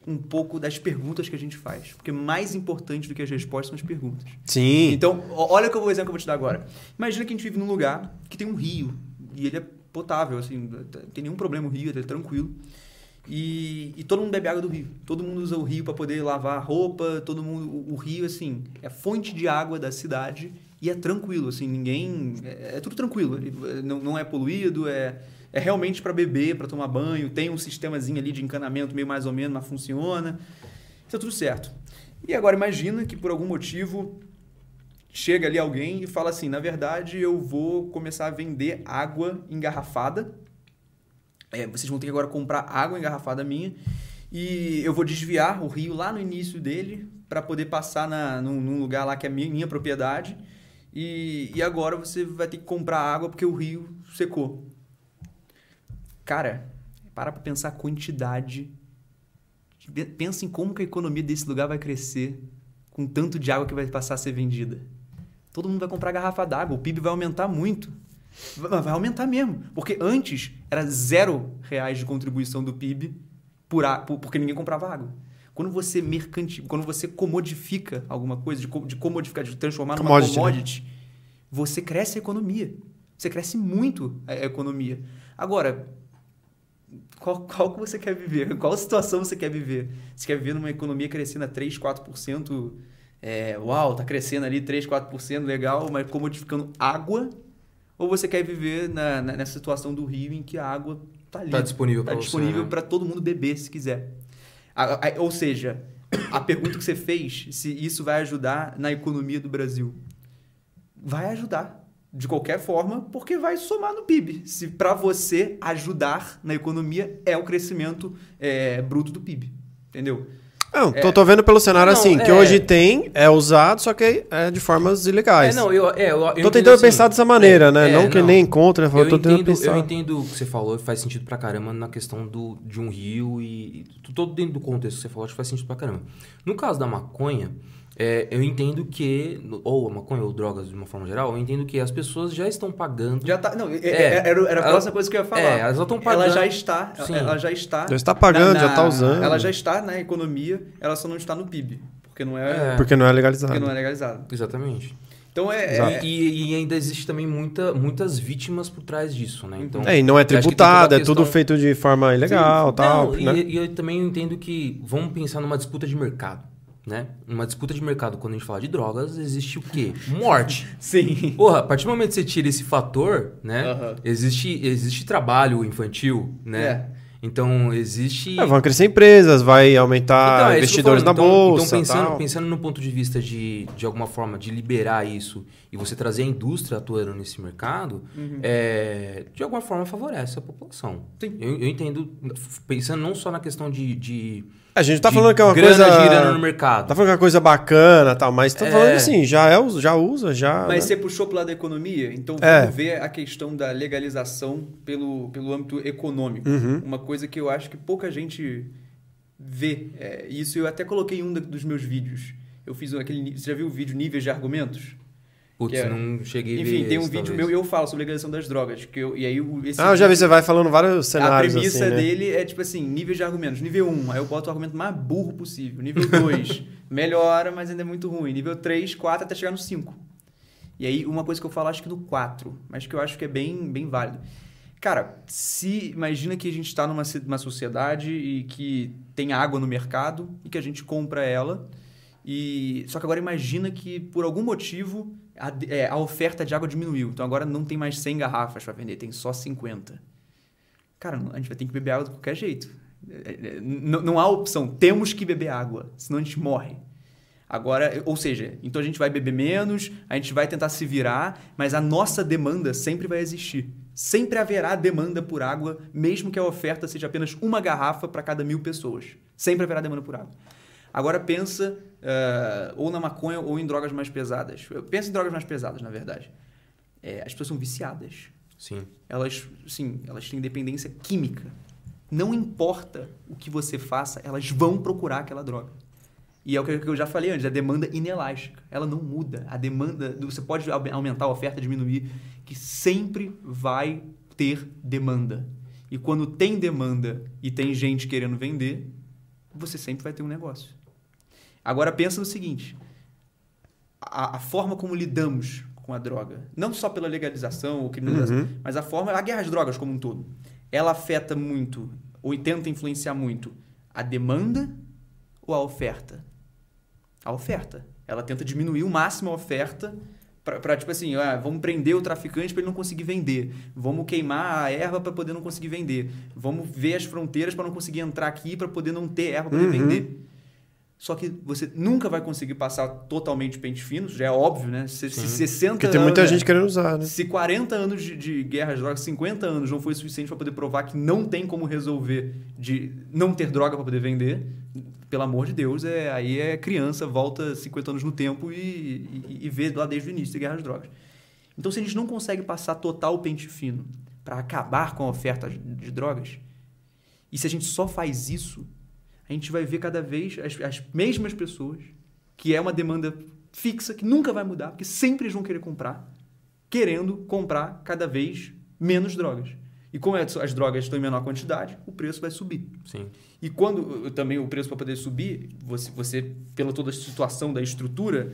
um pouco das perguntas que a gente faz. Porque mais importante do que as respostas são as perguntas. Sim. Então, olha o exemplo que eu vou te dar agora. Imagina que a gente vive num lugar que tem um rio, e ele é potável, assim, não tem nenhum problema o rio, ele é tranquilo. E todo mundo bebe água do rio. Todo mundo usa o rio para poder lavar a roupa, todo mundo... O rio, assim, é fonte de água da cidade e é tranquilo, assim, ninguém... É tudo tranquilo, não é poluído, é realmente para beber, para tomar banho, tem um sistemazinho ali de encanamento meio mais ou menos, mas funciona. Está tudo certo. E agora imagina que por algum motivo chega ali alguém e fala assim, na verdade eu vou começar a vender água engarrafada, vocês vão ter que agora comprar água engarrafada minha e eu vou desviar o rio lá no início dele para poder passar num lugar lá que é minha propriedade e agora você vai ter que comprar água porque o rio secou. Cara, para pensar a quantidade. Pensa em como que a economia desse lugar vai crescer com tanto de água que vai passar a ser vendida. Todo mundo vai comprar garrafa d'água, o PIB vai aumentar muito. Vai aumentar mesmo. Porque antes era R$0 de contribuição do PIB porque ninguém comprava água. Quando você quando você comodifica alguma coisa, de transformar numa commodity, né? Você cresce a economia. Você cresce muito a economia. Agora... Qual que você quer viver? Qual situação você quer viver? Você quer viver numa economia crescendo a 3%, 4%? Tá crescendo ali 3%, 4%, legal, mas comodificando água? Ou você quer viver nessa situação do rio em que a água está ali? Está disponível para todo mundo beber, se quiser. Ou seja, a pergunta que você fez, se isso vai ajudar na economia do Brasil. Vai ajudar. De qualquer forma, porque vai somar no PIB. Se para você ajudar na economia é o crescimento bruto do PIB, entendeu? Não, tô vendo pelo cenário que hoje tem, é usado, só que é de formas ilegais. Eu tô tentando pensar dessa maneira, né? Nem contra, eu entendo o que você falou, faz sentido pra caramba na questão de um rio e tudo dentro do contexto que você falou, acho que faz sentido pra caramba. No caso da maconha, eu entendo que, ou a maconha ou drogas de uma forma geral, eu entendo que as pessoas já estão pagando. Já tá, não, era a próxima coisa que eu ia falar. É, elas já estão pagando. Ela já está. Já está pagando, já está usando. Ela já está na economia, ela só não está no PIB, porque não é, porque não é legalizado. Porque não é legalizado. Exatamente. Então e ainda existe também muitas vítimas por trás disso, né? Então, e não é tributado, é tudo feito de forma ilegal, tal. Não, né? E eu também entendo que vamos pensar numa disputa de mercado, né? Numa disputa de mercado, quando a gente fala de drogas, existe o quê? Morte. Sim. Porra, a partir do momento que você tira esse fator, né? Uhum. Existe trabalho infantil, né? Então, existe... vão crescer empresas, vai aumentar investidores na bolsa. Então, pensando no ponto de vista de alguma forma, de liberar isso e você trazer a indústria atuando nesse mercado, de alguma forma favorece a população. Sim. Eu entendo, pensando não só na questão de a gente tá falando que é uma coisa girando no mercado. Tá falando que é uma coisa bacana, tal, mas tá falando assim, já usa. Mas você puxou pro lado da economia, então vamos ver a questão da legalização pelo âmbito econômico. Uhum. Uma coisa que eu acho que pouca gente vê. Isso eu até coloquei em um dos meus vídeos. Eu fiz você já viu o vídeo Níveis de Argumentos? Putz, não cheguei a ver. Enfim, tem um vídeo meu e eu falo sobre legalização das drogas. Eu já vi, você vai falando vários cenários. A premissa dele é tipo assim, níveis de argumentos. Nível 1, aí eu boto o argumento mais burro possível. Nível 2, melhora, mas ainda é muito ruim. Nível 3, 4, até chegar no 5. E aí, uma coisa que eu falo, acho que no 4, mas que eu acho que é bem, bem válido. Cara, imagina que a gente está numa sociedade e que tem água no mercado e que a gente compra ela. Só que agora imagina que, por algum motivo, a oferta de água diminuiu. Então, agora não tem mais 100 garrafas para vender, tem só 50. Cara, a gente vai ter que beber água de qualquer jeito. Não há opção. Temos que beber água, senão a gente morre. Agora, ou seja, então a gente vai beber menos, a gente vai tentar se virar, mas a nossa demanda sempre vai existir. Sempre haverá demanda por água, mesmo que a oferta seja apenas uma garrafa para cada 1.000 pessoas. Sempre haverá demanda por água. Agora pensa ou na maconha ou em drogas mais pesadas. Eu penso em drogas mais pesadas, na verdade. As pessoas são viciadas. Sim. Elas têm dependência química. Não importa o que você faça, elas vão procurar aquela droga. E é o que eu já falei antes, a demanda inelástica. Ela não muda. A demanda... Você pode aumentar a oferta, diminuir, que sempre vai ter demanda. E quando tem demanda e tem gente querendo vender, você sempre vai ter um negócio. Agora, pensa no seguinte. A forma como lidamos com a droga, não só pela legalização ou criminalização, mas a guerra às drogas como um todo, ela afeta muito, ou tenta influenciar muito, a demanda ou a oferta? A oferta. Ela tenta diminuir o máximo a oferta para tipo assim, vamos prender o traficante para ele não conseguir vender. Vamos queimar a erva para poder não conseguir vender. Vamos ver as fronteiras para não conseguir entrar aqui, para poder não ter erva para poder vender. Só que você nunca vai conseguir passar totalmente pente fino, já é óbvio, né? Se 60 anos... Porque tem muita gente querendo usar, né? Se 40 anos de guerra às drogas, 50 anos não foi suficiente para poder provar que não tem como resolver de não ter droga para poder vender, pelo amor de Deus, aí é criança, volta 50 anos no tempo e vê lá desde o início de guerra às drogas. Então, se a gente não consegue passar total pente fino para acabar com a oferta de drogas, e se a gente só faz isso, a gente vai ver cada vez as mesmas pessoas, que é uma demanda fixa, que nunca vai mudar, porque sempre eles vão querer comprar, querendo comprar cada vez menos drogas. E como as drogas estão em menor quantidade, o preço vai subir. Sim. E quando também o preço para poder subir, você pela toda a situação da estrutura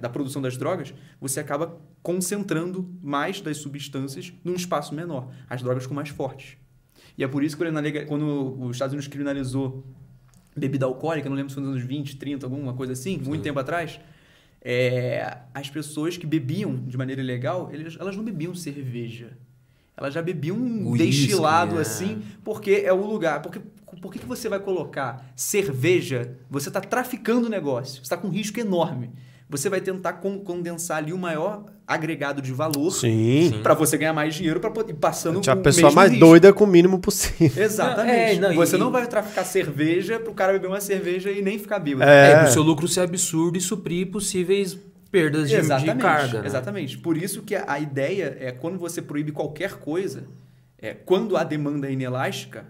da produção das drogas, você acaba concentrando mais das substâncias num espaço menor. As drogas ficam mais fortes. E é por isso que quando os Estados Unidos criminalizou bebida alcoólica, não lembro se foi nos anos 20, 30, alguma coisa assim, muito tempo atrás, as pessoas que bebiam de maneira ilegal, elas não bebiam cerveja. Elas já bebiam um destilado assim, porque é o lugar. Porque por que você vai colocar cerveja? Você está traficando o negócio, você está com um risco enorme. Você vai tentar condensar ali o maior agregado de valor para você ganhar mais dinheiro para poder passando o a pessoa mais risco. Doida com o mínimo possível. Exatamente. Você não vai traficar cerveja para o cara beber uma cerveja e nem ficar bêbado. O seu lucro ser absurdo e suprir possíveis perdas de carga. Né? Exatamente. Por isso que a ideia é quando você proíbe qualquer coisa, quando a demanda é inelástica,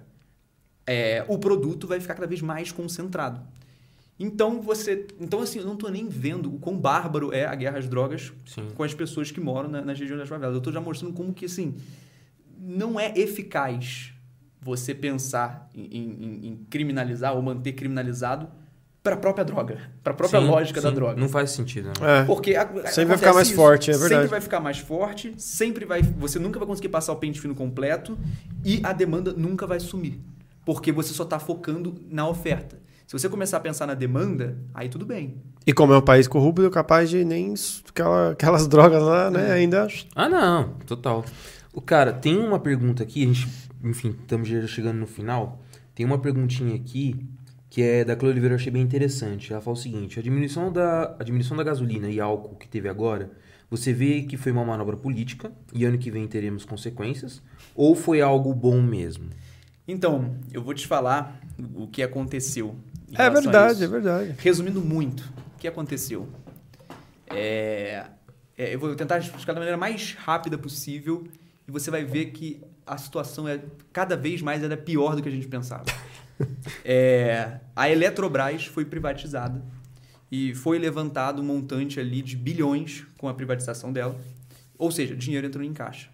o produto vai ficar cada vez mais concentrado. Então, assim, eu não estou nem vendo o quão bárbaro é a guerra às drogas com as pessoas que moram nas regiões das favelas. Eu estou já mostrando como que, assim, não é eficaz você pensar em criminalizar ou manter criminalizado para a própria droga, para a própria lógica da droga. Não faz sentido. Né? É. Porque sempre vai ficar mais forte, é verdade. Sempre vai ficar mais forte, sempre vai, você nunca vai conseguir passar o pente fino completo e a demanda nunca vai sumir, porque você só está focando na oferta. Se você começar a pensar na demanda, aí tudo bem. E como é um país corrupto, capaz de nem aquelas drogas lá, né, ainda... Ah, não, total. O cara, tem uma pergunta aqui, a gente, enfim, estamos chegando no final, tem uma perguntinha aqui que é da Cleo Oliveira, eu achei bem interessante. Ela fala o seguinte: a diminuição da gasolina e álcool que teve agora, você vê que foi uma manobra política e ano que vem teremos consequências, ou foi algo bom mesmo? Então, eu vou te falar o que aconteceu. É verdade, é verdade. Resumindo muito, o que aconteceu? Eu vou tentar explicar da maneira mais rápida possível e você vai ver que a situação cada vez mais era pior do que a gente pensava. A Eletrobras foi privatizada e foi levantado um montante ali de bilhões com a privatização dela, ou seja, dinheiro entrou em caixa.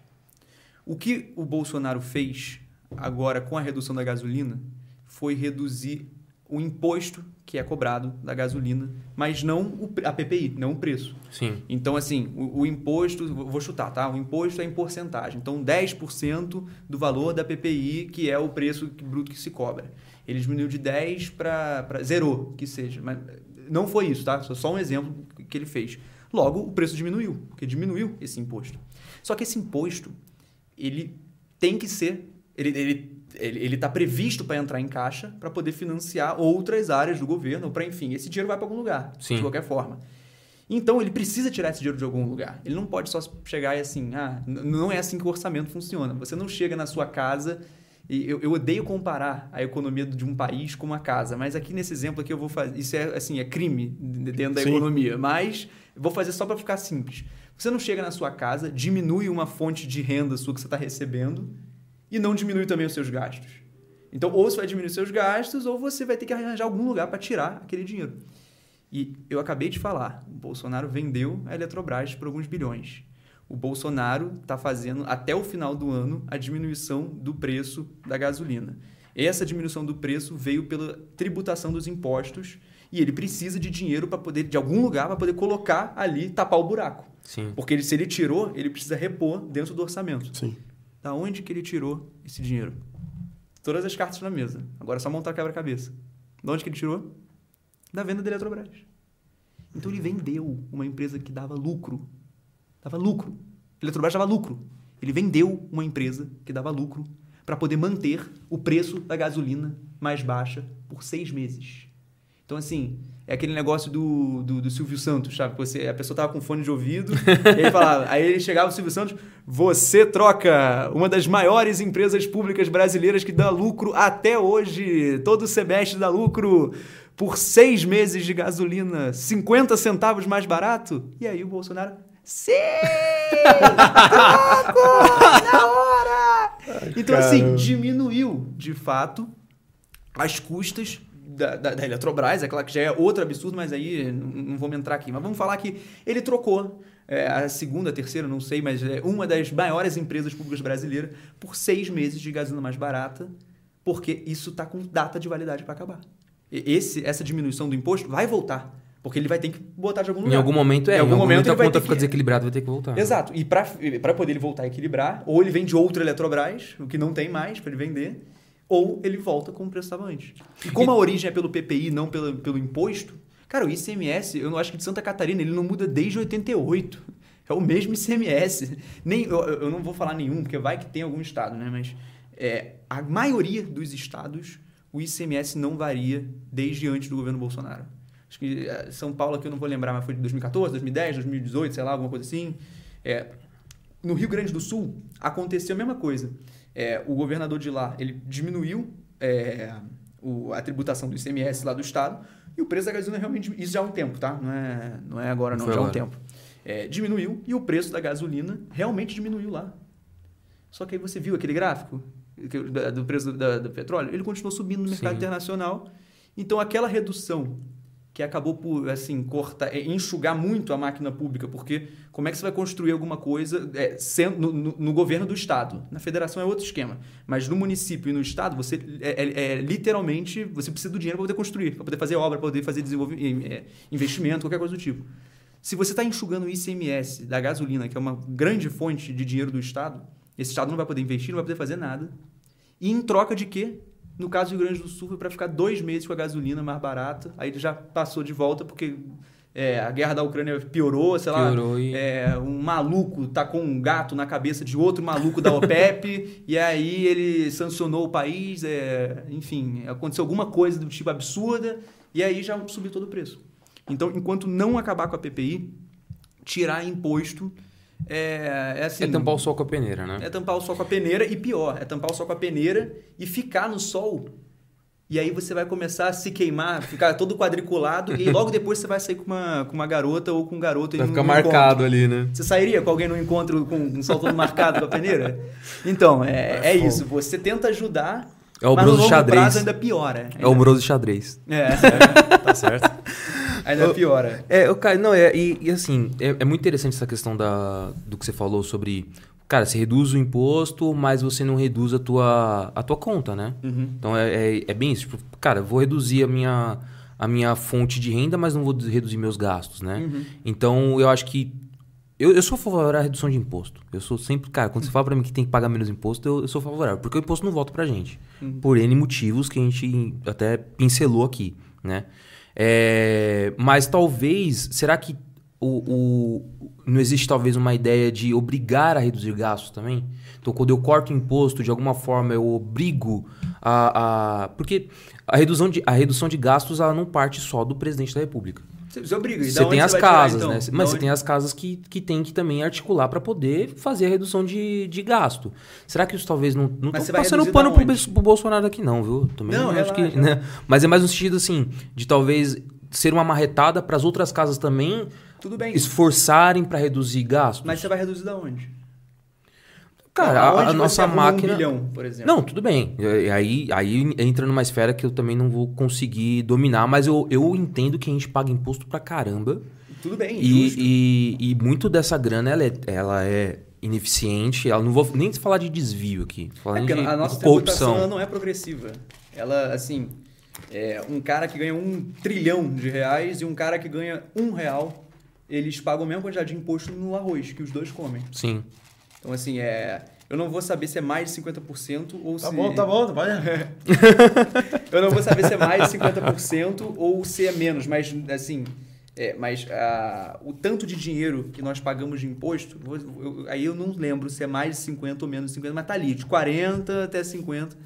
O que o Bolsonaro fez agora com a redução da gasolina foi reduzir o imposto que é cobrado da gasolina, mas não a PPI, não o preço. Sim. Então, assim, o imposto... Vou chutar, tá? O imposto é em porcentagem. Então, 10% do valor da PPI, que é o preço bruto que se cobra. Ele diminuiu de 10% para... Zerou, que seja. Mas não foi isso, tá? Só um exemplo que ele fez. Logo, o preço diminuiu, porque diminuiu esse imposto. Só que esse imposto, ele tem que ser... Ele está previsto para entrar em caixa para poder financiar outras áreas do governo, ou para, enfim, esse dinheiro vai para algum lugar, Sim. de qualquer forma. Então, ele precisa tirar esse dinheiro de algum lugar. Ele não pode só chegar e assim... não é assim que o orçamento funciona. Você não chega na sua casa... E eu odeio comparar a economia de um país com uma casa, mas aqui nesse exemplo aqui eu vou fazer... Isso é, assim, é crime dentro da Sim. economia, mas vou fazer só para ficar simples. Você não chega na sua casa, diminui uma fonte de renda sua que você está recebendo... E não diminui também os seus gastos. Então, ou você vai diminuir os seus gastos, ou você vai ter que arranjar algum lugar para tirar aquele dinheiro. E eu acabei de falar, o Bolsonaro vendeu a Eletrobras por alguns bilhões. O Bolsonaro está fazendo, até o final do ano, a diminuição do preço da gasolina. Essa diminuição do preço veio pela tributação dos impostos, e ele precisa de dinheiro para poder, de algum lugar, para poder colocar ali, tapar o buraco. Sim. Porque se ele tirou, ele precisa repor dentro do orçamento. Sim. Da onde que ele tirou esse dinheiro? Todas as cartas na mesa. Agora é só montar quebra-cabeça. Da onde que ele tirou? Da venda da Eletrobras. Então, ele vendeu uma empresa que dava lucro. Dava lucro. A Eletrobras dava lucro. Ele vendeu uma empresa que dava lucro para poder manter o preço da gasolina mais baixa por 6 meses. Então, assim... É aquele negócio do Silvio Santos, sabe? A pessoa tava com fone de ouvido, e ele falava, aí ele chegava o Silvio Santos, você troca uma das maiores empresas públicas brasileiras que dá lucro até hoje, todo semestre dá lucro, por 6 meses de gasolina, 50 centavos mais barato. E aí o Bolsonaro, sim, troco, na hora! Ai, então, cara. Assim, diminuiu, de fato, as custas da Eletrobras, é claro que já é outro absurdo, mas aí não vamos entrar aqui. Mas vamos falar que ele trocou a segunda, a terceira, não sei, mas uma das maiores empresas públicas brasileiras por 6 meses de gasolina mais barata, porque isso está com data de validade para acabar. Essa diminuição do imposto vai voltar, porque ele vai ter que botar de algum lugar. Em algum momento em algum momento a conta fica desequilibrada, vai ter que voltar. Exato, e para poder ele voltar a equilibrar, ou ele vende outra Eletrobras, o que não tem mais para ele vender... Ou ele volta como o preço estava antes. E como a origem é pelo PPI, não pelo imposto, cara, o ICMS, eu acho que de Santa Catarina, ele não muda desde 88. É o mesmo ICMS. Eu não vou falar nenhum, porque vai que tem algum estado, né? Mas a maioria dos estados, o ICMS não varia desde antes do governo Bolsonaro. Acho que São Paulo, aqui eu não vou lembrar, mas foi de 2014, 2010, 2018, sei lá, alguma coisa assim. No Rio Grande do Sul, aconteceu a mesma coisa. O governador de lá, ele diminuiu a tributação do ICMS lá do estado, e o preço da gasolina realmente... Isso já há um tempo, tá? Não é agora não, já há um tempo. Diminuiu, e o preço da gasolina realmente diminuiu lá. Só que aí você viu aquele gráfico do preço do petróleo? Ele continuou subindo no mercado Sim. internacional. Então, aquela redução que acabou por assim, cortar, enxugar muito a máquina pública, porque como é que você vai construir alguma coisa no governo do Estado? Na federação é outro esquema, mas no município e no Estado, você literalmente você precisa do dinheiro para poder construir, para poder fazer obra, para poder fazer desenvolvimento, investimento, qualquer coisa do tipo. Se você está enxugando o ICMS da gasolina, que é uma grande fonte de dinheiro do Estado, esse Estado não vai poder investir, não vai poder fazer nada. E em troca de quê? No caso do Rio Grande do Sul, foi para ficar 2 meses com a gasolina mais barata. Aí ele já passou de volta porque a guerra da Ucrânia piorou, sei lá. Um maluco tacou um gato na cabeça de outro maluco da OPEP e aí ele sancionou o país. Enfim, aconteceu alguma coisa do tipo absurda e aí já subiu todo o preço. Então, enquanto não acabar com a PPI, tirar imposto assim... É tampar o sol com a peneira, né? É tampar o sol com a peneira e pior, é tampar o sol com a peneira e ficar no sol. E aí você vai começar a se queimar, ficar todo quadriculado e logo depois você vai sair com uma garota ou com um garoto. Vai ficar marcado ali, né? Você sairia com alguém num encontro com um sol todo marcado com a peneira? Então, é isso. Você tenta ajudar, mas no longo prazo ainda piora. É o broso xadrez. Tá certo. Ainda piora. E muito interessante essa questão do que você falou sobre... Cara, você reduz o imposto, mas você não reduz a tua conta, né? Uhum. Então, é bem isso. Tipo, cara, vou reduzir a minha fonte de renda, mas não vou reduzir meus gastos, né? Uhum. Então, eu acho que... Eu sou favorável à redução de imposto. Eu sou sempre... Cara, quando você fala pra mim que tem que pagar menos imposto, eu sou favorável. Porque o imposto não volta pra gente. Uhum. Por N motivos que a gente até pincelou aqui, né? Mas talvez, será que não existe talvez uma ideia de obrigar a reduzir gastos também? Então, quando eu corto o imposto, de alguma forma eu obrigo a... Porque a redução de gastos ela não parte só do presidente da República. Você obriga. Você tem as casas, tirar, então? Né? Mas você tem as casas que tem que também articular para poder fazer a redução de gasto. Será que isso talvez não tá passando pano pro Bolsonaro aqui não, viu? Também não acho que, né? Mas é mais no sentido assim, de talvez ser uma marretada para as outras casas também esforçarem para reduzir gastos. Mas você vai reduzir da onde? Cara, a nossa máquina... 1 milhão, por exemplo. Não, tudo bem. Aí entra numa esfera que eu também não vou conseguir dominar, mas eu entendo que a gente paga imposto pra caramba. Tudo bem, e muito dessa grana, ela é ineficiente. Ela não vou nem falar de desvio aqui. Porque a nossa tributação ela não é progressiva. Ela, assim... um cara que ganha 1 trilhão de reais e um cara que ganha R$1, eles pagam a mesma quantidade de imposto no arroz que os dois comem. Sim. Então, assim, eu não vou saber se é mais de 50% ou se... Tá bom, vai. Eu não vou saber se é mais de 50% ou se é menos, mas, assim, o tanto de dinheiro que nós pagamos de imposto, aí eu não lembro se é mais de 50 ou menos de 50, mas tá ali, de 40 até 50,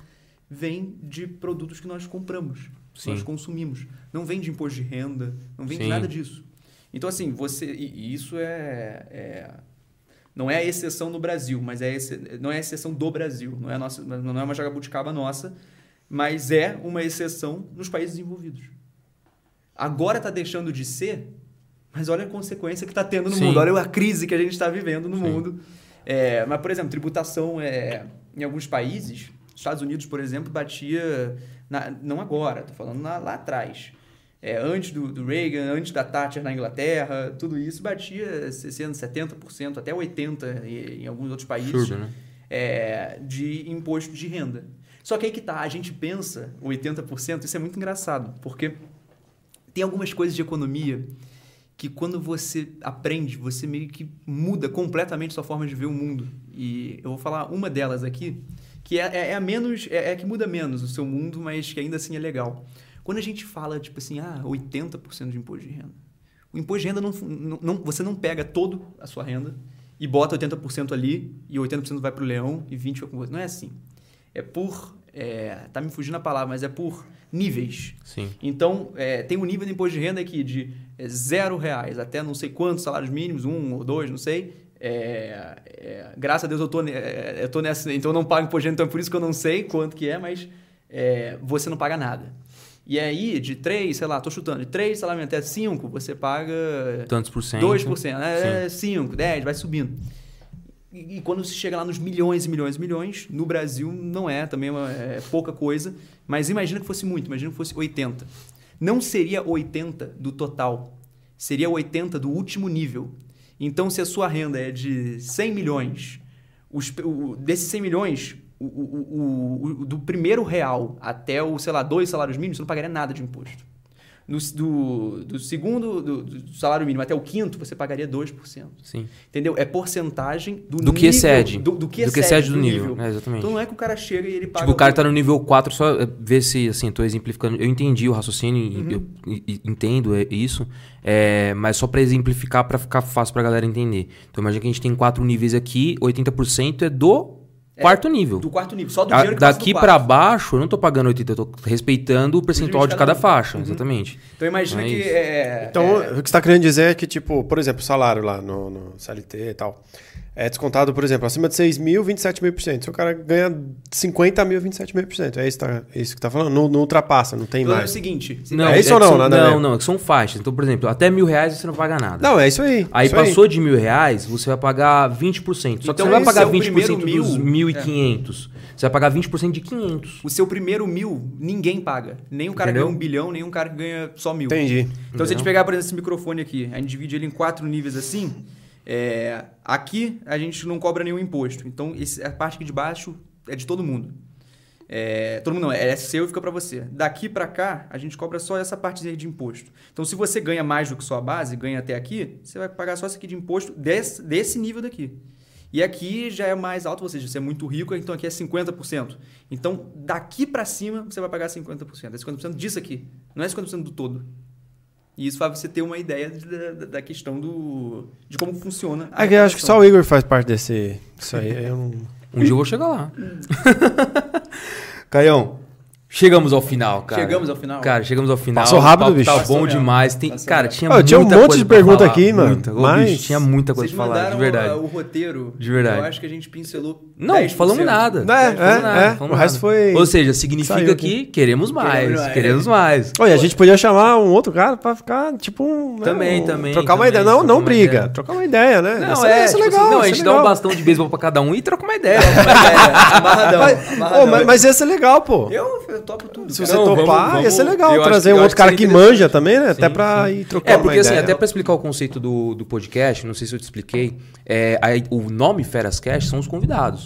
vem de produtos que nós compramos, que nós consumimos. Não vem de imposto de renda, não vem de nada disso. Então, assim, você... E isso não é a exceção no Brasil, mas não é a exceção do Brasil. Não é uma jabuticaba nossa, mas é uma exceção nos países desenvolvidos. Agora está deixando de ser, mas olha a consequência que está tendo no mundo. Olha a crise que a gente está vivendo no mundo. Mas, por exemplo, tributação em alguns países, Estados Unidos, por exemplo, batia... não agora, estou falando lá atrás. Antes do Reagan, antes da Thatcher na Inglaterra, tudo isso batia 60%, 70%, até 80% em alguns outros países, absurdo, né? De imposto de renda. Só que aí que tá, a gente pensa 80%, isso é muito engraçado, porque tem algumas coisas de economia que quando você aprende, você meio que muda completamente sua forma de ver o mundo. E eu vou falar uma delas aqui, que a que muda menos o seu mundo, mas que ainda assim é legal. Quando a gente fala, tipo assim, 80% de imposto de renda. O imposto de renda, você não pega toda a sua renda e bota 80% ali e 80% vai para o leão e 20% vai com você. Não é assim. É por... tá me fugindo a palavra, mas é por níveis. Sim. Então, tem um nível de imposto de renda aqui de R$0 até não sei quantos salários mínimos, 1 ou 2, não sei... graças a Deus eu tô nessa... Então, eu não pago imposto de renda, então é por isso que eu não sei quanto que é, mas você não paga nada. E aí, de 3, sei lá, tô chutando, de 3 salário mínimo até 5, você paga... Tantos por cento. 2%, 5, 10, vai subindo. E quando você chega lá nos milhões e milhões e milhões, no Brasil não é também pouca coisa, mas imagina que fosse muito, imagina que fosse 80. não seria 80 do total, seria 80 do último nível. Então, se a sua renda é de 100 milhões, desses 100 milhões, do primeiro real até o, sei lá, 2 salários mínimos, você não pagaria nada de imposto. Do segundo, do salário mínimo até o quinto, você pagaria 2%. Sim. Entendeu? É porcentagem do nível, que excede. Do que excede do nível. É, exatamente. Então não é que o cara chega e ele paga... Tipo, o cara tá no nível 4, só ver se, assim, tô exemplificando. Eu entendi o raciocínio, eu entendo isso, mas só para exemplificar, para ficar fácil pra galera entender. Então imagina que a gente tem 4 níveis aqui, 80% é do... quarto nível. Do quarto nível, só do dinheiro que daqui para baixo, eu não tô pagando 80, eu tô respeitando o percentual de cada faixa, exatamente. Então imagina que... o que você tá querendo dizer é que, tipo, por exemplo, o salário lá no CLT e tal, é descontado, por exemplo, acima de 6 mil, 27.000%. Se o cara ganha 50 mil, 27.000%. É isso que tá falando? Não ultrapassa, não tem mais. É o seguinte... Não, é isso ou não? Não, são faixas. Então, por exemplo, até R$1.000 você não paga nada. Não, é isso aí. Aí passou de R$1.000, você vai pagar 20%. Só que você não vai pagar 20% dos 1.500. Você vai pagar 20% de 500. O seu primeiro 1.000, ninguém paga. Nem o cara que ganha 1 bilhão, nem um cara que ganha só 1.000. Entendi. Então, se a gente pegar, por exemplo, esse microfone aqui, a gente divide ele em 4 níveis assim... aqui a gente não cobra nenhum imposto. Então, a parte aqui de baixo é de todo mundo. Todo mundo não, é seu e fica para você. Daqui para cá, a gente cobra só essa partezinha de imposto. Então, se você ganha mais do que sua base, ganha até aqui, você vai pagar só essa aqui de imposto desse nível daqui. E aqui já é mais alto, ou seja, você é muito rico, então aqui é 50%. Então, daqui para cima, você vai pagar 50%. É 50% disso aqui, não é 50% do todo. E isso faz você ter uma ideia da questão de como funciona. Eu acho que só o Igor faz parte desse... Isso aí, um dia eu vou chegar lá. Caião, chegamos ao final, cara. Cara, chegamos ao final. Passou rápido, bicho. Tá bom demais. Tinha muita monte de pergunta falar, aqui, mano. Tinha muita coisa pra falar, de verdade. O roteiro. De verdade. Eu acho que a gente pincelou... Não, falamos nada. O resto foi... Ou seja, significa que queremos mais. Queremos mais. Olha, a gente podia chamar um outro cara pra ficar, tipo... Também. Trocar uma ideia. Não briga. Trocar uma ideia, né? Não, isso é legal. Não, a gente dá um bastão de beisebol pra cada um e troca uma ideia. Amarradão. Mas ia ser legal, pô. Eu topo tudo. Se você topar, ia ser legal trazer um outro cara que manja também, né? Até pra ir trocar uma ideia. Porque assim, até pra explicar o conceito do podcast, não sei se eu te expliquei, o nome Feras Cast são os convidados.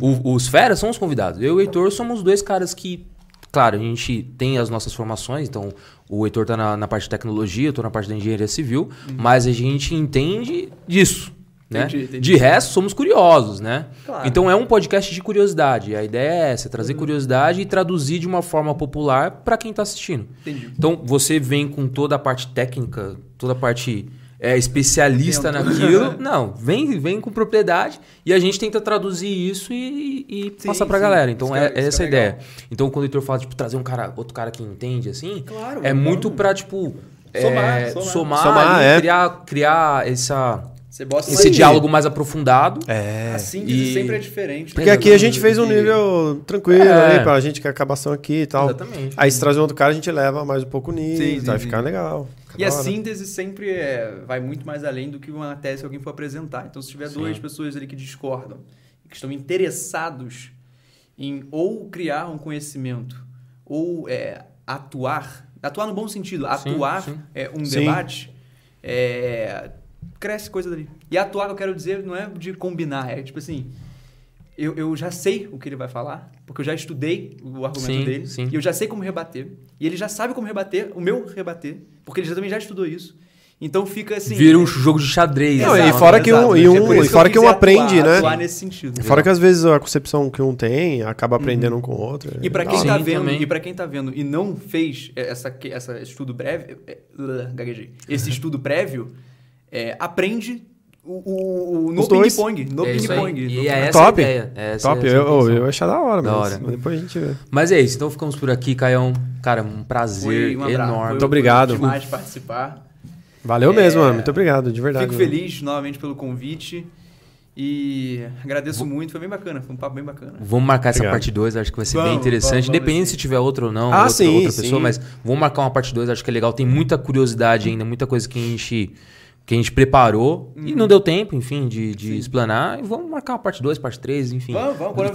Os feras são os convidados. Eu e o Heitor somos dois caras que, claro, a gente tem as nossas formações. Então, o Heitor tá na parte de tecnologia, eu tô na parte da engenharia civil, mas a gente entende disso, né? Entendi. De resto, somos curiosos, né? Claro. Então, é um podcast de curiosidade. A ideia é essa, trazer curiosidade e traduzir de uma forma popular para quem tá assistindo. Entendi. Então, você vem com toda a parte técnica, toda a parte... especialista naquilo. Não, vem com propriedade e a gente tenta traduzir isso e passar pra galera. Então, é essa a ideia. Então, quando o Heitor fala, tipo, trazer outro cara que entende, assim, claro, é muito pra, tipo, somar e criar essa... Esse diálogo mais aprofundado. A síntese sempre é diferente. Porque aqui a gente fez um nível tranquilo, ali, pra gente que é acabação aqui e tal. Exatamente. Aí se trazer um outro cara, a gente leva mais um pouco o nível, vai ficar legal. E a síntese sempre vai muito mais além do que uma tese que alguém for apresentar. Então, se tiver duas pessoas ali que discordam, que estão interessados em ou criar um conhecimento ou atuar no bom sentido, debate, cresce coisa dali. E atuar, eu quero dizer, não é de combinar, é tipo assim, eu já sei o que ele vai falar, porque eu já estudei o argumento dele, e eu já sei como rebater, e ele já sabe como rebater, o meu rebater, porque ele também já estudou isso. Então fica assim... Vira um jogo de xadrez. Não, e fora que um aprende, né? Atuar nesse sentido. E fora que às vezes a concepção que um tem acaba aprendendo um com o outro. E para quem, tá vendo e não fez esse estudo prévio... Gaguejei. Esse estudo prévio... Aprende no ping-pong. No ping-pong. É top. Top. Eu achei da hora, mas depois a gente vê. Mas é isso. Então ficamos por aqui, Caião. Cara, um prazer enorme. Muito obrigado. Foi demais participar. Valeu mesmo, mano. Muito obrigado, de verdade. Fico feliz novamente pelo convite. E agradeço muito, foi bem bacana, foi um papo bem bacana. Vamos marcar essa parte 2, acho que vai ser bem interessante, independente se tiver outra ou não, outra pessoa, mas vamos marcar uma parte 2, acho que é legal, tem muita curiosidade ainda, muita coisa que a gente que a gente preparou e não deu tempo, enfim, de explanar. E vamos marcar uma parte 2, parte 3, enfim. Vamos. Quando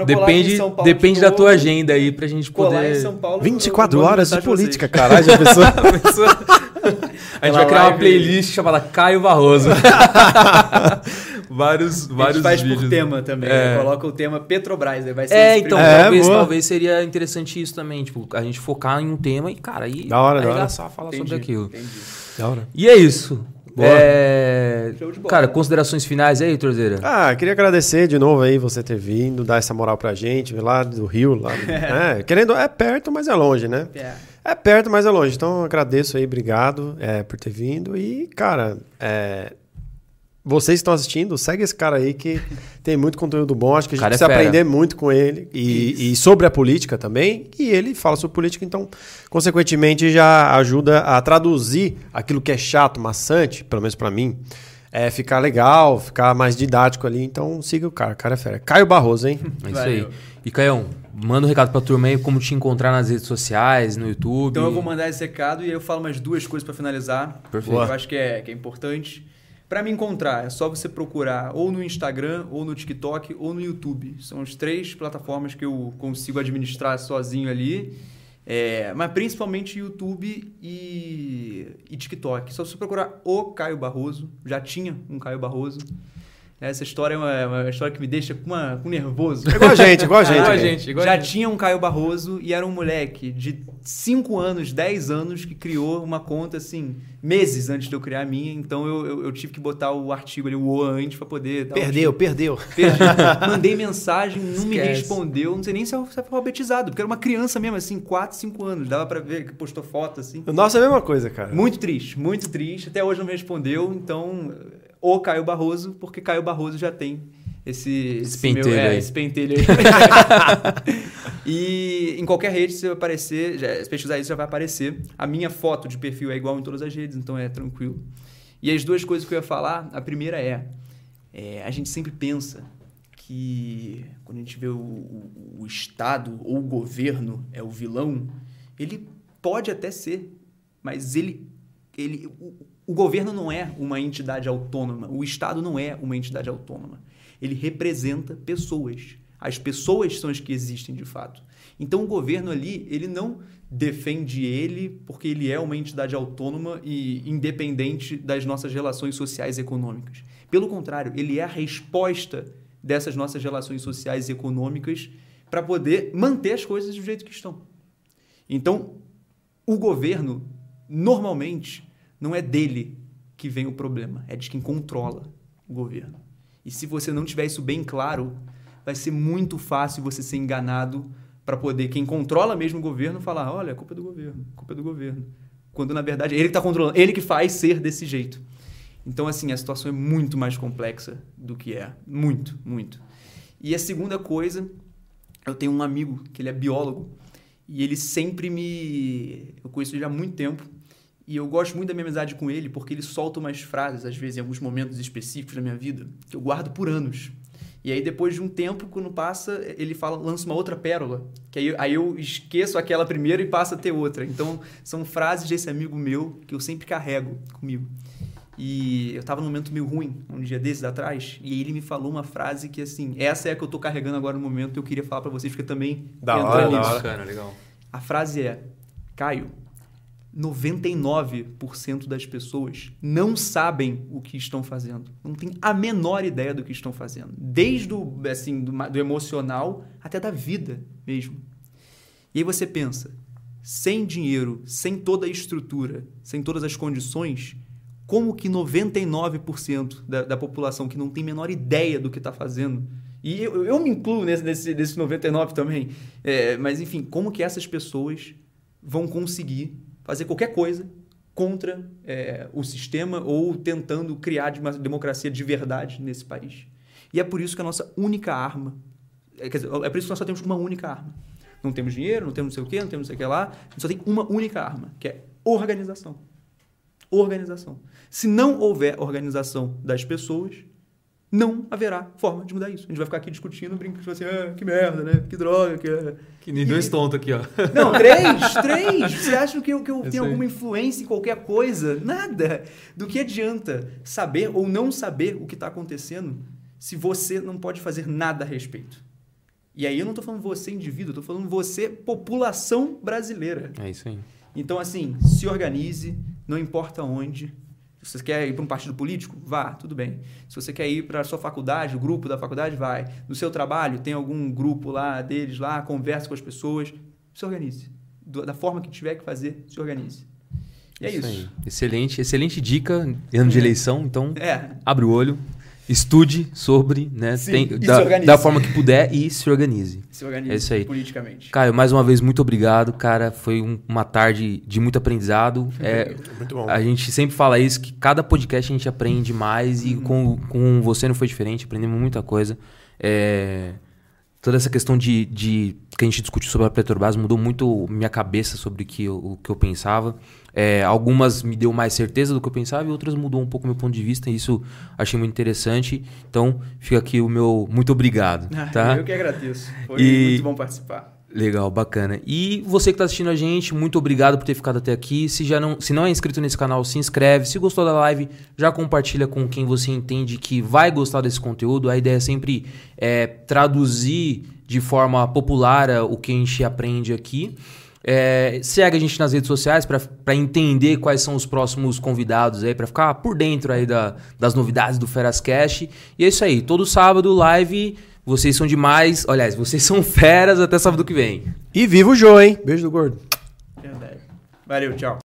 eu depende, lá em São Paulo, depende da tua agenda aí pra gente poder... Em São Paulo, 24 horas de política, caralho, já pensou? A gente vai criar uma playlist chamada Caio Barroso. Vários faz vídeos. Por tema também, né? Coloca o tema Petrobras, né? Vai ser então, talvez seria interessante isso também, tipo, a gente focar em um tema e, cara, aí arregaçar, falar sobre aquilo. Entendi. Da hora. E é isso. Cara, considerações finais aí, Torzeira? Queria agradecer de novo aí você ter vindo, dar essa moral pra gente, lá do Rio, lá do... é perto, mas é longe, né? É perto, mas é longe, então agradeço aí, obrigado por ter vindo e, cara, vocês que estão assistindo, segue esse cara aí que tem muito conteúdo bom, acho que a gente precisa aprender muito com ele e sobre a política também, e ele fala sobre política, então, consequentemente, já ajuda a traduzir aquilo que é chato, maçante, pelo menos para mim, ficar legal, ficar mais didático ali, então siga o cara é fera. Caio Barroso, hein? É isso aí. E Caião, manda um recado pra turma aí, como te encontrar nas redes sociais, no YouTube. Então eu vou mandar esse recado e aí eu falo mais duas coisas para finalizar. Perfeito. Eu acho que é importante. Para me encontrar, é só você procurar ou no Instagram, ou no TikTok, ou no YouTube. São as três plataformas que eu consigo administrar sozinho ali. Mas principalmente YouTube e TikTok. Só você procurar o Caio Barroso. Já tinha um Caio Barroso. Essa história é uma história que me deixa com nervoso. Igual a gente. Já tinha um Caio Barroso e era um moleque de 5 anos, 10 anos, que criou uma conta, assim, meses antes de eu criar a minha. Então, eu tive que botar o artigo ali, o O antes, pra poder... Perdeu. Mandei mensagem, não me respondeu. Não sei nem se eu foi alfabetizado, porque era uma criança mesmo, assim, 4, 5 anos. Dava pra ver que postou foto, assim. Nossa, é a mesma coisa, cara. Muito triste. Até hoje não me respondeu, então... Ou Caio Barroso, porque Caio Barroso já tem esse pentelho aí. E em qualquer rede você vai aparecer, se pesquisar isso já vai aparecer. A minha foto de perfil é igual em todas as redes, então é tranquilo. E as duas coisas que eu ia falar, a primeira a gente sempre pensa que quando a gente vê o Estado ou o governo é o vilão, ele pode até ser, mas o governo não é uma entidade autônoma, o Estado não é uma entidade autônoma. Ele representa pessoas. As pessoas são as que existem de fato. Então o governo ali, ele não defende ele porque ele é uma entidade autônoma e independente das nossas relações sociais e econômicas. Pelo contrário, ele é a resposta dessas nossas relações sociais e econômicas para poder manter as coisas do jeito que estão. Então, o governo, normalmente... Não é dele que vem o problema, é de quem controla o governo. E se você não tiver isso bem claro, vai ser muito fácil você ser enganado para poder quem controla mesmo o governo falar, olha, culpa é do governo. Quando, na verdade, é ele que está controlando, ele que faz ser desse jeito. Então, assim, a situação é muito mais complexa do que é. Muito, muito. E a segunda coisa, eu tenho um amigo que ele é biólogo e ele sempre me... Eu conheço ele há muito tempo. E eu gosto muito da minha amizade com ele, porque ele solta umas frases, às vezes, em alguns momentos específicos da minha vida, que eu guardo por anos. E aí, depois de um tempo, quando passa, ele lança uma outra pérola, que aí eu esqueço aquela primeira e passa a ter outra. Então, são frases desse amigo meu que eu sempre carrego comigo. E eu estava num momento meio ruim, um dia desses atrás, e ele me falou uma frase que, assim, essa é a que eu estou carregando agora no momento, eu queria falar para vocês, porque também... Da hora, cara, legal. A frase é, Caio, 99% das pessoas não sabem o que estão fazendo. Não tem a menor ideia do que estão fazendo. Desde do emocional até da vida mesmo. E aí você pensa, sem dinheiro, sem toda a estrutura, sem todas as condições, como que 99% da população que não tem a menor ideia do que está fazendo... E eu me incluo nesse 99% também. Mas, enfim, como que essas pessoas vão conseguir fazer qualquer coisa contra o sistema ou tentando criar uma democracia de verdade nesse país. E é por isso que a nossa única arma... É por isso que nós só temos uma única arma. Não temos dinheiro, não temos não sei o quê, não temos não sei o que lá. A gente só tem uma única arma, que é organização. Organização. Se não houver organização das pessoas, não haverá forma de mudar isso. A gente vai ficar aqui discutindo, brincando, tipo assim, ah, que merda, né? Que droga, que... Que nem dois tontos aqui, ó. Não, três! Vocês acham que eu tenho alguma influência em qualquer coisa? Nada! Do que adianta saber ou não saber o que está acontecendo se você não pode fazer nada a respeito? E aí eu não estou falando você, indivíduo, estou falando você, população brasileira. É isso aí. Então, assim, se organize, não importa onde... Se você quer ir para um partido político, vá, tudo bem. Se você quer ir para a sua faculdade, o grupo da faculdade, vai. No seu trabalho, tem algum grupo lá deles, lá, conversa com as pessoas, se organize. Da forma que tiver que fazer, se organize. E é isso. Excelente, excelente dica, ano de eleição, então abre o olho, estude sobre, né? Sim, da forma que puder e se organize. Se organize, é isso aí. Politicamente. Caio, mais uma vez, muito obrigado, cara. Foi uma tarde de muito aprendizado. É, muito bom. A gente sempre fala isso, que cada podcast a gente aprende mais e com você não foi diferente, aprendemos muita coisa. É, toda essa questão de que a gente discutiu sobre a Petrobras mudou muito minha cabeça sobre o que eu pensava. É, algumas me deu mais certeza do que eu pensava e outras mudou um pouco o meu ponto de vista. E isso achei muito interessante. Então, fica aqui o meu muito obrigado. Tá? Eu que agradeço. Foi muito bom participar. Legal, bacana. E você que está assistindo a gente, muito obrigado por ter ficado até aqui. Se não é inscrito nesse canal, se inscreve. Se gostou da live, já compartilha com quem você entende que vai gostar desse conteúdo. A ideia é sempre traduzir de forma popular o que a gente aprende aqui. Segue a gente nas redes sociais para entender quais são os próximos convidados aí, para ficar por dentro aí das novidades do Ferascast. E é isso aí, todo sábado, live... Vocês são demais. Aliás, vocês são feras. Até sábado que vem. E viva o Jô, hein? Beijo do gordo. Verdade. Valeu, tchau.